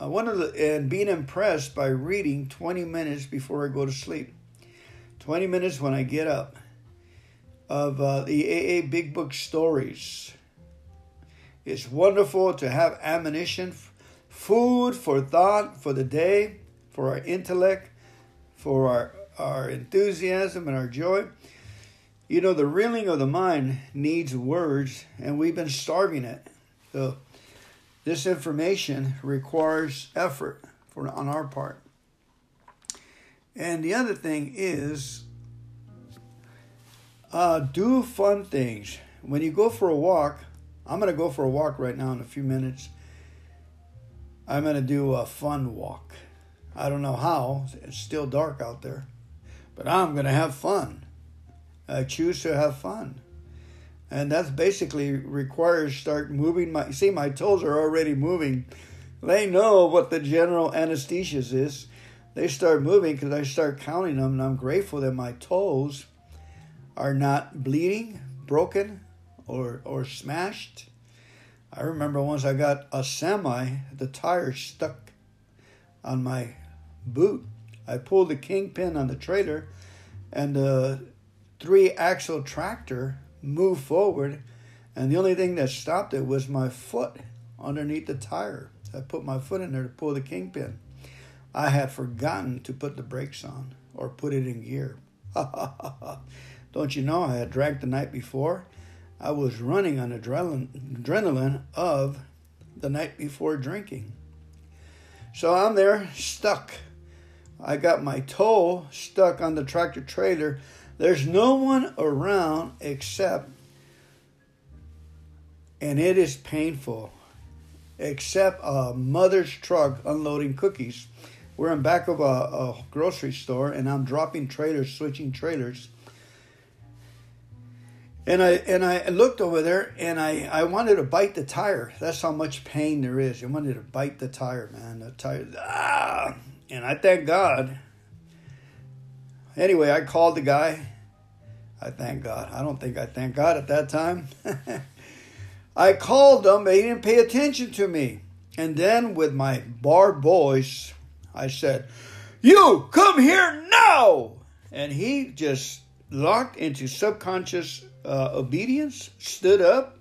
uh, one of the, and being impressed by reading twenty minutes before I go to sleep, twenty minutes when I get up, of uh, the A A Big Book stories. It's wonderful to have ammunition, food for thought for the day, for our intellect, for our, our enthusiasm and our joy. You know, the reeling of the mind needs words, and we've been starving it. So this information requires effort for, on our part. And the other thing is, uh, do fun things. When you go for a walk, I'm going to go for a walk right now in a few minutes. I'm going to do a fun walk. I don't know how. It's still dark out there. But I'm going to have fun. I choose to have fun. And that's basically requires start moving my... See, my toes are already moving. They know what the general anesthesia is. They start moving because I start counting them. And I'm grateful that my toes are not bleeding, broken, or or smashed. I remember once I got a semi, the tire stuck on my boot. I pulled the kingpin on the trailer, and the three-axle tractor moved forward, and the only thing that stopped it was my foot underneath the tire. I put my foot in there to pull the kingpin. I had forgotten to put the brakes on or put it in gear. Don't you know I had drank the night before? I was running on adrenaline, adrenaline of the night before drinking. So I'm there, stuck. I got my toe stuck on the tractor trailer. There's no one around except, and it is painful, except a mother's truck unloading cookies. We're in back of a, a grocery store, and I'm dropping trailers, switching trailers. And I and I looked over there, and I, I wanted to bite the tire. That's how much pain there is. I wanted to bite the tire, man. The tire, ah! And I thank God. Anyway, I called the guy. I thank God. I don't think I thank God at that time. I called him, but he didn't pay attention to me. And then with my bar voice, I said, "You come here now!" And he just locked into subconscious Uh, obedience, stood up.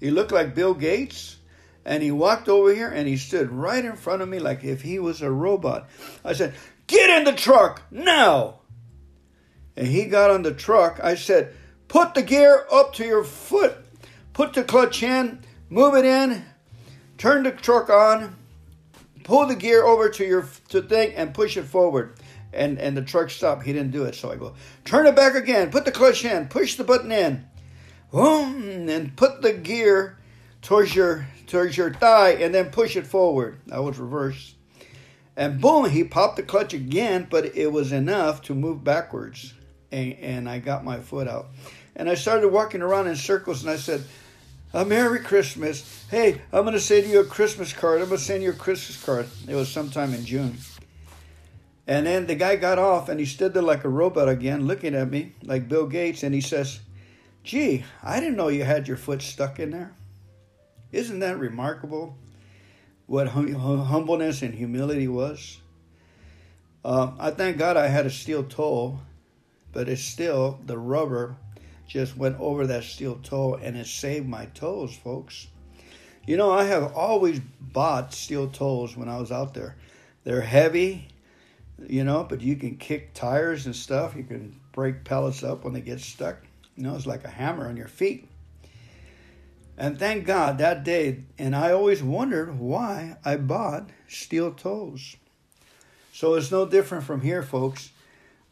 He looked like Bill Gates, and he walked over here, and he stood right in front of me like if he was a robot. I said, "Get in the truck now!" And he got on the truck. I said, "Put the gear up to your foot. Put the clutch in. Move it in. Turn the truck on. Pull the gear over to your to thing and push it forward." And and the truck stopped. He didn't do it. So I go, "Turn it back again. Put the clutch in. Push the button in. Boom. And put the gear towards your towards your thigh and then push it forward." I was reversed. And boom, he popped the clutch again, but it was enough to move backwards. And, and I got my foot out. And I started walking around in circles, and I said, "A Merry Christmas. Hey, I'm going to send you a Christmas card. I'm going to send you a Christmas card." It was sometime in June. And then the guy got off, and he stood there like a robot again, looking at me like Bill Gates, and he says, "Gee, I didn't know you had your foot stuck in there. Isn't that remarkable what hum- humbleness and humility was?" Uh, I thank God I had a steel toe, but it's still, the rubber just went over that steel toe, and it saved my toes, folks. You know, I have always bought steel toes when I was out there. They're heavy. You know, but you can kick tires and stuff. You can break pellets up when they get stuck. You know, it's like a hammer on your feet. And thank God that day, and I always wondered why I bought steel toes. So it's no different from here, folks.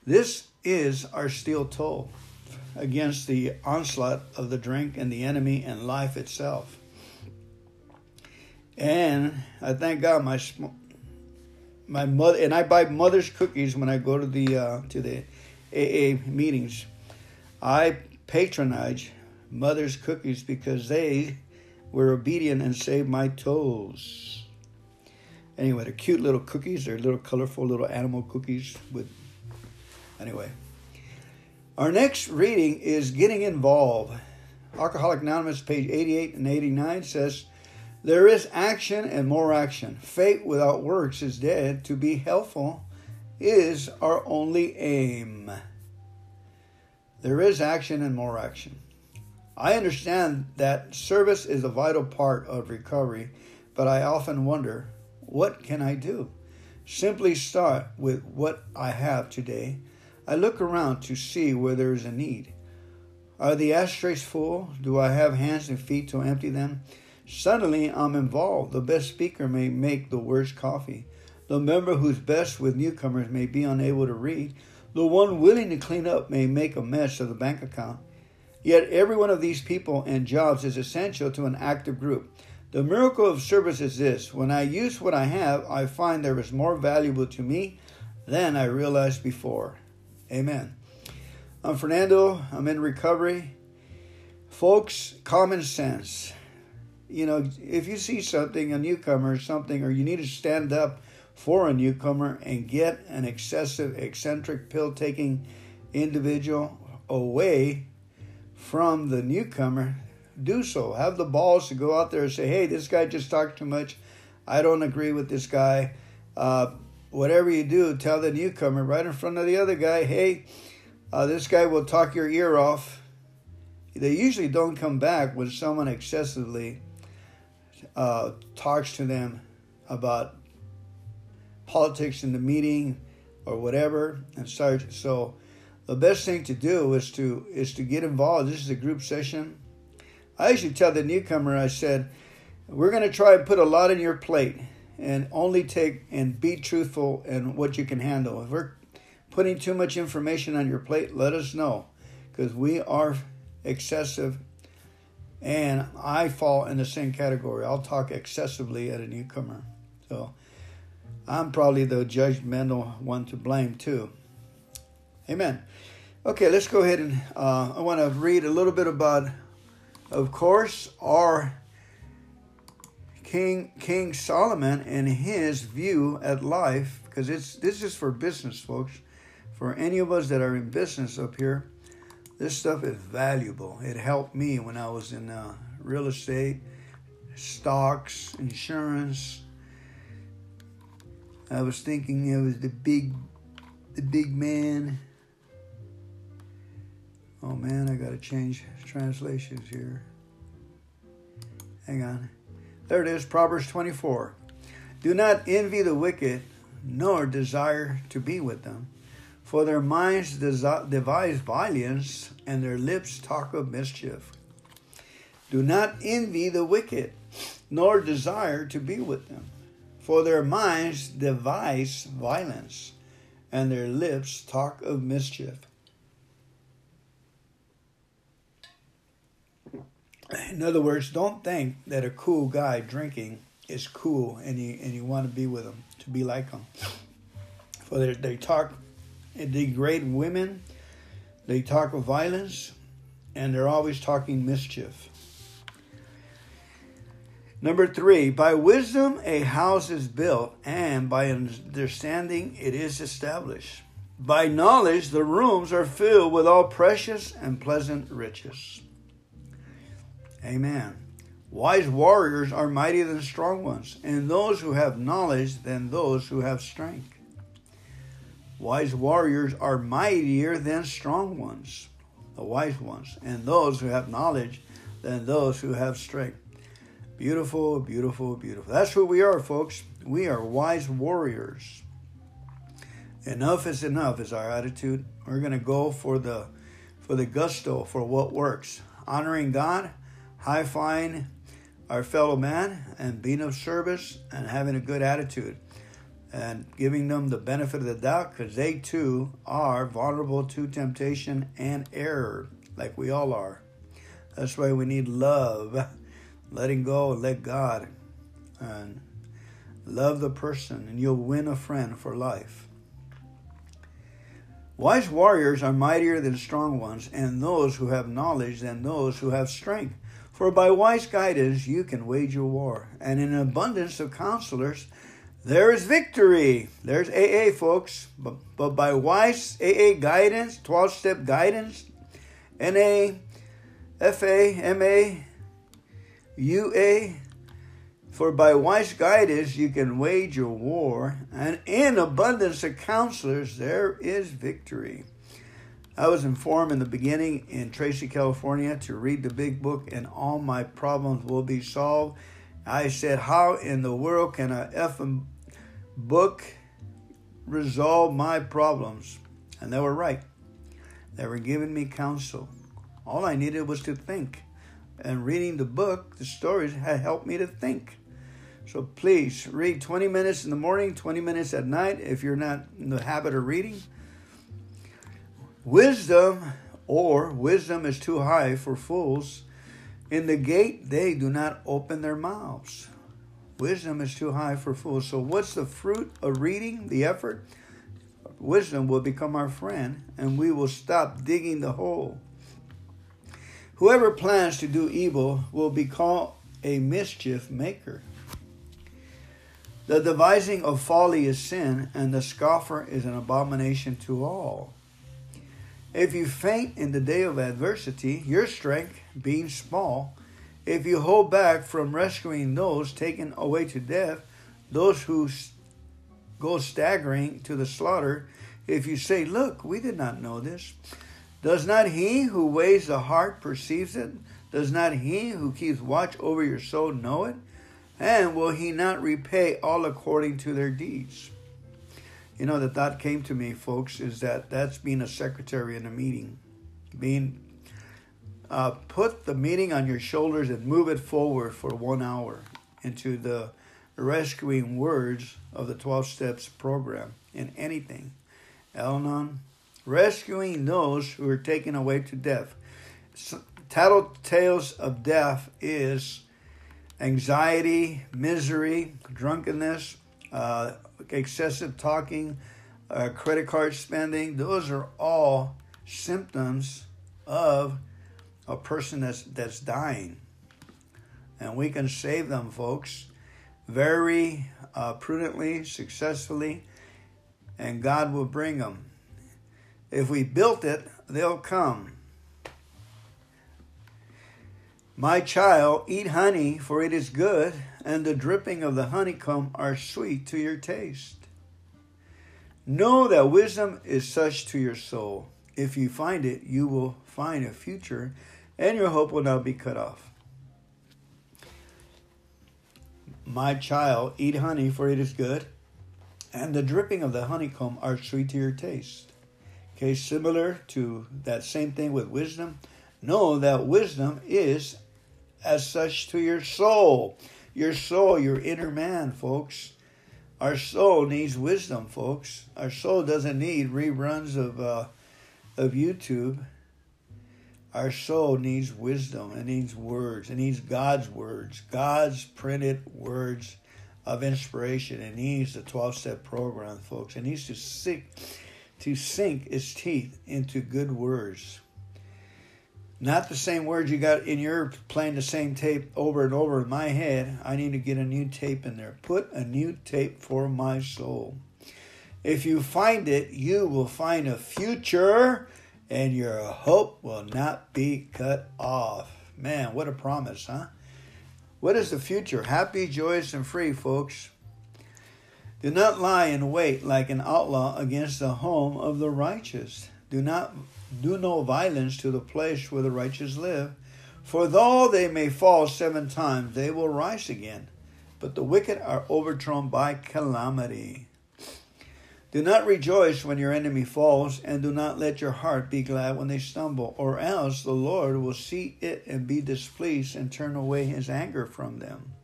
This is our steel toe against the onslaught of the drink and the enemy and life itself. And I thank God my my mother, and I buy mother's cookies when I go to the uh, to the A A meetings. I patronize mother's cookies because they were obedient and saved my toes. Anyway, they're cute little cookies. They're little colorful little animal cookies with. Anyway, our next reading is Getting Involved. Alcoholics Anonymous, page eighty-eight and eighty-nine says, there is action and more action. Faith without works is dead. To be helpful is our only aim. There is action and more action. I understand that service is a vital part of recovery, but I often wonder, what can I do? Simply start with what I have today. I look around to see where there is a need. Are the ashtrays full? Do I have hands and feet to empty them? Suddenly, I'm involved. The best speaker may make the worst coffee. The member who's best with newcomers may be unable to read. The one willing to clean up may make a mess of the bank account. Yet every one of these people and jobs is essential to an active group. The miracle of service is this. When I use what I have, I find there is more valuable to me than I realized before. Amen. I'm Fernando. I'm in recovery. Folks, common sense. You know, if you see something, a newcomer or something, or you need to stand up for a newcomer and get an excessive, eccentric, pill-taking individual away from the newcomer, do so. Have the balls to go out there and say, hey, this guy just talked too much. I don't agree with this guy. Uh, whatever you do, tell the newcomer right in front of the other guy, hey, uh, this guy will talk your ear off. They usually don't come back when someone excessively Uh, talks to them about politics in the meeting or whatever, and such. So the best thing to do is to is to get involved. This is a group session. I usually tell the newcomer, I said, we're going to try and put a lot on your plate and only take and be truthful in what you can handle. If we're putting too much information on your plate, let us know, because we are excessive. And I fall in the same category. I'll talk excessively at a newcomer. So I'm probably the judgmental one to blame too. Amen. Okay, let's go ahead and uh, I want to read a little bit about, of course, our King King Solomon and his view at life. Because it's this is for business, folks. For any of us that are in business up here. This stuff is valuable. It helped me when I was in uh, real estate, stocks, insurance. I was thinking it was the big, the big man. Oh man, I gotta change translations here. Hang on. There it is, Proverbs twenty-four. Do not envy the wicked, nor desire to be with them. For their minds devise violence, and their lips talk of mischief. Do not envy the wicked, nor desire to be with them. For their minds devise violence, and their lips talk of mischief. In other words, don't think that a cool guy drinking is cool, and you and you want to be with him, to be like him. For they, they talk... They degrade women, they talk of violence, and they're always talking mischief. Number three, by wisdom a house is built, and by understanding it is established. By knowledge the rooms are filled with all precious and pleasant riches. Amen. Wise warriors are mightier than strong ones, and those who have knowledge than those who have strength. Wise warriors are mightier than strong ones, the wise ones, and those who have knowledge than those who have strength. Beautiful, beautiful, beautiful. That's who we are, folks. We are wise warriors. Enough is enough is our attitude. We're going to go for the for the gusto, for what works. Honoring God, high-fiving our fellow man and being of service and having a good attitude and giving them the benefit of the doubt, because they too are vulnerable to temptation and error like we all are. That's why we need love, letting go, let God, and love the person, and you'll win a friend for life. Wise warriors are mightier than strong ones, and those who have knowledge than those who have strength. For by wise guidance you can wage your war, and in abundance of counselors there is victory. There's A A, folks. But, but by wise A A guidance, twelve-step guidance, N A, F A, M A, U A, for by wise guidance you can wage your war, and in abundance of counselors there is victory. I was informed in the beginning in Tracy, California, to read the big book and all my problems will be solved. I said, how in the world can a effing book resolve my problems? And they were right. They were giving me counsel. All I needed was to think. And reading the book, the stories, had helped me to think. So please read twenty minutes in the morning, twenty minutes at night if you're not in the habit of reading. Wisdom, or wisdom is too high for fools. In the gate, they do not open their mouths. Wisdom is too high for fools. So what's the fruit of reading, the effort? Wisdom will become our friend, and we will stop digging the hole. Whoever plans to do evil will be called a mischief maker. The devising of folly is sin, and the scoffer is an abomination to all. If you faint in the day of adversity, your strength being small, if you hold back from rescuing those taken away to death, those who go staggering to the slaughter, if you say, look, we did not know this. Does not he who weighs the heart perceives it? Does not he who keeps watch over your soul know it? And will he not repay all according to their deeds? You know, the thought came to me, folks, is that that's being a secretary in a meeting. Being, uh, put the meeting on your shoulders and move it forward for one hour into the rescuing words of the twelve steps program in anything. Al-Anon. Rescuing those who are taken away to death. Tattletales of death is anxiety, misery, drunkenness, uh, excessive talking, uh, credit card spending. Those are all symptoms of a person that's, that's dying. And we can save them, folks, very uh, prudently, successfully, and God will bring them. If we built it, they'll come. My child, eat honey, for it is good, and the dripping of the honeycomb are sweet to your taste. Know that wisdom is such to your soul. If you find it, you will find a future, and your hope will not be cut off. My child, eat honey, for it is good, and the dripping of the honeycomb are sweet to your taste. Okay, similar to that same thing with wisdom. Know that wisdom is as such to your soul. Your soul, your inner man, folks. Our soul needs wisdom, folks. Our soul doesn't need reruns of uh, of YouTube. Our soul needs wisdom. It needs words. It needs God's words. God's printed words of inspiration. It needs the twelve-step program, folks. It needs to seek... to sink its teeth into good words. Not the same words you got in your playing the same tape over and over in my head. I need to get a new tape in there. Put a new tape for my soul. If you find it, you will find a future and your hope will not be cut off. Man, what a promise, huh? What is the future? Happy, joyous, and free, folks. Do not lie in wait like an outlaw against the home of the righteous. Do not do no violence to the place where the righteous live. For though they may fall seven times, they will rise again. But the wicked are overthrown by calamity. Do not rejoice when your enemy falls, and do not let your heart be glad when they stumble, or else the Lord will see it and be displeased and turn away his anger from them.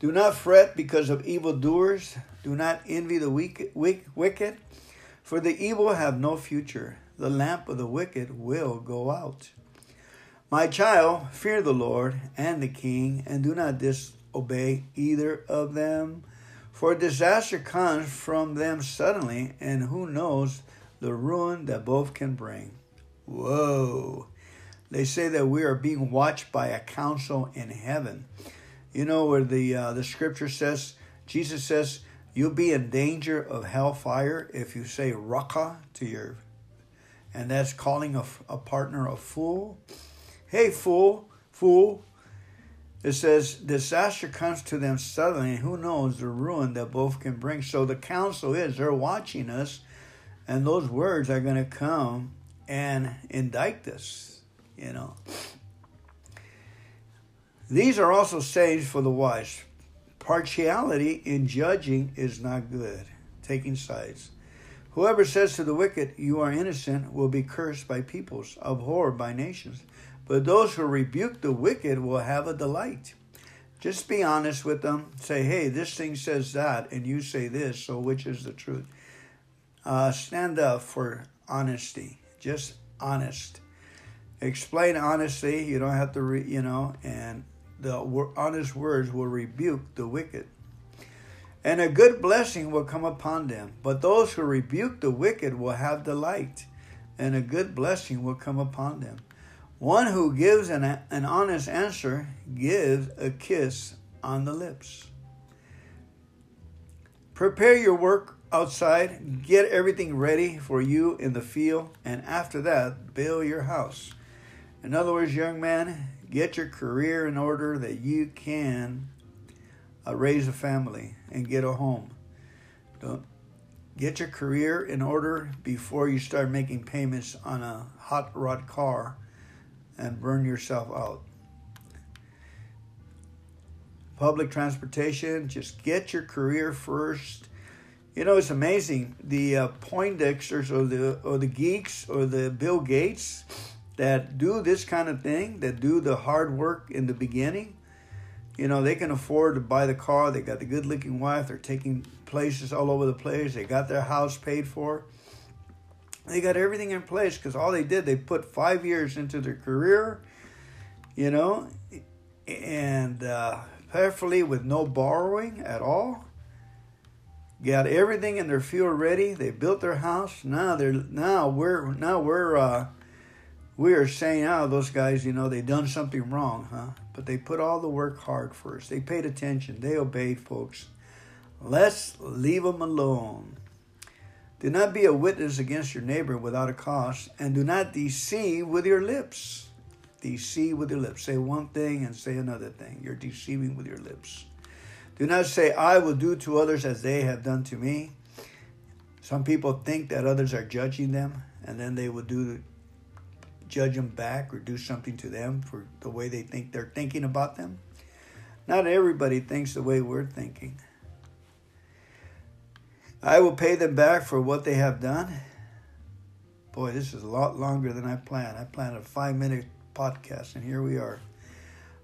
Do not fret because of evildoers. Do not envy the weak, weak, wicked, for the evil have no future. The lamp of the wicked will go out. My child, fear the Lord and the king, and do not disobey either of them. For disaster comes from them suddenly, and who knows the ruin that both can bring. Whoa. They say that we are being watched by a council in heaven. You know where the uh, the scripture says, Jesus says, you'll be in danger of hellfire if you say raka to your, and that's calling a, a partner a fool. Hey, fool, fool. It says, disaster comes to them suddenly, and who knows the ruin that both can bring. So the counsel is, they're watching us, and those words are going to come and indict us, you know. These are also sayings for the wise. Partiality in judging is not good, taking sides. Whoever says to the wicked, you are innocent, will be cursed by peoples, abhorred by nations. But those who rebuke the wicked will have a delight. Just be honest with them. Say, hey, this thing says that, and you say this, so which is the truth? Uh, stand up for honesty. Just honest. Explain honestly. You don't have to, re- you know, and the wor- honest words will rebuke the wicked. And a good blessing will come upon them. But those who rebuke the wicked will have delight, and a good blessing will come upon them. One who gives an, an honest answer gives a kiss on the lips. Prepare your work outside. Get everything ready for you in the field. And after that, build your house. In other words, young man, get your career in order that you can uh, raise a family and get a home. Don't get your career in order before you start making payments on a hot rod car and burn yourself out. Public transportation, just get your career first. You know, it's amazing. The uh, Poindexters or the or the geeks or the Bill Gates that do this kind of thing, that do the hard work in the beginning, you know, they can afford to buy the car. They got the good-looking wife. They're taking places all over the place. They got their house paid for. They got everything in place because all they did, they put five years into their career, you know, and uh, prayerfully with no borrowing at all. Got everything in their field ready. They built their house. Now they're now we're now we're uh, we are saying, oh, those guys, you know, they done something wrong, huh? But they put all the work hard first. They paid attention. They obeyed, folks. Let's leave them alone. Do not be a witness against your neighbor without a cause, and do not deceive with your lips. Deceive with your lips. Say one thing and say another thing. You're deceiving with your lips. Do not say, I will do to others as they have done to me. Some people think that others are judging them, and then they will do judge them back or do something to them for the way they think they're thinking about them. Not everybody thinks the way we're thinking. I will pay them back for what they have done. Boy, this is a lot longer than I planned. I planned a five-minute podcast, and here we are.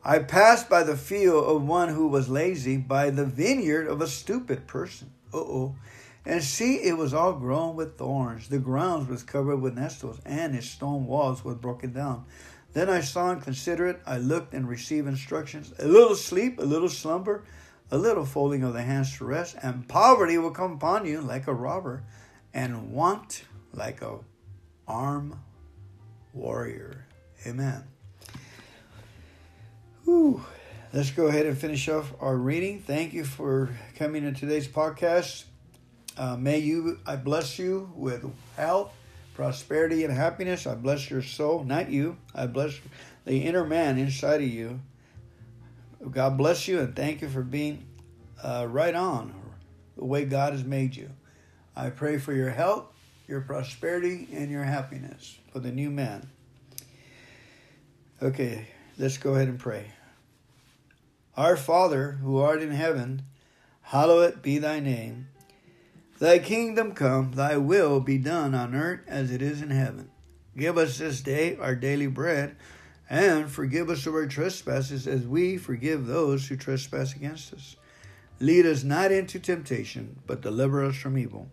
I passed by the field of one who was lazy, by the vineyard of a stupid person. Uh-oh. And see, it was all grown with thorns. The ground was covered with nettles, and its stone walls were broken down. Then I saw and considered. I looked and received instructions. A little sleep, a little slumber, a little folding of the hands to rest, and poverty will come upon you like a robber, and want like a armed warrior. Amen. Whew. Let's go ahead and finish off our reading. Thank you for coming to today's podcast. Uh, may you, I bless you with health, prosperity, and happiness. I bless your soul, not you. I bless the inner man inside of you. God bless you, and thank you for being uh, right on the way God has made you. I pray for your health, your prosperity, and your happiness for the new man. Okay, let's go ahead and pray. Our Father, who art in heaven, hallowed be thy name. Thy kingdom come, thy will be done on earth as it is in heaven. Give us this day our daily bread, and forgive us our trespasses as we forgive those who trespass against us. Lead us not into temptation, but deliver us from evil.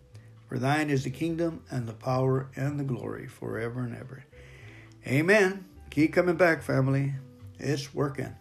For thine is the kingdom and the power and the glory forever and ever. Amen. Keep coming back, family. It's working.